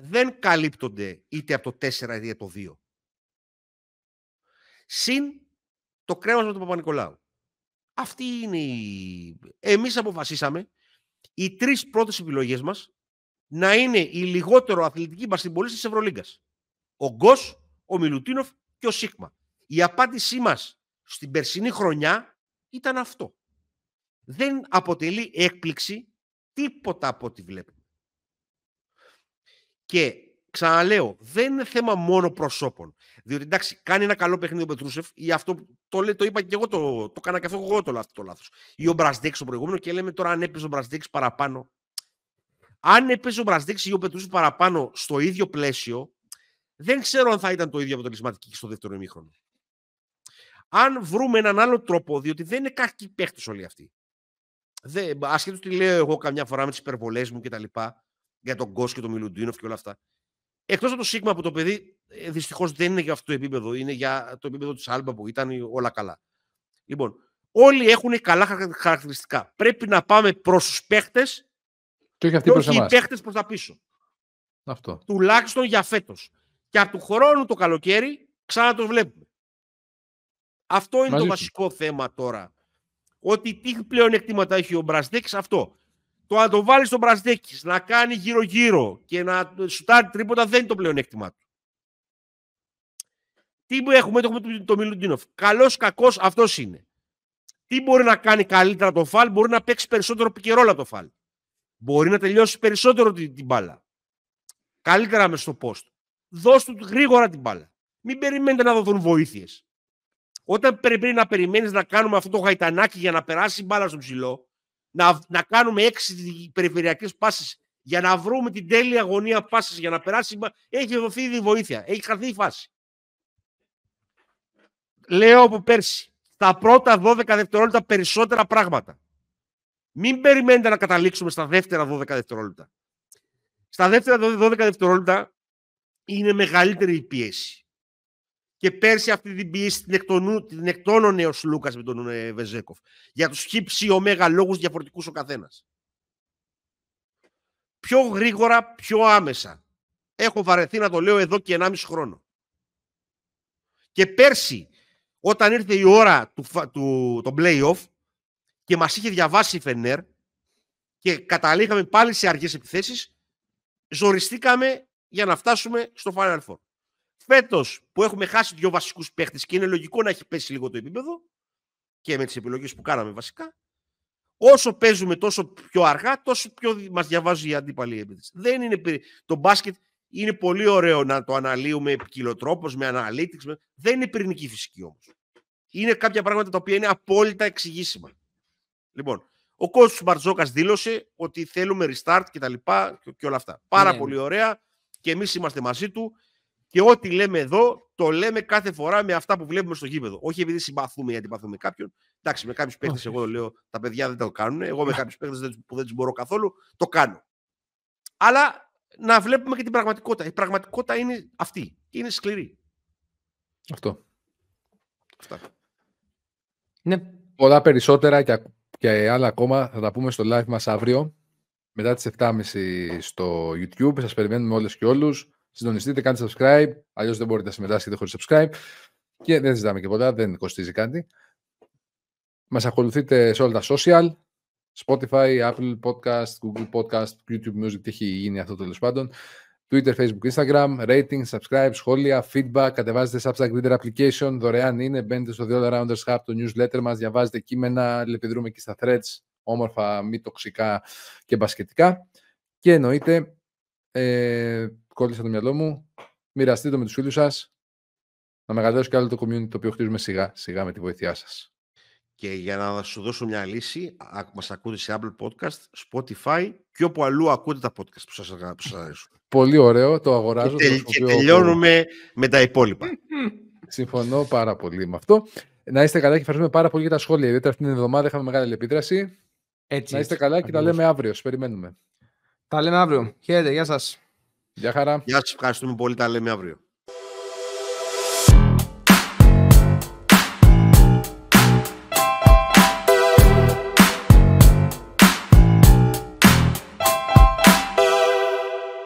δεν καλύπτονται είτε από το 4 είτε από το 2. Συν το κρέμα με τον Παπα-Νικολάου. Αυτή είναι η... Εμείς αποφασίσαμε οι τρεις πρώτες επιλογές μας να είναι οι λιγότερο αθλητικοί μπασκετμπολίστες της Ευρωλίγκας. Ο Γκος, ο Μιλουτίνοφ και ο Σίγμα. Η απάντησή μας στην περσινή χρονιά ήταν αυτό. Δεν αποτελεί έκπληξη τίποτα από ό,τι βλέπουμε. Και ξαναλέω, δεν είναι θέμα μόνο προσώπων. Διότι εντάξει, κάνει ένα καλό παιχνίδι ο Πετρούσεφ, ή αυτό το είπα και εγώ, το κάνα και αυτό εγώ το λάθος. Ή ο Μπρασδέξ το προηγούμενο, και λέμε τώρα αν έπαιζε ο Μπρασδέξ παραπάνω. Αν έπαιζε ο Μπρασδέξ ή ο Πετρούσεφ παραπάνω στο ίδιο πλαίσιο, δεν ξέρω αν θα ήταν το ίδιο αποτελεσματική στο δεύτερο ημίχρονο. Αν βρούμε έναν άλλο τρόπο, διότι δεν είναι κακοί παίχτες όλοι αυτοί. Ασχέτως τι λέω εγώ καμιά φορά με τις υπερβολές μου και τα λοιπά, για τον Γκος και τον Μιλουντίνοφ και όλα αυτά. Εκτός από το Σίγμα που το παιδί δυστυχώς δεν είναι για αυτό το επίπεδο, είναι για το επίπεδο της Άλμπα που ήταν όλα καλά. Λοιπόν, όλοι έχουν καλά χαρακτηριστικά. Πρέπει να πάμε προς τους παίχτες και όχι οι παίχτες προς τα πίσω. Αυτό. Τουλάχιστον για φέτος. Και από του χρόνου το καλοκαίρι ξανά το βλέπουμε. Αυτό είναι το βασικό θέμα τώρα. Ότι τι πλεονεκτήματα έχει ο Μπρασδέκης αυτό. Το να το βάλει στον Μπρασδέκης να κάνει γύρω-γύρω και να σουτάρει τρίποτα δεν είναι το πλεονέκτημά του. Τι που έχουμε το Μιλουτίνοφ. Καλός κακός αυτός είναι. Τι μπορεί να κάνει καλύτερα το Φαλ, μπορεί να παίξει περισσότερο πικερόλα το Φαλ. Μπορεί να τελειώσει περισσότερο την μπάλα. καλύτερα μες στο post. Δώσ' του γρήγορα την μπάλα. Μην περιμένετε να δοθούν βοήθειες. Όταν πρέπει να περιμένεις να κάνουμε αυτό το γαϊτανάκι για να περάσει η μπάλα στον ψηλό, να κάνουμε 6 περιφερειακές πάσεις για να βρούμε την τέλεια γωνία πάσης για να περάσει η μπάλα, έχει δοθεί ήδη βοήθεια. Έχει χαθεί η φάση. Λέω από πέρσι, τα πρώτα 12 δευτερόλεπτα περισσότερα πράγματα. Μην περιμένετε να καταλήξουμε στα δεύτερα 12 δευτερόλεπτα. Στα δεύτερα 12 δευτερόλεπτα είναι μεγαλύτερη η πίεση. Και πέρσι αυτή την πίεση την εκτόνωνε ο Σλούκας με τον Βεζέκοφ. Για τους χύψη ωμέγα λόγους διαφορετικούς ο καθένας. Πιο γρήγορα, πιο άμεσα. Έχω βαρεθεί να το λέω εδώ και 1,5 χρόνο. Και πέρσι, όταν ήρθε η ώρα των play-off και μας είχε διαβάσει η Φενέρ και καταλήγαμε πάλι σε αργές επιθέσεις, ζοριστήκαμε για να φτάσουμε στο Final Four. Φέτος που έχουμε χάσει 2 βασικούς παίχτες και είναι λογικό να έχει πέσει λίγο το επίπεδο και με τις επιλογές που κάναμε βασικά, όσο παίζουμε τόσο πιο αργά, τόσο πιο μας διαβάζει η αντίπαλη επίθεση. Δεν είναι το μπάσκετ. Είναι πολύ ωραίο να το αναλύουμε ποικιλοτρόπως, με analytics. Δεν είναι πυρηνική φυσική όμως. Είναι κάποια πράγματα τα οποία είναι απόλυτα εξηγήσιμα. Λοιπόν, ο Κώστας Μπαρτζόκας δήλωσε ότι θέλουμε restart και τα λοιπά και όλα αυτά. Πάρα πολύ ωραία και εμείς είμαστε μαζί του και ό,τι λέμε εδώ το λέμε κάθε φορά με αυτά που βλέπουμε στο γήπεδο. Όχι επειδή συμπαθούμε ή αντιπαθούμε κάποιον. Εντάξει, με κάποιους παίκτες εγώ λέω τα παιδιά δεν το κάνουν. Εγώ με κάποιους παίκτες που δεν τους μπορώ καθόλου το κάνω. Αλλά να βλέπουμε και την πραγματικότητα. Η πραγματικότητα είναι αυτή. Είναι σκληρή. Αυτό. Αυτά. Ναι. Πολλά περισσότερα και άλλα ακόμα θα τα πούμε στο live μας αύριο μετά τις 7.30 στο YouTube. Σας περιμένουμε όλες και όλους. Συντονιστείτε, κάντε subscribe. Αλλιώς δεν μπορείτε να συμμετάσχετε χωρίς subscribe. Και δεν ζητάμε και πολλά. Δεν κοστίζει κάτι. Μας ακολουθείτε σε όλα τα social. Spotify, Apple Podcast, Google Podcast, YouTube Music, τι έχει γίνει αυτό τέλος πάντων. Twitter, Facebook, Instagram, rating, subscribe, σχόλια, feedback, κατεβάζετε Substack Reader Application, δωρεάν είναι, μπαίνετε στο The All Arounders Hub, το newsletter μας, διαβάζετε κείμενα, λεπιδρούμε εκεί στα threads, όμορφα, μη τοξικά και μπασκετικά. Και εννοείται, κόλλησα το μυαλό μου, μοιραστείτε το με τους φίλους σας, να μεγαλώσει και άλλο το community το οποίο χτίζουμε σιγά σιγά με τη βοήθειά σας. Και για να σου δώσω μια λύση, μας ακούτε σε Apple Podcast, Spotify και όπου αλλού ακούτε τα podcast που σας αρέσουν. Πολύ ωραίο, το αγοράζω. Και τελειώνουμε με τα υπόλοιπα. Συμφωνώ πάρα πολύ με αυτό. Να είστε καλά και ευχαριστούμε πάρα πολύ για τα σχόλια. Ιδιαίτερα αυτήν την εβδομάδα είχαμε μεγάλη επίδραση. Να είστε καλά και τα λέμε αύριο. Σας περιμένουμε. Τα λέμε αύριο. Χαίρετε, γεια σας. Γεια χαρά. Γεια σας, ευχαριστούμε πολύ. Τα λέμε αύριο.